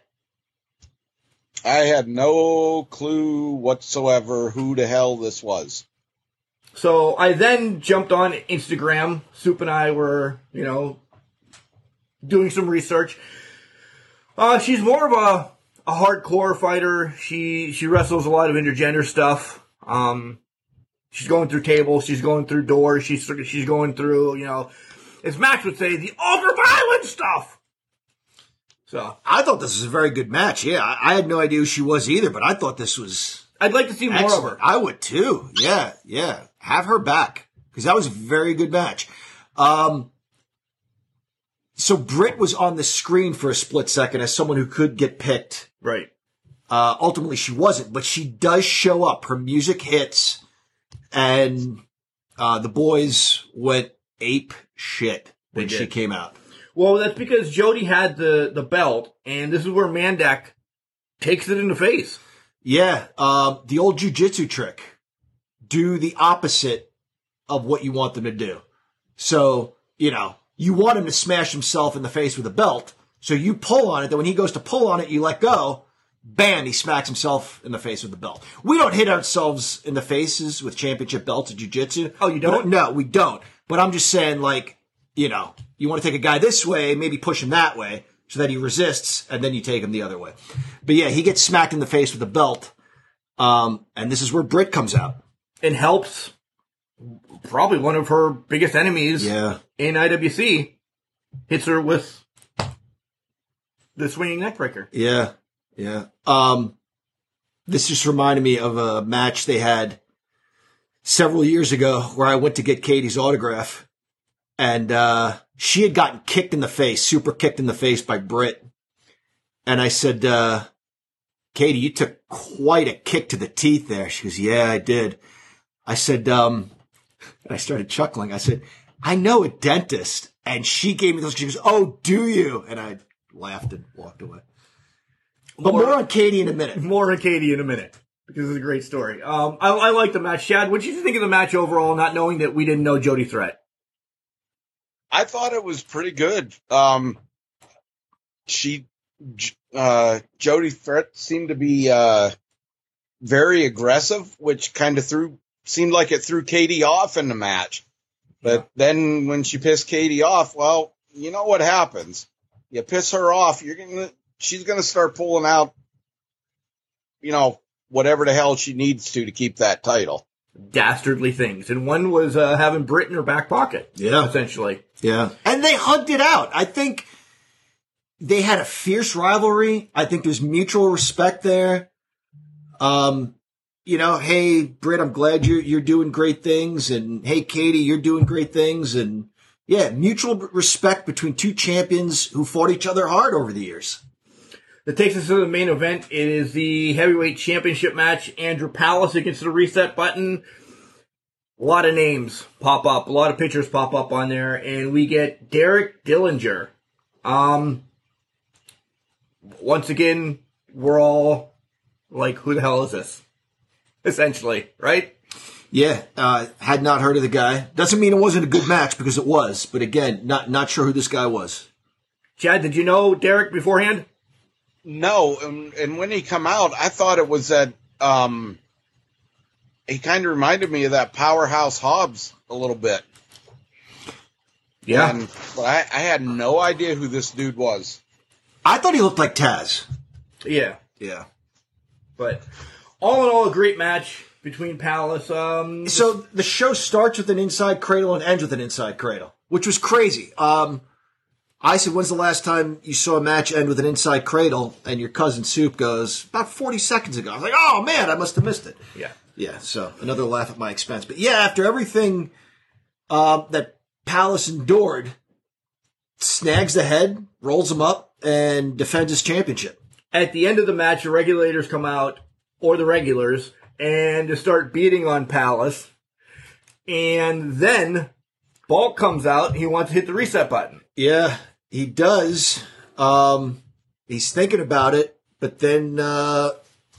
I had no clue whatsoever who the hell this was. So I then jumped on Instagram. Soup and I were, you know, doing some research. She's more of a hardcore fighter. She wrestles a lot of intergender stuff. She's going through tables. She's going through doors. She's going through, you know, as Max would say, the ultra-violent stuff. So I thought this was a very good match. Yeah, I had no idea who she was either, but I thought this was... I'd like to see more of her. I would too. Yeah, yeah. Have her back, because that was a very good match. So Britt was on the screen for a split second as someone who could get picked. Right. Ultimately, she wasn't, but she does show up. Her music hits, and the boys went ape shit when she came out. Well, that's because Jody had the belt, and this is where Mandak takes it in the face. Yeah, the old jiu-jitsu trick. Do the opposite of what you want them to do. So, you know, you want him to smash himself in the face with a belt, so you pull on it, then when he goes to pull on it, you let go, bam, he smacks himself in the face with the belt. We don't hit ourselves in the faces with championship belts in jiu-jitsu. Oh, you don't? No, we don't. But I'm just saying, like, you know, you want to take a guy this way, maybe push him that way, so that he resists, and then you take him the other way. But yeah, he gets smacked in the face with a belt, and this is where Britt comes out. And helps probably one of her biggest enemies in IWC. Hits her with the swinging neckbreaker. Yeah, yeah. This just reminded me of a match they had several years ago where I went to get Katie's autograph, and... she had gotten kicked in the face, super kicked in the face by Britt. And I said, Katie, you took quite a kick to the teeth there. She goes, yeah, I did. I said, and I started chuckling. I said, I know a dentist. And she gave me those. She goes, oh, do you? And I laughed and walked away. But more on Katie in a minute. More on Katie in a minute. Because it's a great story. I like the match. Shad, what did you think of the match overall, not knowing that we didn't know Jody Threat? I thought it was pretty good. Jody Threat seemed to be very aggressive, which kind of seemed like it threw Katie off in the match. But then when she pissed Katie off, well, you know what happens. You piss her off, she's gonna start pulling out, you know, whatever the hell she needs to keep that title. Dastardly things, and one was having Britt in her back pocket, essentially. Yeah, and they hugged it out. I think they had a fierce rivalry. I think there's mutual respect there. You know, hey Britt, I'm glad you're doing great things, and hey Katie, you're doing great things, and yeah, mutual respect between two champions who fought each other hard over the years. That takes us to the main event. It is the heavyweight championship match. Andrew Palace against the reset button. A lot of names pop up. A lot of pictures pop up on there. And we get Derek Dillinger. Once again, we're all like, who the hell is this? Essentially, right? Yeah, had not heard of the guy. Doesn't mean it wasn't a good match, because it was. But again, not sure who this guy was. Chad, did you know Derek beforehand? No, and when he come out, I thought it was that he kind of reminded me of that Powerhouse Hobbs a little bit. Yeah. But I had no idea who this dude was. I thought he looked like Taz. Yeah. Yeah. But all in all, a great match between Palace. So the show starts with an inside cradle and ends with an inside cradle, which was crazy. I said, when's the last time you saw a match end with an inside cradle? And your cousin Soup goes, about 40 seconds ago. I was like, oh, man, I must have missed it. Yeah. Yeah, so another laugh at my expense. But, yeah, after everything that Palace endured, snags the head, rolls him up, and defends his championship. At the end of the match, the regulators come out, or the regulars, and they start beating on Palace. And then Bulk comes out. He wants to hit the reset button. Yeah. He does. He's thinking about it, but then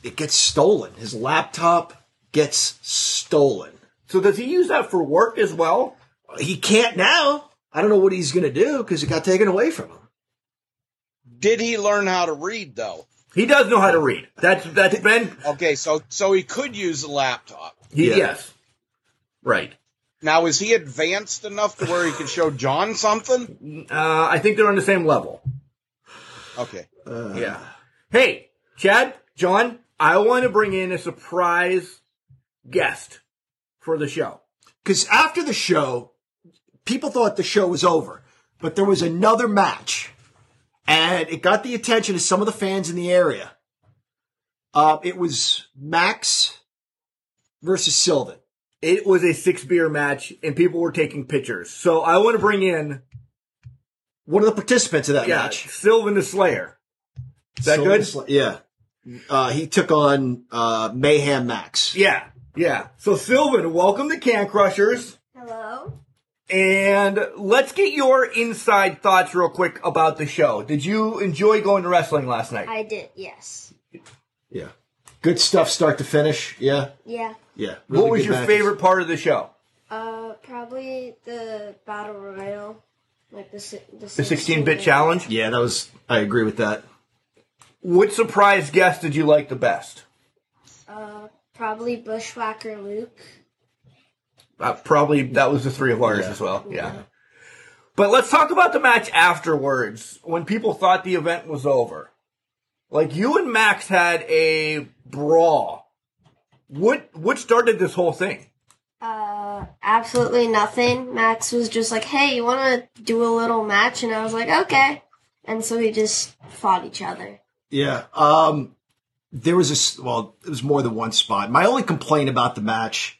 it gets stolen. His laptop gets stolen. So does he use that for work as well? He can't now. I don't know what he's going to do because it got taken away from him. Did he learn how to read, though? He does know how to read. That's been... Okay, so he could use a laptop. Yes. Right. Now, is he advanced enough to where he can show John something? I think they're on the same level. Okay. Yeah. Hey, Chad, John, I want to bring in a surprise guest for the show. Because after the show, people thought the show was over. But there was another match. And it got the attention of some of the fans in the area. It was Max versus Sylvan. It was a six-beer match, and people were taking pictures. So I want to bring in one of the participants of that match. Sylvan the Slayer. Is that Sylvan good? Yeah. He took on Mayhem Max. Yeah, yeah. So, Sylvan, welcome to Can Crushers. Hello. And let's get your inside thoughts real quick about the show. Did you enjoy going to wrestling last night? I did, yes. Yeah. Good stuff start to finish, yeah? Yeah. Yeah. Really. What was your favorite part of the show? Probably the Battle Royale, like the 16-bit challenge. Yeah, that was. I agree with that. What surprise guest did you like the best? Probably Bushwhacker Luke. Probably that was the three of ours as well. Yeah. But let's talk about the match afterwards when people thought the event was over. Like you and Max had a brawl. What started this whole thing? Absolutely nothing. Max was just like, hey, you want to do a little match? And I was like, okay. And so we just fought each other. Yeah. There was it was more than one spot. My only complaint about the match,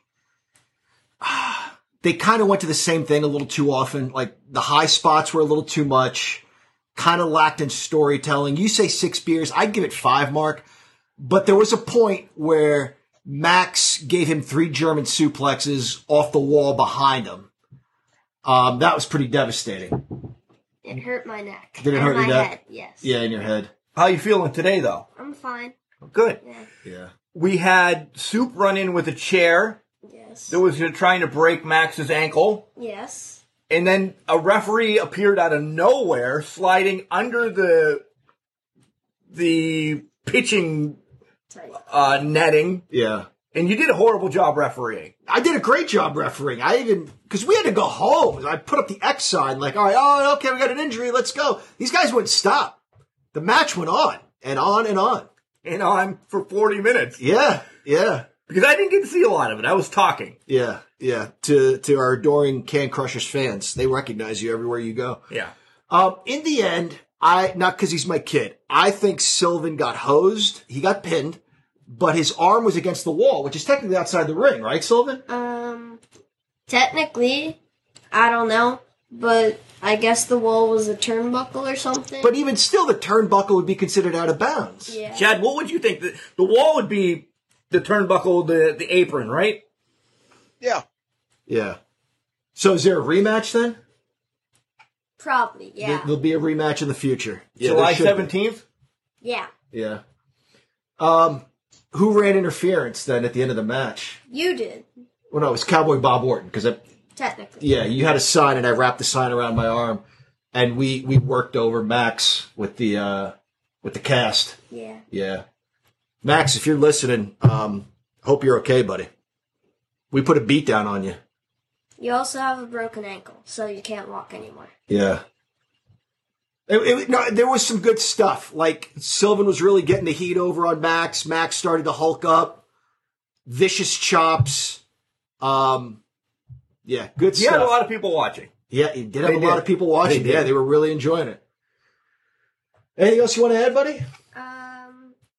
they kind of went to the same thing a little too often. Like the high spots were a little too much, kind of lacked in storytelling. You say six beers, I'd give it five, Mark. But there was a point where Max gave him three German suplexes off the wall behind him. That was pretty devastating. It hurt my neck. Did it hurt your neck? Head, yes. Yeah, in your head. How are you feeling today, though? I'm fine. Good. Yeah. We had Soup run in with a chair. Yes. That was trying to break Max's ankle. Yes. And then a referee appeared out of nowhere, sliding under the pitching netting. Yeah. And you did a horrible job refereeing. I did a great job refereeing. Because we had to go home. I put up the X sign, like, all right, okay, we got an injury, let's go. These guys wouldn't stop. The match went on and on and on. And on for 40 minutes. Yeah. Because I didn't get to see a lot of it. I was talking. Yeah. To our adoring Can Crushers fans. They recognize you everywhere you go. Yeah. In the end, not because he's my kid, I think Sylvan got hosed. He got pinned, but his arm was against the wall, which is technically outside the ring, right, Sylvan? Technically, I don't know, but I guess the wall was a turnbuckle or something. But even still, the turnbuckle would be considered out of bounds. Yeah. Chad, what would you think? The wall would be the turnbuckle, the apron, right? Yeah. So is there a rematch then? Probably, yeah. There'll be a rematch in the future. Yeah, July 17th? Be. Yeah. Who ran interference then at the end of the match? You did. Well, no, it was Cowboy Bob Orton. Technically. Yeah, you had a sign, and I wrapped the sign around my arm, and we worked over Max with the cast. Yeah. Max, if you're listening, hope you're okay, buddy. We put a beat down on you. You also have a broken ankle, so you can't walk anymore. Yeah. There was some good stuff. Like, Sylvan was really getting the heat over on Max. Max started to Hulk up. Vicious chops. Good stuff. You had a lot of people watching. Yeah, you did have a lot of people watching. Yeah, they were really enjoying it. Anything else you want to add, buddy?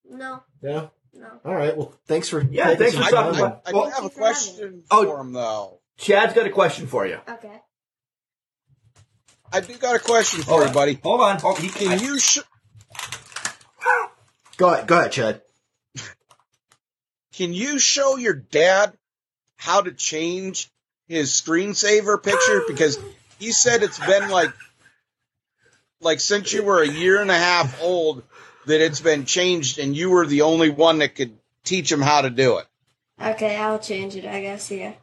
No. Yeah? No. All right, well, thanks for... Yeah, thanks for stopping by. I do have a question for him, though. Chad's got a question for you. Okay. I do got a question for you, buddy. Hold on. Go ahead, Chad. Can you show your dad how to change his screensaver picture? Because he said it's been like since you were a year and a half old that it's been changed, and you were the only one that could teach him how to do it. Okay, I'll change it, I guess, yeah.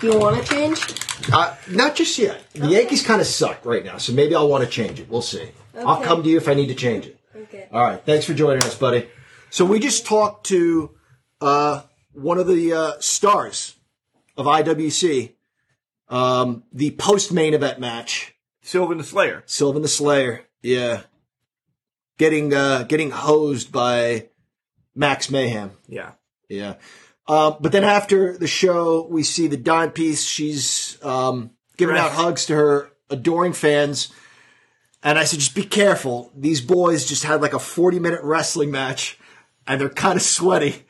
You want to change? Not just yet. The Yankees kind of suck right now, so maybe I'll want to change it. We'll see. Okay. I'll come to you if I need to change it. Okay. All right. Thanks for joining us, buddy. So we just talked to one of the stars of IWC, the post-main event match. Sylvan the Slayer. Sylvan the Slayer, yeah. Getting hosed by Max Mayhem. Yeah. Yeah. But then after the show, we see the Dime Piece. She's giving out hugs to her adoring fans. And I said, just be careful. These boys just had like a 40-minute wrestling match, and they're kind of sweaty.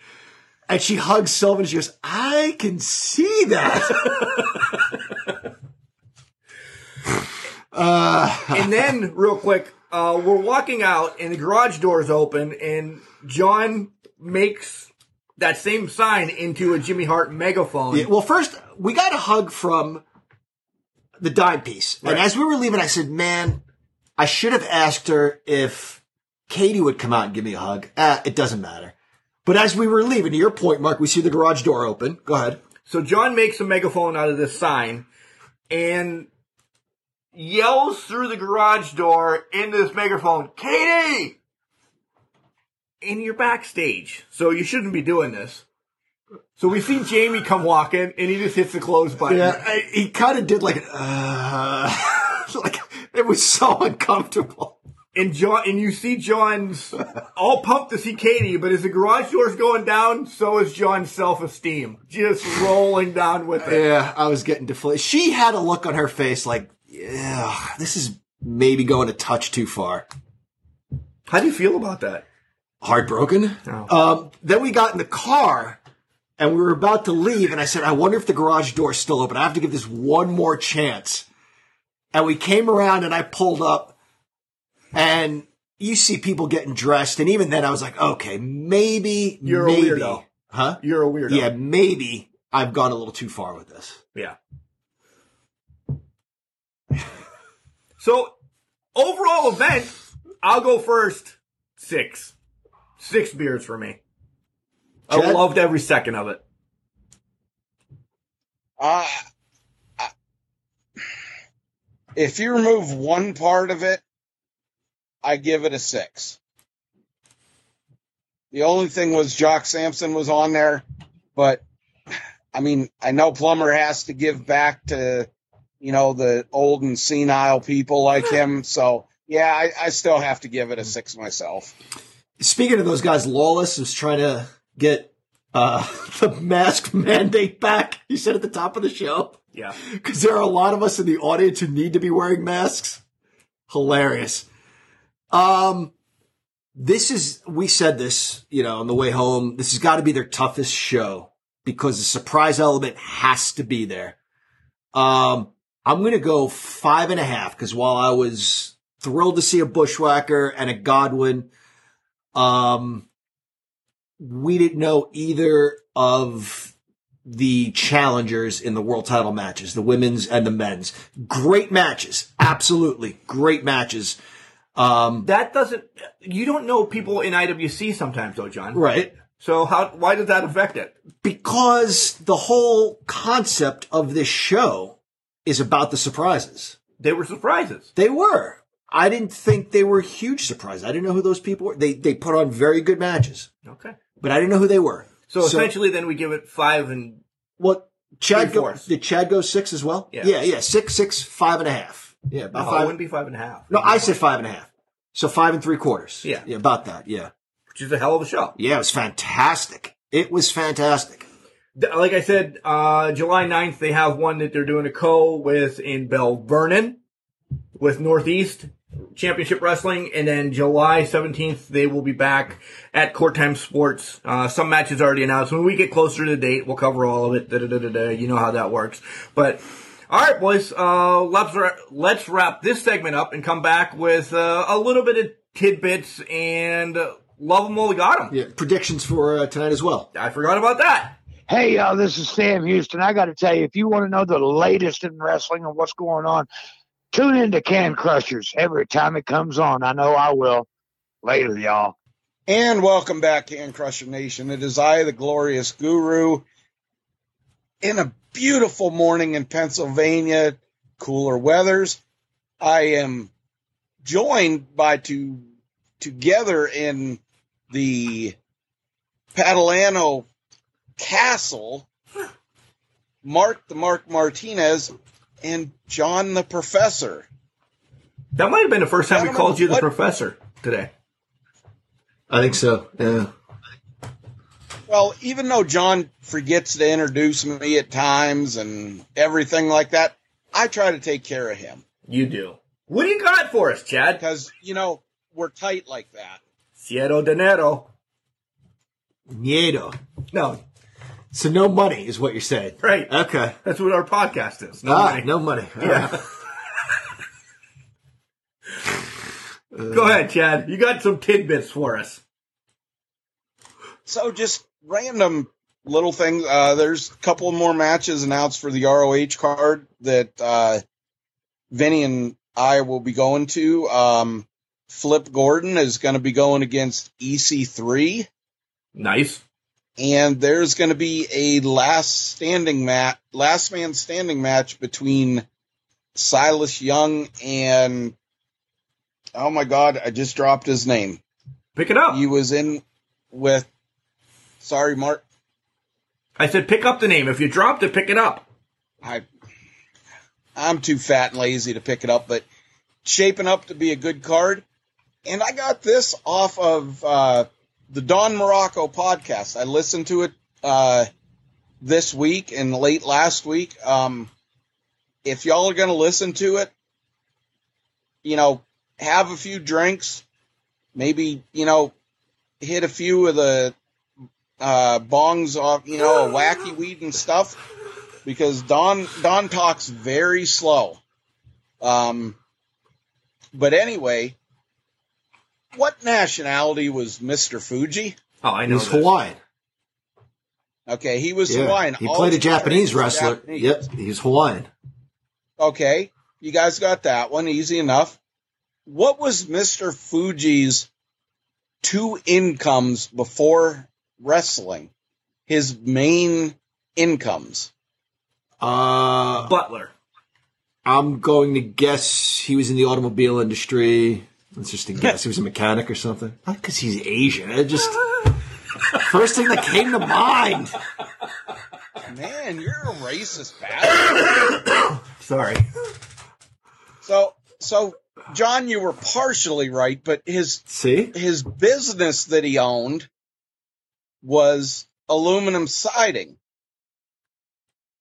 And she hugs Sylvan, and she goes, I can see that. And then, real quick, we're walking out, and the garage door is open, and John makes that same sign into a Jimmy Hart megaphone. Yeah, well, first, we got a hug from the Dime Piece. Right. And as we were leaving, I said, man, I should have asked her if Katie would come out and give me a hug. It doesn't matter. But as we were leaving, to your point, Mark, we see the garage door open. Go ahead. So John makes a megaphone out of this sign, and yells through the garage door into this megaphone, Katie! And you're backstage, so you shouldn't be doing this. So we see Jamie come walking, and he just hits the close button. Yeah, he kind of did like an, like, it was so uncomfortable. And John, and you see John's all pumped to see Katie, but as the garage door's going down, so is John's self-esteem. Just rolling down with it. Yeah, I was getting deflated. She had a look on her face like, yeah, this is maybe going a touch too far. How do you feel about that? Heartbroken. Oh. Then we got in the car, and we were about to leave, and I said, I wonder if the garage door's still open. I have to give this one more chance. And we came around, and I pulled up, and you see people getting dressed, and even then I was like, okay, maybe, You're a weirdo. Huh? You're a weirdo. Yeah, maybe I've gone a little too far with this. Yeah. So, overall event, I'll go first. 6. 6 beers for me. Chad? I loved every second of it. If you remove one part of it, I give it a 6. The only thing was Jock Sampson was on there, but, I mean, I know Plummer has to give back to, you know, the old and senile people like him. So, yeah, I still have to give it a 6 myself. Speaking of those guys, Lawless is trying to get the mask mandate back, you said at the top of the show. Yeah. Because there are a lot of us in the audience who need to be wearing masks. Hilarious. This is, we said this, you know, on the way home, this has got to be their toughest show because the surprise element has to be there. I'm going to go 5.5 because while I was thrilled to see a Bushwhacker and a Godwin, we didn't know either of the challengers in the world title matches, the women's and the men's. Great matches. Absolutely. Great matches. That doesn't, you don't know people in IWC sometimes though, John. Right. So why does that affect it? Because the whole concept of this show is about the surprises. They were surprises. They were. I didn't think they were huge surprises. I didn't know who those people were. They put on very good matches. Okay. But I didn't know who they were. So essentially then we give it 5 and what? Chad goes, did Chad go 6 as well? Yeah. Yeah. 6, 5.5. Yeah. About no, 5. It wouldn't be 5.5. No, I said 5.5. So 5 3/4. Yeah. Yeah. About that. Yeah. Which is a hell of a show. Yeah. It was fantastic. It was fantastic. Like I said, July 9th, they have one that they're doing a co with in Bell Vernon with Northeast Championship Wrestling. And then July 17th, they will be back at Court Time Sports. Some matches already announced. When we get closer to the date, we'll cover all of it. You know how that works. But all right, boys, let's wrap this segment up and come back with a little bit of tidbits and love them while we got them. Yeah, predictions for tonight as well. I forgot about that. Hey, y'all, this is Sam Houston. I got to tell you, if you want to know the latest in wrestling and what's going on, tune in to Can Crushers every time it comes on. I know I will. Later, y'all. And welcome back, Can Crusher Nation. It is I, the Glorious Guru, in a beautiful morning in Pennsylvania, cooler weathers. I am joined by together in the Catalano Castle, Mark the Mark Martinez, and John the Professor. That might have been the first time we called you the Professor today. I think so, yeah. Well, even though John forgets to introduce me at times and everything like that, I try to take care of him. You do. What do you got for us, Chad? Because, you know, we're tight like that. Cierro dinero. Nieto. No. So no money is what you're saying. Right. Okay. That's what our podcast is. No money. No money. Yeah. Go ahead, Chad. You got some tidbits for us. So just random little things. There's a couple more matches announced for the ROH card that Vinny and I will be going to. Flip Gordon is going to be going against EC3. Nice. And there's going to be a last man standing match between Silas Young and, oh my God, I just dropped his name. Pick it up. He was in with. Sorry, Mark. I said pick up the name. If you dropped it, pick it up. I'm too fat and lazy to pick it up, but shaping up to be a good card. And I got this off of the Don Morocco podcast. I listened to it this week and late last week. If y'all are going to listen to it, you know, have a few drinks, maybe, you know, hit a few of the bongs off, you know, wacky weed and stuff, because Don talks very slow. But anyway, what nationality was Mr. Fuji? Oh, I know. He's Hawaiian. Okay, he was Hawaiian. He played a Japanese wrestler. Japanese. Yep, he's Hawaiian. Okay, you guys got that one easy enough. What was Mr. Fuji's two incomes before wrestling, his main incomes? Butler. I'm going to guess he was in the automobile industry. That's just a guess. He was a mechanic or something. Not because he's Asian. It just first thing that came to mind. Man, you're a racist bastard. Sorry. So John, you were partially right, but his business that he owned was aluminum siding.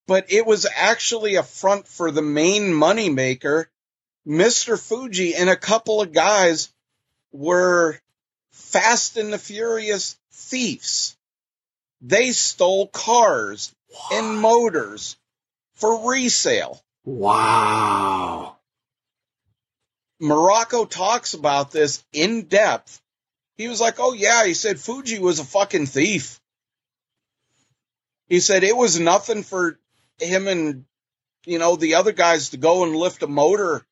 But it was actually a front for the main moneymaker. Mr. Fuji and a couple of guys were Fast and the Furious thieves. They stole cars and motors for resale. Wow. Morocco talks about this in depth. He was like, oh, yeah, he said Fuji was a fucking thief. He said it was nothing for him and, you know, the other guys to go and lift a motor,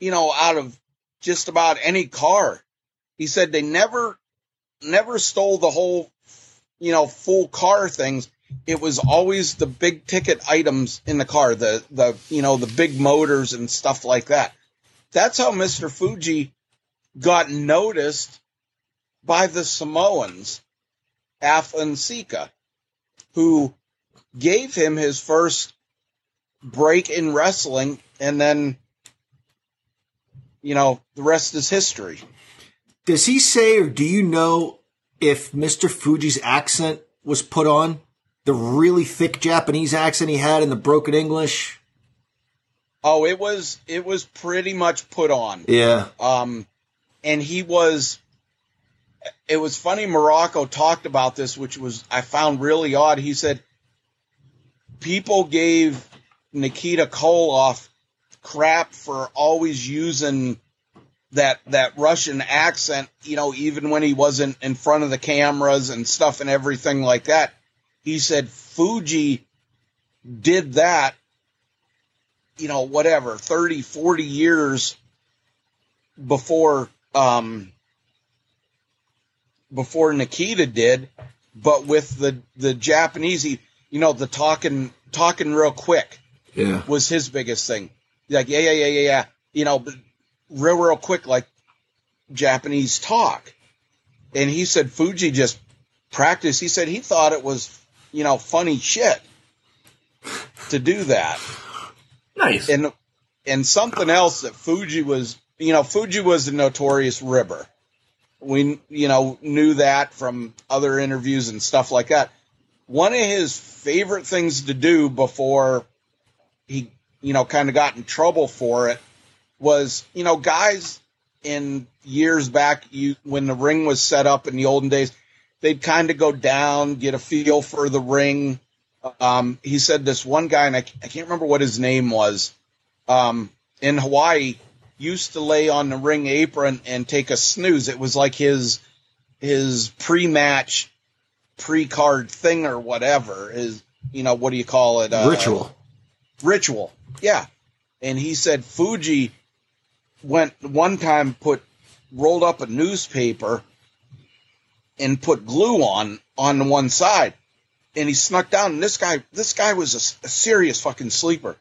you know, out of just about any car. He said they never stole the whole, you know, full car things. It was always the big ticket items in the car, the you know, the big motors and stuff like that. That's how Mr. Fuji got noticed by the Samoans, Af and Sika, who gave him his first break in wrestling, and then, you know, the rest is history. Does he say, or do you know, if Mr. Fuji's accent was put on, the really thick Japanese accent he had in the broken English? Oh, it was pretty much put on. Yeah. And he was... It was funny, Morocco talked about this, which was I found really odd. He said people gave Nikita Koloff crap for always using that Russian accent, you know, even when he wasn't in front of the cameras and stuff and everything like that. He said Fuji did that, you know, whatever, 30, 40 years before Nikita did, but with the Japanese, you know, the talking real quick was his biggest thing. Like, yeah. You know, but real quick, like Japanese talk. And he said Fuji just practiced. He said he thought it was, you know, funny shit. to do that. Nice. And something else that Fuji was, you know, Fuji was a notorious ribber. We, you know, knew that from other interviews and stuff like that. One of his favorite things to do before he, you know, kind of got in trouble for it was, you know, guys in years back, when the ring was set up in the olden days, they'd kind of go down, get a feel for the ring. He said this one guy, and I can't remember what his name was, in Hawaii, used to lay on the ring apron and take a snooze. It was like his pre-match, pre-card thing or whatever. His, you know, what do you call it? Ritual. Yeah. And he said Fuji went one time, rolled up a newspaper and put glue on the one side, and he snuck down. And this guy was a serious fucking sleeper.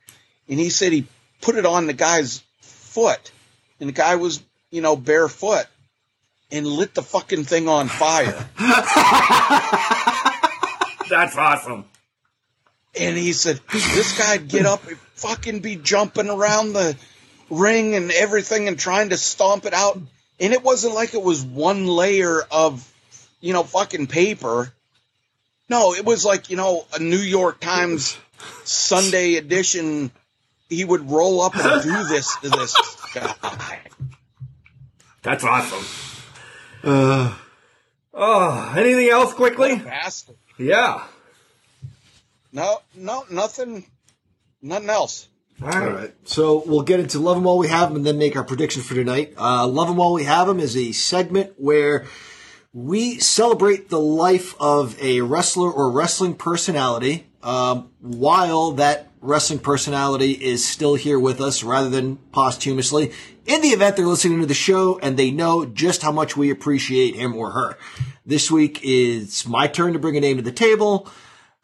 And he said he put it on the guy's foot, and the guy was, you know, barefoot, and lit the fucking thing on fire. That's awesome. And he said, this guy'd get up and fucking be jumping around the ring and everything and trying to stomp it out. And it wasn't like it was one layer of, you know, fucking paper. No, it was like, you know, a New York Times Sunday edition. He would roll up and do this to this guy. That's awesome. Anything else quickly? Yeah. No, nothing else. All right. So we'll get into Love 'Em All We Have 'Em and then make our prediction for tonight. Love 'Em All We Have 'Em is a segment where we celebrate the life of a wrestler or wrestling personality while that wrestling personality is still here with us rather than posthumously, in the event they're listening to the show and they know just how much we appreciate him or her. This week it's my turn to bring a name to the table.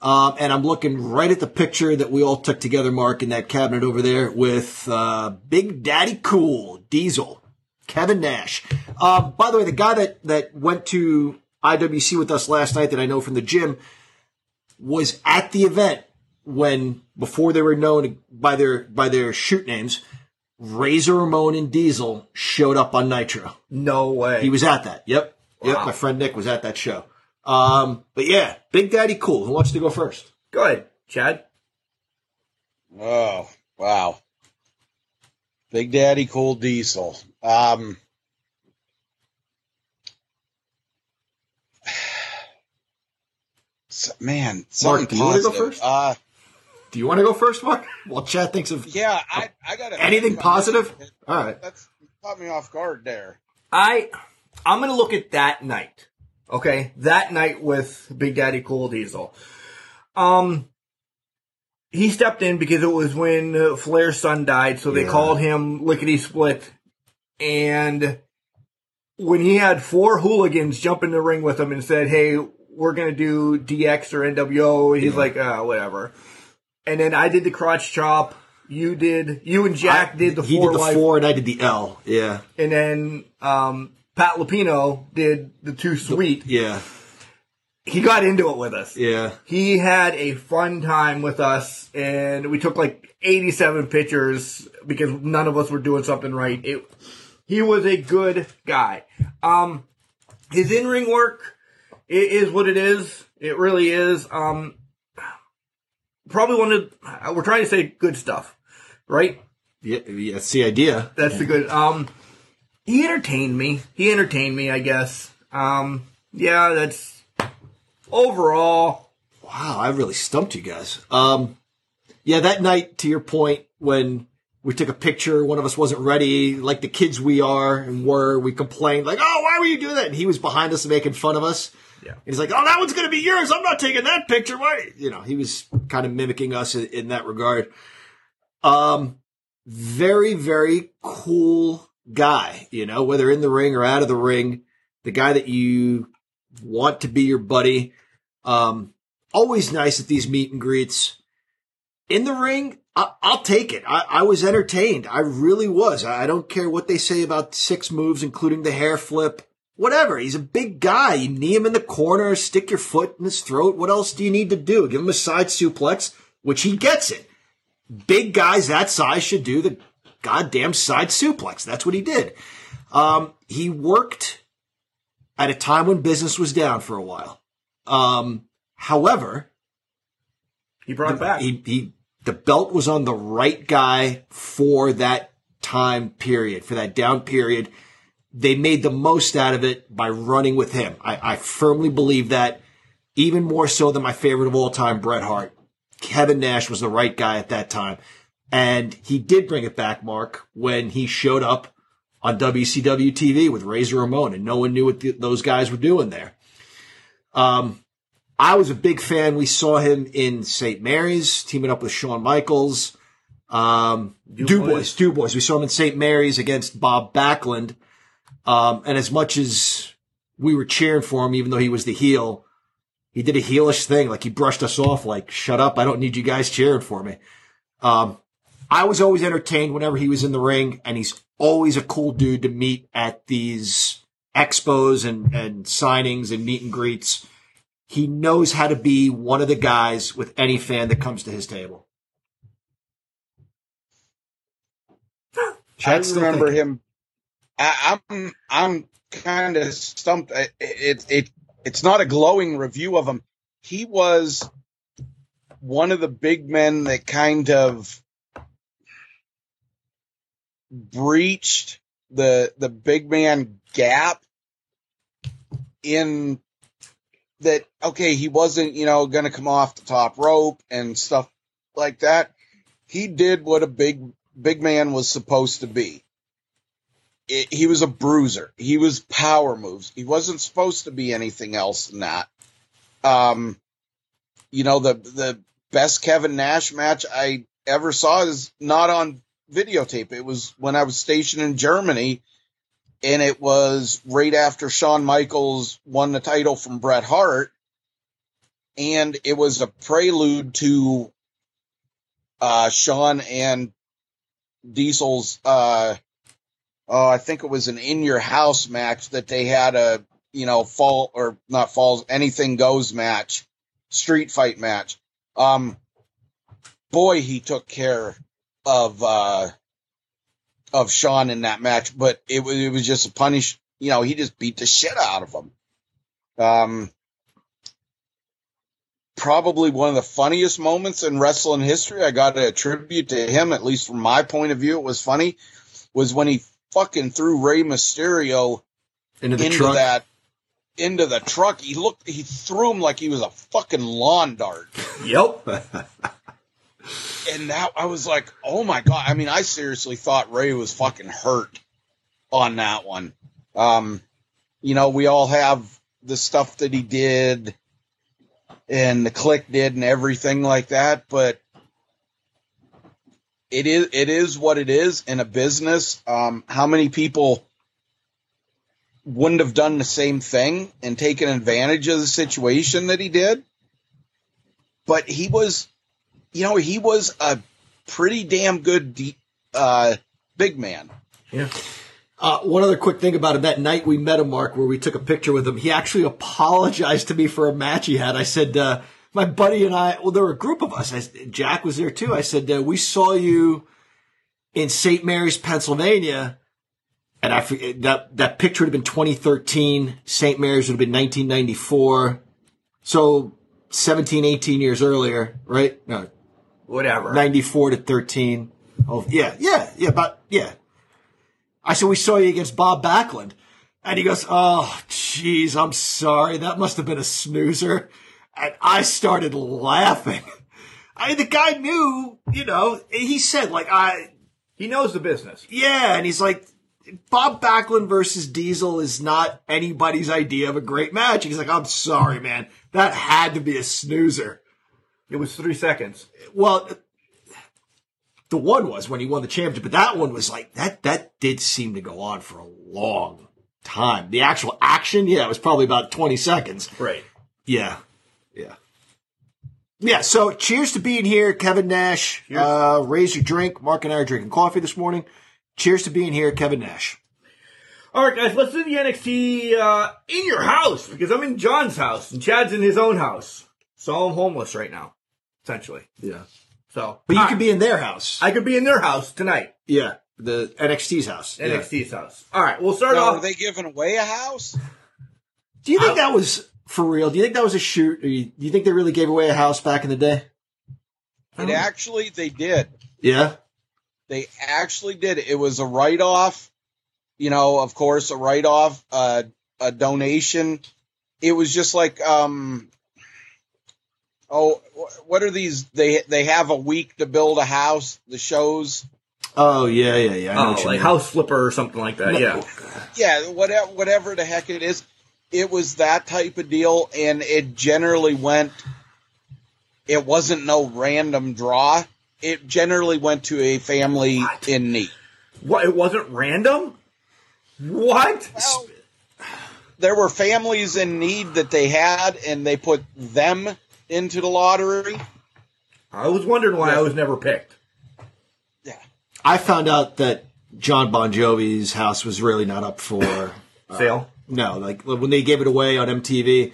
And I'm looking right at the picture that we all took together, Mark, in that cabinet over there with Big Daddy Cool, Diesel, Kevin Nash. By the way, the guy that went to IWC with us last night that I know from the gym was at the event before they were known by their shoot names. Razor Ramon and Diesel showed up on Nitro. No way. He was at that. Yep. Wow. Yep. My friend Nick was at that show. But yeah, Big Daddy Cool. Who wants to go first? Go ahead, Chad. Oh, wow. Big Daddy Cool Diesel. Man, Mark, do you want to go first? Do you want to go first, Mark? Well, Chad thinks of I got anything positive. All right, that's caught me off guard there. I'm going to look at that night. Okay, that night with Big Daddy Cool Diesel. He stepped in because it was when Flair's son died, so they called him Lickety Split. And when he had four hooligans jump in the ring with him and said, "Hey, we're going to do DX or NWO," he's like, whatever. And then I did the crotch chop. You and Jack did the four. He did the four and I did the L. Yeah. And then, Pat Lapino did the two sweet. Yeah. He got into it with us. Yeah. He had a fun time with us, and we took like 87 pictures because none of us were doing something right. He was a good guy. His in-ring work, it is what it is. It really is. Probably we're trying to say good stuff, right? Yeah, that's the idea. That's the good. He entertained me. I guess. Yeah, that's overall. Wow, I really stumped you guys. Yeah, that night, to your point, when we took a picture, one of us wasn't ready, like the kids we complained, like, "Oh, why were you doing that?" And he was behind us making fun of us. Yeah. And he's like, "Oh, that one's going to be yours. I'm not taking that picture." Why? You know, he was kind of mimicking us in that regard. Very, very cool guy, you know, whether in the ring or out of the ring, the guy that you want to be your buddy. Always nice at these meet and greets. In the ring, I'll take it. I was entertained. I really was. I don't care what they say about six moves, including the hair flip, whatever. He's a big guy. You knee him in the corner, stick your foot in his throat. What else do you need to do? Give him a side suplex, which he gets it. big guys that size should do the goddamn side suplex. That's what he did. He worked at a time when business was down for a while. However, he brought it back. The belt was on the right guy for that time period, for that down period. They made the most out of it by running with him. I firmly believe that, even more so than my favorite of all time, Bret Hart. Kevin Nash was the right guy at that time. And he did bring it back, Mark, when he showed up on WCW TV with Razor Ramon, and no one knew what those guys were doing there. I was a big fan. We saw him in St. Mary's, teaming up with Shawn Michaels. Du Bois. We saw him in St. Mary's against Bob Backlund. And as much as we were cheering for him, even though he was the heel, he did a heelish thing. Like, he brushed us off, like, shut up, I don't need you guys cheering for me. I was always entertained whenever he was in the ring, and he's always a cool dude to meet at these expos and signings and meet and greets. He knows how to be one of the guys with any fan that comes to his table. I remember him. I'm kind of stumped. It's not a glowing review of him. He was one of the big men that kind of breached the big man gap in that. Okay, he wasn't, going to come off the top rope and stuff like that. He did what a big man was supposed to be. He was a bruiser. He was power moves. He wasn't supposed to be anything else than that. The best Kevin Nash match I ever saw is not on videotape. It was when I was stationed in Germany, and it was right after Shawn Michaels won the title from Bret Hart, and it was a prelude to Shawn and Diesel's I think it was an In Your House match that they had a, fall or not falls, anything goes match, street fight match. Boy, he took care of Shawn in that match, but it was just a punish. He just beat the shit out of him. Probably one of the funniest moments in wrestling history. I got to attribute to him, at least from my point of view, it was funny, was when he fucking threw Rey Mysterio into the truck. He threw him like he was a fucking lawn dart. Yep. And that, I was like, oh my God. I mean, I seriously thought Rey was fucking hurt on that one. We all have the stuff that he did and the click did and everything like that, but it is what it is in a business. How many people wouldn't have done the same thing and taken advantage of the situation that he did? But he was, he was a pretty damn good big man. Yeah. One other quick thing about him. That night we met him, Mark, where we took a picture with him, he actually apologized to me for a match he had. I said, my buddy and I, well, there were a group of us. Jack was there too. I said, we saw you in St. Mary's, Pennsylvania. And that picture would have been 2013. St. Mary's would have been 1994. So 17, 18 years earlier, right? No, whatever. 94 to 13. Oh, yeah. But yeah. I said, we saw you against Bob Backlund. And he goes, oh, geez, I'm sorry. That must have been a snoozer. And I started laughing. I mean, the guy knew, he said, like, he knows the business. Yeah, and he's like, Bob Backlund versus Diesel is not anybody's idea of a great match. He's like, I'm sorry, man. That had to be a snoozer. It was 3 seconds. Well, the one was when he won the championship, but that one was like, that did seem to go on for a long time. The actual action, it was probably about 20 seconds. Right. Yeah. So cheers to being here, Kevin Nash. Raise your drink. Mark and I are drinking coffee this morning. Cheers to being here, Kevin Nash. All right, guys, let's do the NXT in your house, because I'm in John's house and Chad's in his own house. So I'm homeless right now, essentially. Yeah. So, but you could be in their house. I could be in their house tonight. Yeah, the NXT's house. NXT's house. All right, we'll start off. Are they giving away a house? Do you think that was for real? Do you think that was a shoot? Or do you think they really gave away a house back in the day? And actually, they did. Yeah, they actually did. It was a write-off. You know, of course, a write-off, a donation. It was just like, oh, what are these? They have a week to build a house. The shows. Oh yeah. I know like House Flipper or something like that. Yeah, whatever the heck it is. It was that type of deal, and it generally went. It wasn't no random draw. It generally went to a family in need. What? It wasn't random? What? Well, there were families in need that they had, and they put them into the lottery. I was wondering why I was never picked. Yeah. I found out that John Bon Jovi's house was really not up for sale. No, like when they gave it away on MTV.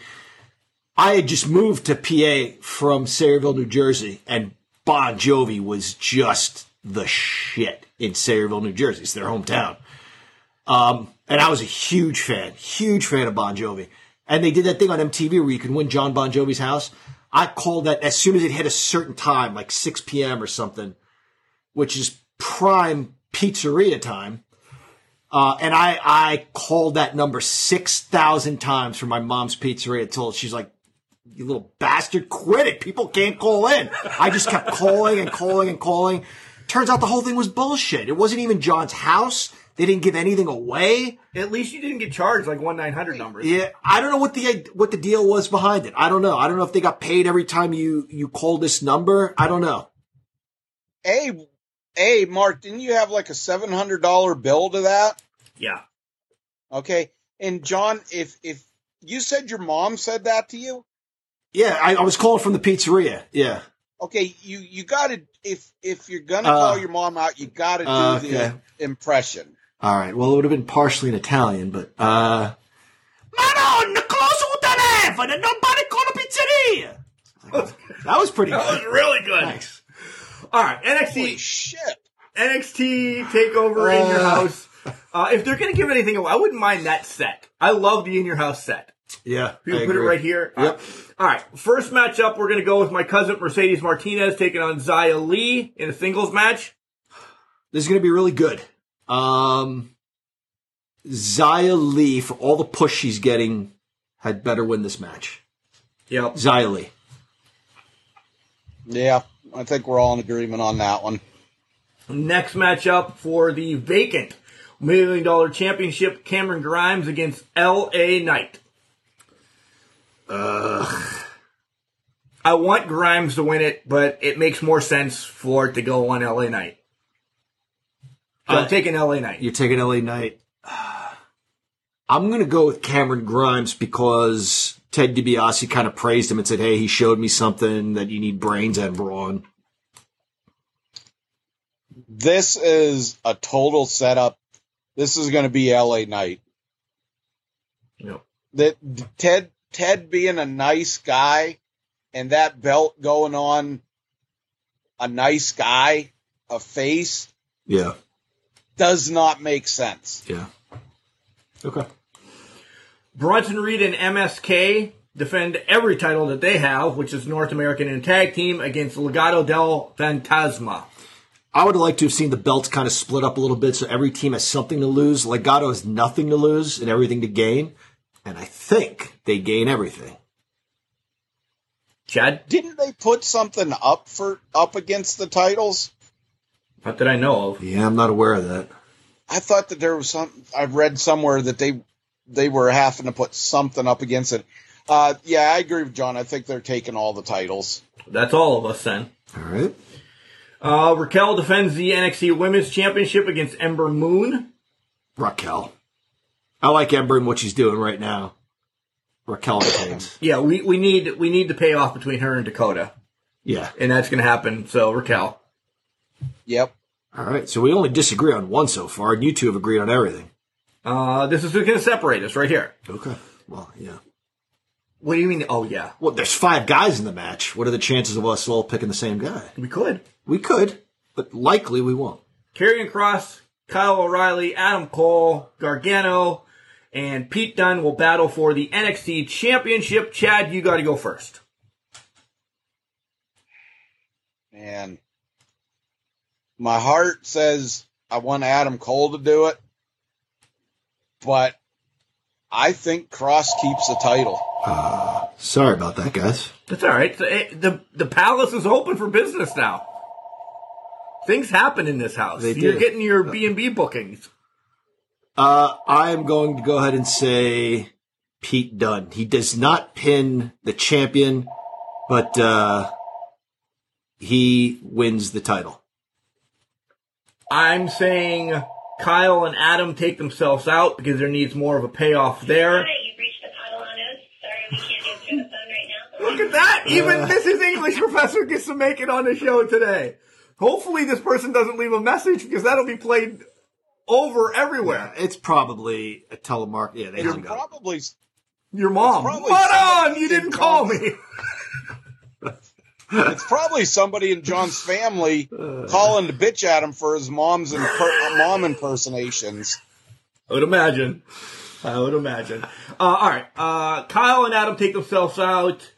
I had just moved to PA from Sayreville, New Jersey, and Bon Jovi was just the shit in Sayreville, New Jersey. It's their hometown. And I was a huge fan of Bon Jovi. And they did that thing on MTV where you can win John Bon Jovi's house. I called that as soon as it hit a certain time, like 6 p.m. or something, which is prime pizzeria time. And I called that number 6,000 times for my mom's pizzeria until she's like, "You little bastard, quit it. People can't call in." I just kept calling. Turns out the whole thing was bullshit. It wasn't even John's house. They didn't give anything away. At least you didn't get charged like 1-900 numbers. Yeah. I don't know what the deal was behind it. I don't know. I don't know if they got paid every time you called this number. I don't know. Hey, Mark, didn't you have like a $700 bill to that? Yeah. Okay. And John, if you said your mom said that to you? Yeah, I was calling from the pizzeria. Yeah. Okay, you gotta if you're gonna call your mom out, you gotta do the impression. All right. Well, it would have been partially in Italian, but Mano, non close un telefono, nobody call the pizzeria. That was pretty good. That was really good. Thanks. All right, NXT. Holy shit. NXT Takeover In Your House. If they're gonna give anything away, I wouldn't mind that set. I love the In Your House set. Yeah, you can put it right here. Yep. All right. First matchup, we're going to go with my cousin Mercedes Martinez taking on Xia Li in a singles match. This is going to be really good. Xia Li, for all the push she's getting, had better win this match. Yep. Xia Li. Yeah, I think we're all in agreement on that one. Next matchup for the vacant $1 million championship, Cameron Grimes against L.A. Knight. I want Grimes to win it, but it makes more sense for it to go on L.A. Knight. So I'm taking L.A. Knight. You're taking L.A. Knight. I'm going to go with Cameron Grimes because Ted DiBiase kind of praised him and said, "Hey, he showed me something that you need brains and brawn." This is a total setup. This is going to be L.A. Knight. Yep. That Ted being a nice guy and that belt going on a nice guy, a face, does not make sense. Yeah. Okay. Bronson Reed and MSK defend every title that they have, which is North American and Tag Team, against Legado del Fantasma. I would like to have seen the belts kind of split up a little bit so every team has something to lose. Legado has nothing to lose and everything to gain. And I think they gain everything. Chad? Didn't they put something up against the titles? Not that I know of. Yeah, I'm not aware of that. I thought that there was something. I've read somewhere that they were having to put something up against it. Yeah, I agree with John. I think they're taking all the titles. That's all of us then. All right. Raquel defends the NXT Women's Championship against Ember Moon. Raquel. I like Ember and what she's doing right now. Raquel retains. Yeah, we need the payoff between her and Dakota. Yeah. And that's going to happen, so Raquel. Yep. All right, so we only disagree on one so far, and you two have agreed on everything. This is who's going to separate us right here. Okay. Well, yeah. What do you mean? Oh, yeah. Well, there's five guys in the match. What are the chances of us all picking the same guy? We could, but likely we won't. Karrion Kross, Kyle O'Reilly, Adam Cole, Gargano, and Pete Dunne will battle for the NXT Championship. Chad, you got to go first. Man, my heart says I want Adam Cole to do it, but I think Kross keeps the title. Sorry about that, guys. That's all right. The palace is open for business now. Things happen in this house. You're getting your B&B bookings. I'm going to go ahead and say Pete Dunne. He does not pin the champion, but he wins the title. I'm saying Kyle and Adam take themselves out because there needs more of a payoff there. Look at that! Even Mrs. English Professor gets to make it on the show today. Hopefully this person doesn't leave a message because that'll be played over everywhere. Yeah, it's probably a telemark. Yeah, they hung up. Probably your mom. Hold on! You didn't call me! It's probably somebody in John's family calling to bitch at him for his mom's mom impersonations. I would imagine. All right. Kyle and Adam take themselves out.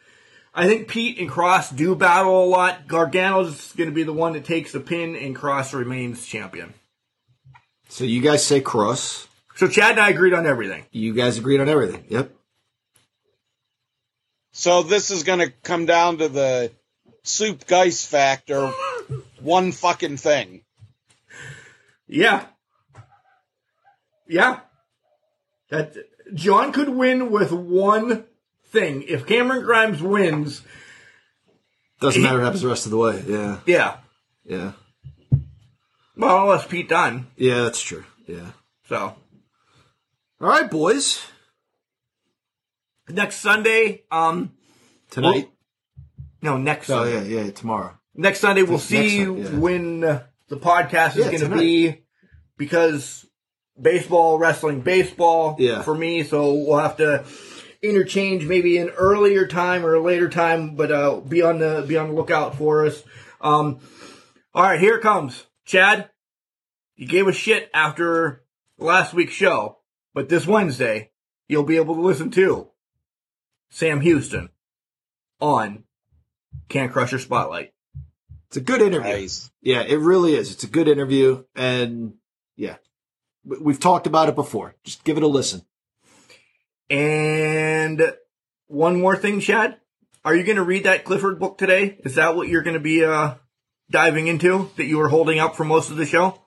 I think Pete and Kross do battle a lot. Gargano's going to be the one that takes the pin, and Kross remains champion. So you guys say Kross. So Chad and I agreed on everything. You guys agreed on everything. Yep. So this is going to come down to the soup geist factor. One fucking thing. Yeah. That John could win with one thing. If Cameron Grimes wins, doesn't matter what happens the rest of the way. Yeah. Well, unless Pete Dunne. Yeah, that's true. Yeah. So, all right, boys. Next Sunday, tonight. Next Sunday. Oh yeah, tomorrow. Next Sunday we'll see when the podcast is going to be, because baseball, wrestling, baseball for me. So we'll have to interchange maybe an earlier time or a later time, but be on the lookout for us. All right, here it comes. Chad, you gave us shit after last week's show, but this Wednesday you'll be able to listen to Sam Houston on Can Crusher Spotlight. It's a good interview. Nice. Yeah, it really is. It's a good interview, and we've talked about it before. Just give it a listen. And one more thing, Chad. Are you going to read that Clifford book today? Is that what you're going to be diving into that you were holding up for most of the show?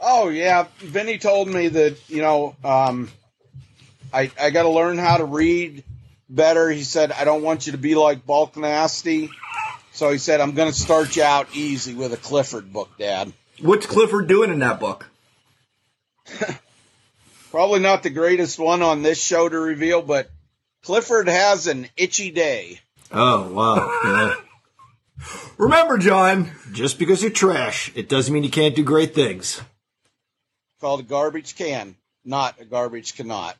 Oh, yeah. Vinny told me that, I got to learn how to read better. He said, I don't want you to be like Bulk Nasty. So he said, I'm going to start you out easy with a Clifford book, Dad. What's Clifford doing in that book? Probably not the greatest one on this show to reveal, but Clifford has an itchy day. Oh, wow. Yeah. Remember, John, just because you're trash, it doesn't mean you can't do great things. Called a garbage can, not a garbage cannot.